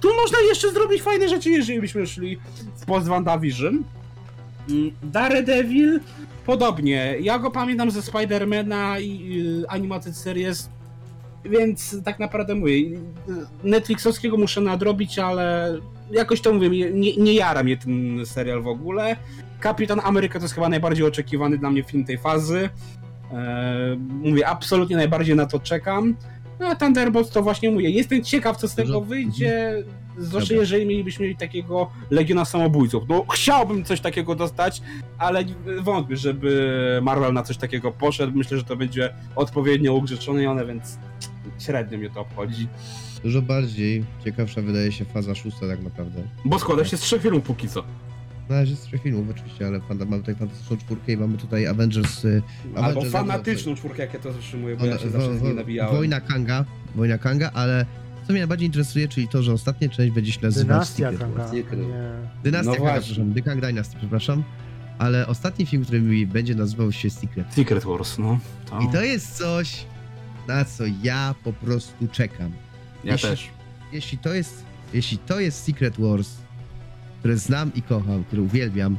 Tu można jeszcze zrobić fajne rzeczy, jeżeli byśmy szli w post WandaVision. Daredevil podobnie, ja go pamiętam ze Spider-Mana i y, Animated Series, więc tak naprawdę mówię, Netflixowskiego muszę nadrobić, ale jakoś to mówię, nie, nie jara mnie ten serial w ogóle. Kapitan Ameryka to jest chyba najbardziej oczekiwany dla mnie film tej fazy, e, mówię, absolutnie najbardziej na to czekam. No a Thunderbolts to właśnie mówię, jestem ciekaw, co z tego wyjdzie, zwłaszcza jeżeli mielibyśmy mieli takiego Legiona Samobójców. No chciałbym coś takiego dostać, ale wątpię, żeby Marvel na coś takiego poszedł. Myślę, że to będzie odpowiednio ugrzeczone, więc średnio mnie to obchodzi. Dużo bardziej ciekawsza wydaje się faza szósta tak naprawdę. Bo składa się z trzech filmów póki co. Na razie z trzech filmów oczywiście, ale fanda, mamy tutaj fantastyczną czwórkę i mamy tutaj Avengers... Albo Avengers, fanatyczną czwórkę, jak ja to zatrzymuję, bo ona, ja się zawsze wo, wo, nie nabijałem. Wojna Kanga, Wojna Kanga, ale co mnie najbardziej interesuje, czyli to, że ostatnia część będzie się nazywać... Dynastia Kanga. Dynastia no Kanga, przepraszam, The Kang Dynasty, przepraszam. Ale ostatni film, który mi będzie nazywał się Secret. Secret Wars, no. To... I to jest coś, na co ja po prostu czekam. Ja jeśli, też. Jeśli to jest, jeśli to jest Secret Wars, które znam i kocham, które uwielbiam,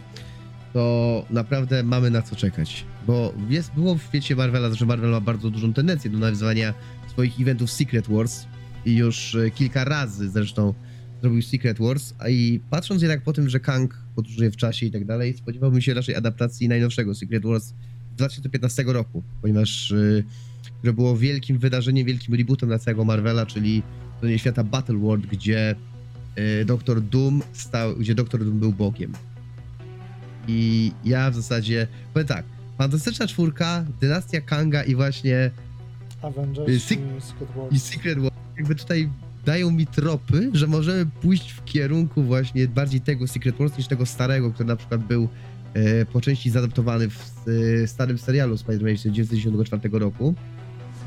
to naprawdę mamy na co czekać. Bo jest, było w świecie Marvela, że Marvel ma bardzo dużą tendencję do nazywania swoich eventów Secret Wars i już kilka razy zresztą zrobił Secret Wars, a i patrząc jednak po tym, że Kang podróżuje w czasie i tak dalej, spodziewałbym się raczej adaptacji najnowszego Secret Wars z dwa tysiące piętnastego roku, ponieważ yy, które było wielkim wydarzeniem, wielkim rebootem dla całego Marvela, czyli do świata Battleworld, gdzie Doktor Doom stał, gdzie Doktor Doom był Bogiem. I ja w zasadzie powiem tak, Fantastyczna Czwórka, Dynastia Kanga i właśnie Avengers i Secret Wars. I Secret Wars jakby tutaj dają mi tropy, że możemy pójść w kierunku właśnie bardziej tego Secret Wars niż tego starego, który na przykład był e, po części zaadaptowany w e, starym serialu Spider-Man z tysiąc dziewięćset dziewięćdziesiątego czwartego roku,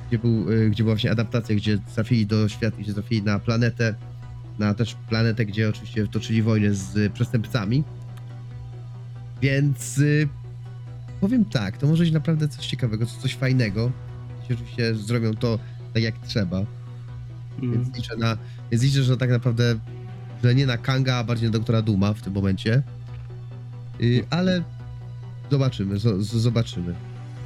gdzie, był, e, gdzie była właśnie adaptacja, gdzie trafili do świata, gdzie trafili na planetę na też planetę, gdzie oczywiście toczyli wojnę z przestępcami. Więc y, powiem tak, to może być naprawdę coś ciekawego, coś fajnego. Jeśli oczywiście zrobią to tak jak trzeba. Mm. Więc, liczę na, więc liczę, że tak naprawdę, że nie na Kanga, a bardziej na Doktora Dooma w tym momencie. Y, ale zobaczymy, z, z, zobaczymy.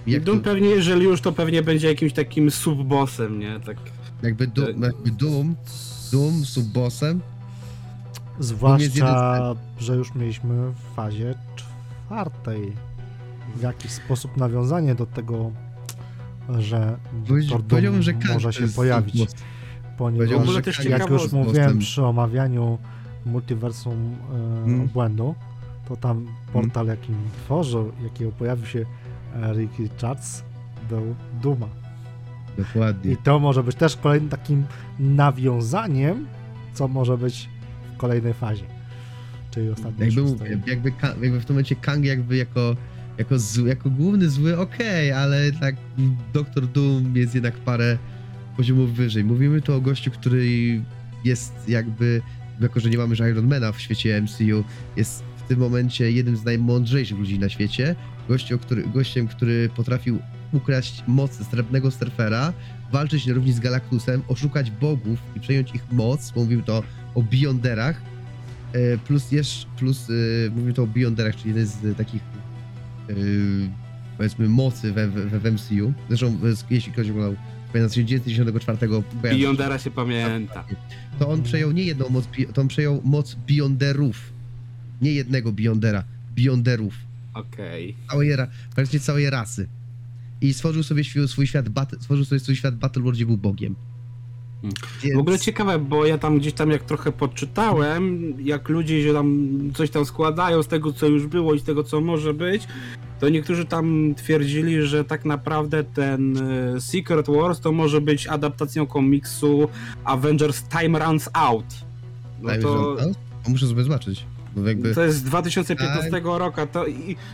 Jak Doom to... pewnie, jeżeli już, to pewnie będzie jakimś takim subbossem, nie? Tak. Jakby, do, jakby Doom... Doom, subbossem. Zwłaszcza, że już mieliśmy w fazie czwartej w jakiś sposób nawiązanie do tego, że Doktor Doom że może się pojawić. Ponieważ, jak już mówiłem przy omawianiu Multiwersum e, obłędu, to tam portal, jakim tworzył, jakiego pojawił się Reed Richards, był Dooma. Dokładnie. I to może być też kolejnym takim nawiązaniem, co może być w kolejnej fazie, czyli ostatniej jakby, jakby, jakby w tym momencie Kang jakby jako, jako, zły, jako główny zły, okej, okay, ale tak Doktor Doom jest jednak parę poziomów wyżej. Mówimy tu o gościu, który jest jakby, jako że nie mamy już Ironmana w świecie M C U, jest w tym momencie jednym z najmądrzejszych ludzi na świecie, gościu, który, gościem, który potrafił ukraść moc srebrnego surfera, walczyć na równi z Galactusem, oszukać bogów i przejąć ich moc, bo mówimy to o Beyonderach, plus jeszcze, plus yy, mówimy to o Beyonderach, czyli jeden z takich yy, powiedzmy mocy we, we, w M C U. Zresztą jeśli ktoś oglądał dziewięćdziesiątego czwartego Beyondera się pamięta. To on przejął nie jedną moc, to on przejął moc Beyonderów. Nie jednego Beyondera, Beyonderów. Okej. Okay. Całej, praktycznie całej rasy. I stworzył sobie swój świat, stworzył sobie swój świat Battleworld, gdzie był Bogiem. Hmm. Więc... W ogóle ciekawe, bo ja tam gdzieś tam jak trochę podczytałem, jak ludzie się tam coś tam składają z tego, co już było i z tego, co może być, to niektórzy tam twierdzili, że tak naprawdę ten Secret Wars to może być adaptacją komiksu Avengers Time Runs Out. No Time to... Runs Out? To muszę sobie zobaczyć. Jakby... To jest z dwa tysiące piętnastego tak. roku, to,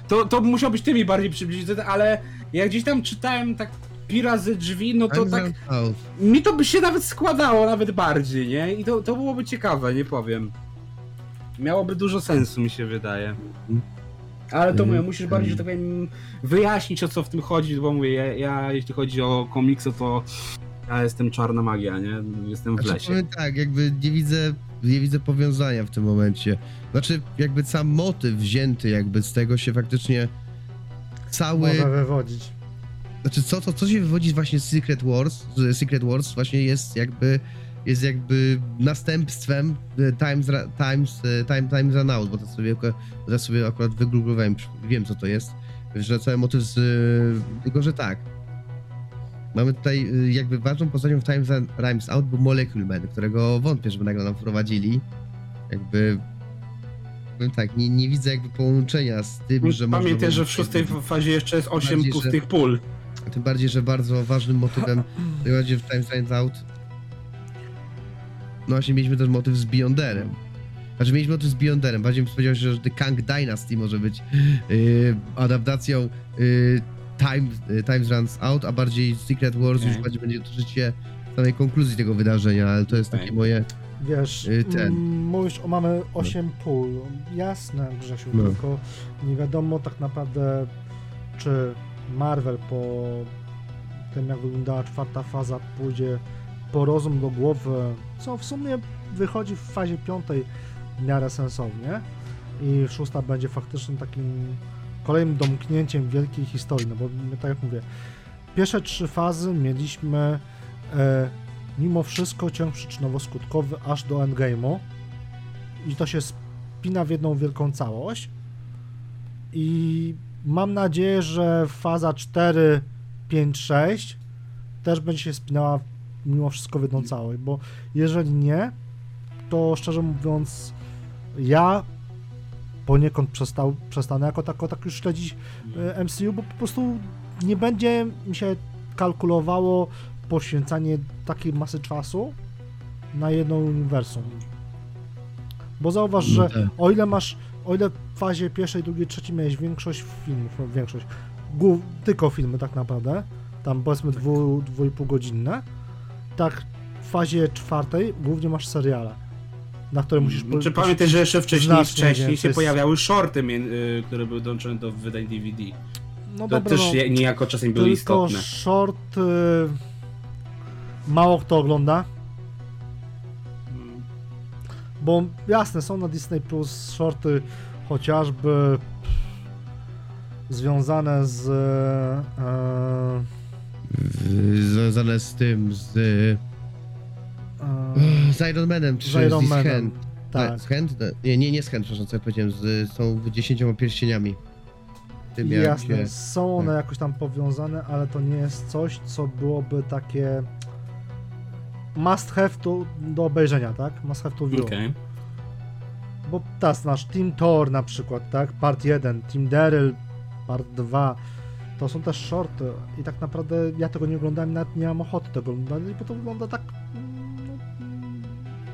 to, to musiał być ty mi bardziej przybliżyć, ale jak gdzieś tam czytałem tak pi razy drzwi, no to I'm tak mi to by się nawet składało, nawet bardziej, nie? I to, to byłoby ciekawe, nie powiem. Miałoby dużo sensu, mi się wydaje. Ale to mówię, musisz bardziej, że tak powiem, wyjaśnić, o co w tym chodzi, bo mówię, ja, ja jeśli chodzi o komiksy, to ja jestem czarna magia, nie? Jestem w lesie. Znaczy, tak, jakby nie widzę... nie widzę powiązania w tym momencie. Znaczy, jakby sam motyw wzięty jakby z tego się faktycznie cały... Można wywodzić. Znaczy, co, to, co się wywodzi właśnie z Secret Wars, z Secret Wars właśnie jest jakby jest jakby następstwem Times, Times, Time, Times Run Out, bo to sobie, to sobie akurat wygooglowałem, wiem co to jest, że cały motyw z... Tylko, że tak. Mamy tutaj jakby ważną postacią w Times Rhymes Out był Molecule Man, którego wątpię, żeby nagle nam wprowadzili. Jakby... tak, nie, nie widzę jakby połączenia z tym, że... Pamiętaj, że w szóstej fazie jeszcze jest osiem pustych pól. Tym bardziej, że bardzo ważnym motywem w Times Rhymes Out no właśnie mieliśmy też motyw z Beyonderem. Znaczy mieliśmy motyw z Beyonderem, bardziej bym spodziewał się, że The Kang Dynasty może być yy, adaptacją yy, Time, Times Runs Out, a bardziej Secret Wars okay. Już bardziej będzie dotyczyć się samej konkluzji tego wydarzenia, ale to jest okay. Takie moje... Wiesz, ten. Mówisz, o mamy osiem no. pól, jasne Grzesiu, no. Tylko nie wiadomo tak naprawdę, czy Marvel po tym jak wyglądała czwarta faza pójdzie po rozum do głowy, co w sumie wychodzi w fazie piątej w miarę sensownie i szósta będzie faktycznie takim kolejnym domknięciem wielkiej historii, no bo tak jak mówię, pierwsze trzy fazy mieliśmy e, mimo wszystko ciąg przyczynowo-skutkowy aż do endgame'u i to się spina w jedną wielką całość i mam nadzieję, że faza cztery, pięć, sześć też będzie się spinała mimo wszystko w jedną całość, bo jeżeli nie, to szczerze mówiąc ja poniekąd przestał, przestanę jako tako tak już śledzić M C U, bo po prostu nie będzie mi się kalkulowało poświęcanie takiej masy czasu na jedno uniwersum. Bo zauważ, że o ile masz, o ile w fazie pierwszej, drugiej, trzeciej miałeś większość filmów, większość, głów, tylko filmy tak naprawdę, tam powiedzmy dwu, dwu i pół godzinne, tak w fazie czwartej głównie masz seriale, na które musisz... Czy pamiętaj, że jeszcze wcześniej, wcześniej się jest... pojawiały shorty, które były dołączone do wydań D V D. No to dobra, też no, niejako czasem były istotne. Tylko short... Mało kto ogląda, bo jasne, są na Disney Plus shorty chociażby pff, związane z... E, związane z tym, z... E, z Iron Manem, czy z, z Iron Manem, tak. Z Hand? Nie, nie, nie z Hand, przepraszam, co ja powiedziałem, z, są dziesięcioma pierścieniami. Tym jasne, się... są one tak. Jakoś tam powiązane, ale to nie jest coś, co byłoby takie... must have to, do obejrzenia, tak? Must have to view. Okay. Bo teraz nasz Team Thor na przykład, tak? Part jeden, Team Daryl, Part dwa, to są też shorty i tak naprawdę ja tego nie oglądałem, nawet nie mam ochoty tego oglądać, bo to wygląda tak...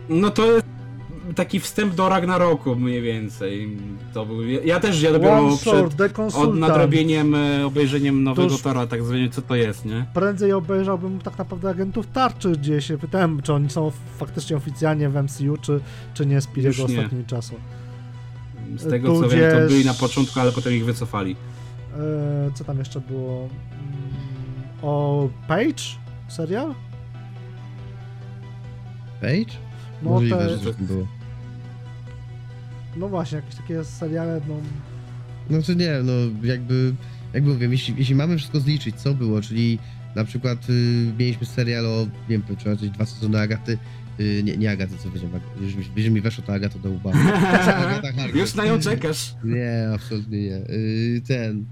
No to jest taki wstęp do Ragnaroku mniej więcej. To był... Ja też ja dopiero przed od nadrobieniem, obejrzeniem nowego Tora, tak zwane, co to jest, nie? Prędzej obejrzałbym tak naprawdę Agentów Tarczy, gdzie się pytałem, czy oni są faktycznie oficjalnie w M C U, czy, czy nie z Piriego ostatnimi czasy. Z tego Tudzież... co wiem, to byli na początku, ale potem ich wycofali. Yy, co tam jeszcze było? O Page? Serial? Page? No, możliwe, te... że coś było. No właśnie, jakieś takie seriale, no... Znaczy nie, no jakby... Jak mówię, jeśli, jeśli mamy wszystko zliczyć, co było, czyli na przykład y, mieliśmy serial o, nie wiem, czy raczej dwa sezony Agaty... Y, nie, nie Agaty, co wiedziałem, już, już mi weszło ta Agata do łba. Już na nią czekasz. Nie, absolutnie nie. Y, ten...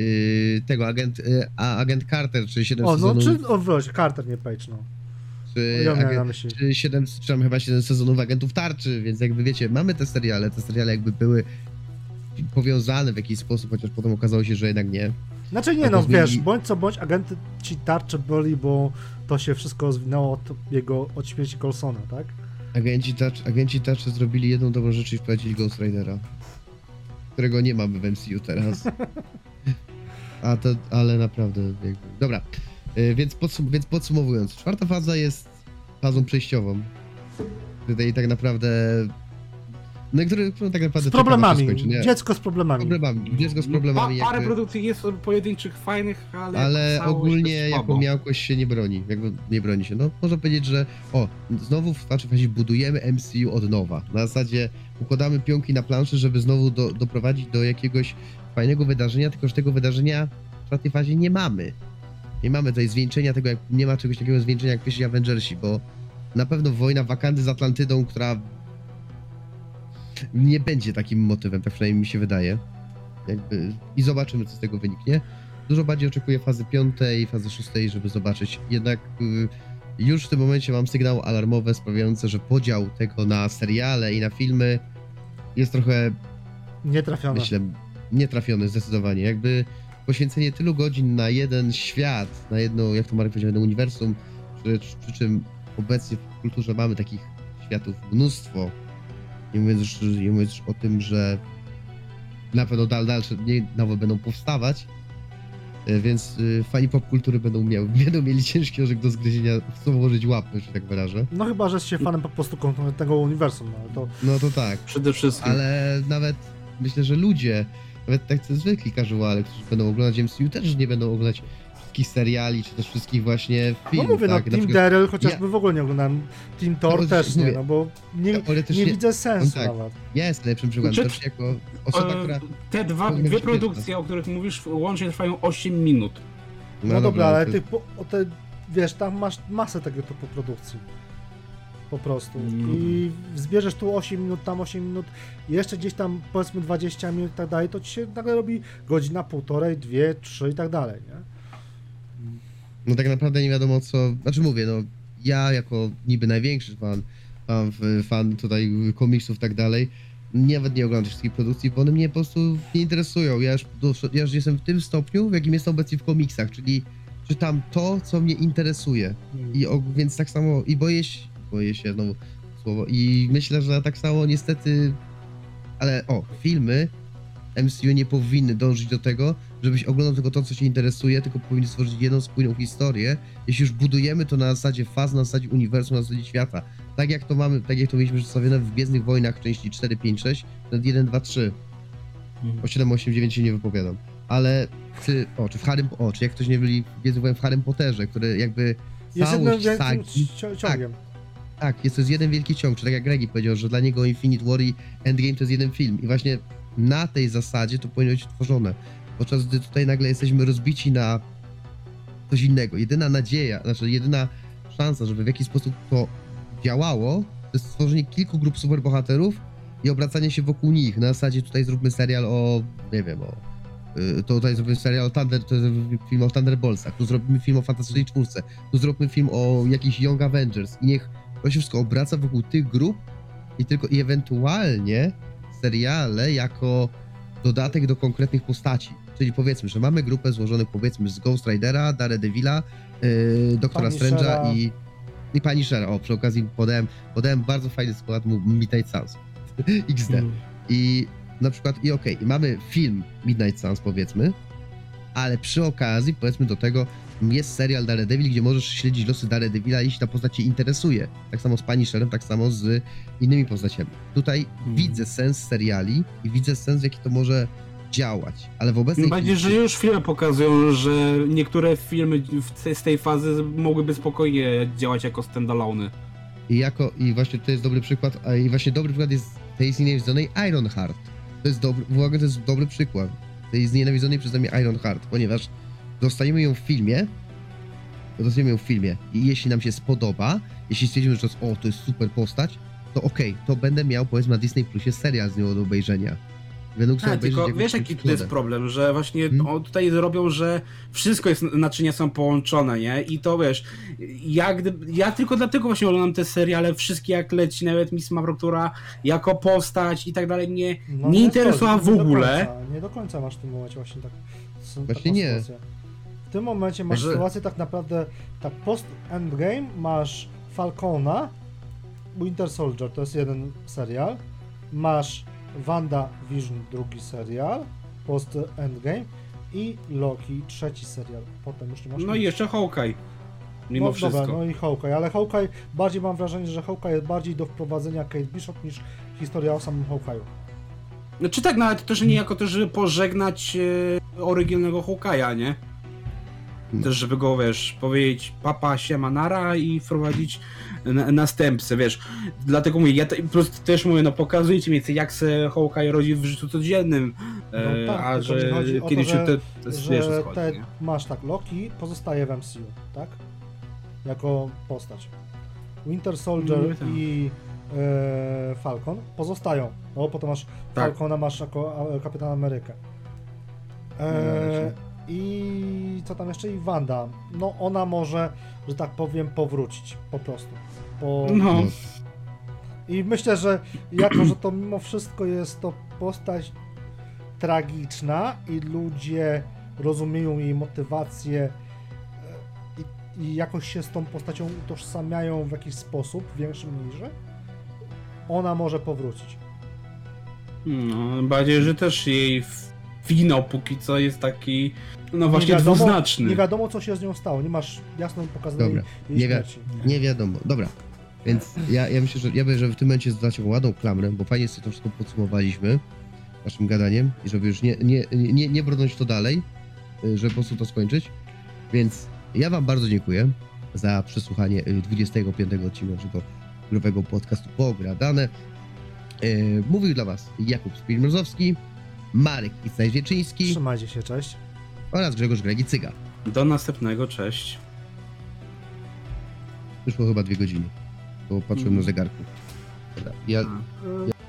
Y, tego, agent... Y, a, agent Carter, czyli siedem o, sezonów... O, no czy... O, wróć, Carter, nie Page, no. Czy, ja agent, czy, siedem, czy tam chyba siedem sezonów Agentów Tarczy, więc jakby wiecie, mamy te seriale, te seriale jakby były powiązane w jakiś sposób, chociaż potem okazało się, że jednak nie. Znaczy nie, no wiesz, bądź co bądź Agenty ci Tarczy byli, bo to się wszystko rozwinęło od jego, od śmierci Coulsona, tak? Agenci Tarczy, agenci tarczy zrobili jedną dobrą rzecz i wprowadzili Ghost Ridera, którego nie mamy w M C U teraz. A to, ale naprawdę, jakby, dobra. Więc, podsum- więc podsumowując, czwarta faza jest fazą przejściową. Tutaj tak naprawdę... No który tak naprawdę... Z problemami, skończy, dziecko z problemami. problemami. Dziecko z problemami. Pa- parę jakby... produkcji jest pojedynczych, fajnych, ale... Ale ogólnie jako miałkość się nie broni, jakby nie broni się. No można powiedzieć, że o, znowu w naszej fazie budujemy M C U od nowa. Na zasadzie układamy pionki na planszy, żeby znowu do, doprowadzić do jakiegoś fajnego wydarzenia, tylko że tego wydarzenia w czwartej fazie nie mamy. Nie mamy tutaj zwieńczenia tego, jak nie ma czegoś takiego zwieńczenia jak pierwsi Avengersi, bo na pewno wojna Wakandy z Atlantydą, która nie będzie takim motywem, tak przynajmniej mi się wydaje. Jakby... I zobaczymy, co z tego wyniknie. Dużo bardziej oczekuję fazy piątej, fazy szóstej, żeby zobaczyć. Jednak y, już w tym momencie mam sygnał alarmowy sprawiający, że podział tego na seriale i na filmy jest trochę... Nietrafiony. Myślę, nietrafiony zdecydowanie. Jakby poświęcenie tylu godzin na jeden świat, na jedno, jak to Marek powiedział, jedno uniwersum, przy, przy czym obecnie w kulturze mamy takich światów mnóstwo. Nie mówiąc już, nie mówiąc już o tym, że na pewno dal, dalsze dni nowe będą powstawać, więc fani popkultury będą, miały, będą mieli ciężki orzech do zgryzienia, chcą włożyć łapy, że tak wyrażę. No chyba, że jesteś fanem po prostu tego uniwersum. Ale to... No to tak. Przede wszystkim. Ale nawet myślę, że ludzie, nawet tak zwykli casuale, którzy będą oglądać M C U, też nie będą oglądać wszystkich seriali, czy też wszystkich właśnie filmów. No mówię, tak? no Tim Daryl chociażby ja... w ogóle nie oglądałem, Tim Thor no, też nie, mówię. no bo nie, nie widzę sensu no, tak. nawet. Ja jestem lepszym przykładem, znaczy, jako osoba, e, która... Te dwa, dwie produkcje, o których mówisz, łącznie trwają osiem minut. No, no dobra, dobra, ale to... ty, te, wiesz, tam masz masę tego typu produkcji. Po prostu. Mm. I zbierzesz tu osiem minut, tam osiem minut, jeszcze gdzieś tam powiedzmy dwadzieścia minut i tak dalej, to ci się nagle robi godzina, półtorej, dwie, trzy i tak dalej, nie? No tak naprawdę nie wiadomo co, znaczy mówię, no ja jako niby największy fan, fan, fan tutaj komiksów i tak dalej, nawet nie oglądam wszystkich produkcji, bo one mnie po prostu nie interesują. Ja już, ja już jestem w tym stopniu, w jakim jestem obecnie w komiksach, czyli czytam to, co mnie interesuje. I więc tak samo, i boję się, boję się, no słowo, i myślę, że tak samo niestety, ale o, filmy M C U nie powinny dążyć do tego, żebyś oglądał tylko to, co cię interesuje, tylko powinni stworzyć jedną spójną historię. Jeśli już budujemy to na zasadzie faz, na zasadzie uniwersum, na zasadzie świata. Tak jak to mamy, tak jak to mieliśmy przedstawione w Gwiezdnych Wojnach części cztery, pięć, sześć, nawet jeden, dwa, trzy. O siedem, osiem, dziewięć się nie wypowiadam. Ale czy, o, czy w Harrym, o, czy jak ktoś nie byli w Gwiezdnych Wojnach w Harrym Potterze, który jakby całość sagi... Tak, tak, jest to jeden wielki ciąg, czy tak jak Gregi powiedział, że dla niego Infinite War i Endgame to jest jeden film. I właśnie na tej zasadzie to powinno być tworzone. Podczas gdy tutaj nagle jesteśmy rozbici na coś innego. Jedyna nadzieja, znaczy jedyna szansa, żeby w jakiś sposób to działało, to jest stworzenie kilku grup superbohaterów i obracanie się wokół nich. Na zasadzie tutaj zróbmy serial o, nie wiem, o... Yy, to tutaj zrobimy serial o Thunder, to zrobimy film o Thunderboltsach, tu zrobimy film o Fantastycznej Czwórce, tu zrobimy film o jakichś Young Avengers i niech to się wszystko obraca wokół tych grup i tylko i ewentualnie seriale jako dodatek do konkretnych postaci. Czyli powiedzmy, że mamy grupę złożoną powiedzmy z Ghost Ridera, Daredevila, yy, Doktora Strange'a i, i Punishera. O, przy okazji podałem, podałem bardzo fajny skład Midnight Suns iks de. Mm. I na przykład, i okej, okay, mamy film Midnight Suns powiedzmy, ale przy okazji powiedzmy do tego jest serial Daredevil, gdzie możesz śledzić losy Daredevila, jeśli ta postać cię interesuje. Tak samo z Punisherem, tak samo z innymi postaciami. Tutaj hmm. widzę sens seriali i widzę sens, w jaki to może działać, ale w obecnej chwili... Bardziej, że już filmy pokazują, że niektóre filmy z tej fazy mogłyby spokojnie działać jako standalone. I jako, i właśnie to jest dobry przykład, i właśnie dobry przykład jest tej znienawidzonej Ironheart. To jest dobry, uwaga, to jest dobry przykład tej znienawidzonej przeze mnie Ironheart, ponieważ dostaniemy ją w filmie, dostaniemy ją w filmie i jeśli nam się spodoba, jeśli stwierdzimy, że to jest, o, to jest super postać, to okej, okay, to będę miał powiedzmy na Disney Plusie serial z nią do obejrzenia. A, tylko wiesz jaki tutaj jest problem, że właśnie hmm? o, tutaj robią, że wszystko jest, naczynia są połączone, nie? I to wiesz, ja, ja tylko dlatego właśnie oglądam te seriale, wszystkie jak leci, nawet Miss Marvel, która jako postać i tak dalej mnie no, nie interesowała w ogóle. Do końca, nie do końca masz w tym momencie właśnie tak. Właśnie nie. Sytuacja. W tym momencie masz że... sytuację tak naprawdę, tak post Endgame masz Falcona, Winter Soldier, to jest jeden serial, masz WandaVision, drugi serial, post Endgame i Loki, trzeci serial. Potem już nie masz. No i jeszcze Hawkeye. Mimo no, wszystko. Dobra, no i Hawkeye, ale Hawkeye bardziej mam wrażenie, że Hawkeye jest bardziej do wprowadzenia Kate Bishop niż historia o samym Hawkeye'u. No czy tak, nawet też nie jako to, żeby pożegnać e, oryginalnego Hawkeye'a, nie? Też żeby go, wiesz, powiedzieć papa, siema, nara i wprowadzić na, następcę, wiesz. Dlatego mówię, ja te, po prostu też mówię, no pokazujcie mi, jak se Hawkeye rodzi w życiu codziennym, no e, tak, a że kiedyś to, że, te, że że schodzi, te masz tak, Loki pozostaje w M C U, tak? Jako postać. Winter Soldier no, tak. i e, Falcon pozostają, no potem masz tak. Falcona masz jako Kapitan Amerykę. E, no, i co tam jeszcze? I Wanda. No ona może, że tak powiem, powrócić po prostu. Po... No. I myślę, że jako, że to mimo wszystko jest to postać tragiczna i ludzie rozumieją jej motywację i, i jakoś się z tą postacią utożsamiają w jakiś sposób, w większym mierze, ona może powrócić. No, bardziej, że też jej finał póki co jest taki, no właśnie, nie wiadomo, dwuznaczny. Nie wiadomo, co się z nią stało, nie masz jasno pokazanej jej nie, wi- nie wiadomo, dobra. Więc ja, ja myślę, że ja bym, że w tym momencie zaczął ładną klamrę, bo fajnie sobie to wszystko podsumowaliśmy naszym gadaniem i żeby już nie, nie, nie, nie brnąć to dalej, żeby po prostu to skończyć. Więc ja wam bardzo dziękuję za przesłuchanie dwudziestego piątego odcinka naszego growego podcastu Pogradane. Mówił dla was Jakub Spiri Mrozowski, Marek itzNaix Wierczyński. Trzymajcie się, cześć. Oraz Grzegorz Gragi Cyga. Do następnego, cześć. Wyszło chyba dwie godziny, bo patrzyłem mm. na zegarku. Ja... ja...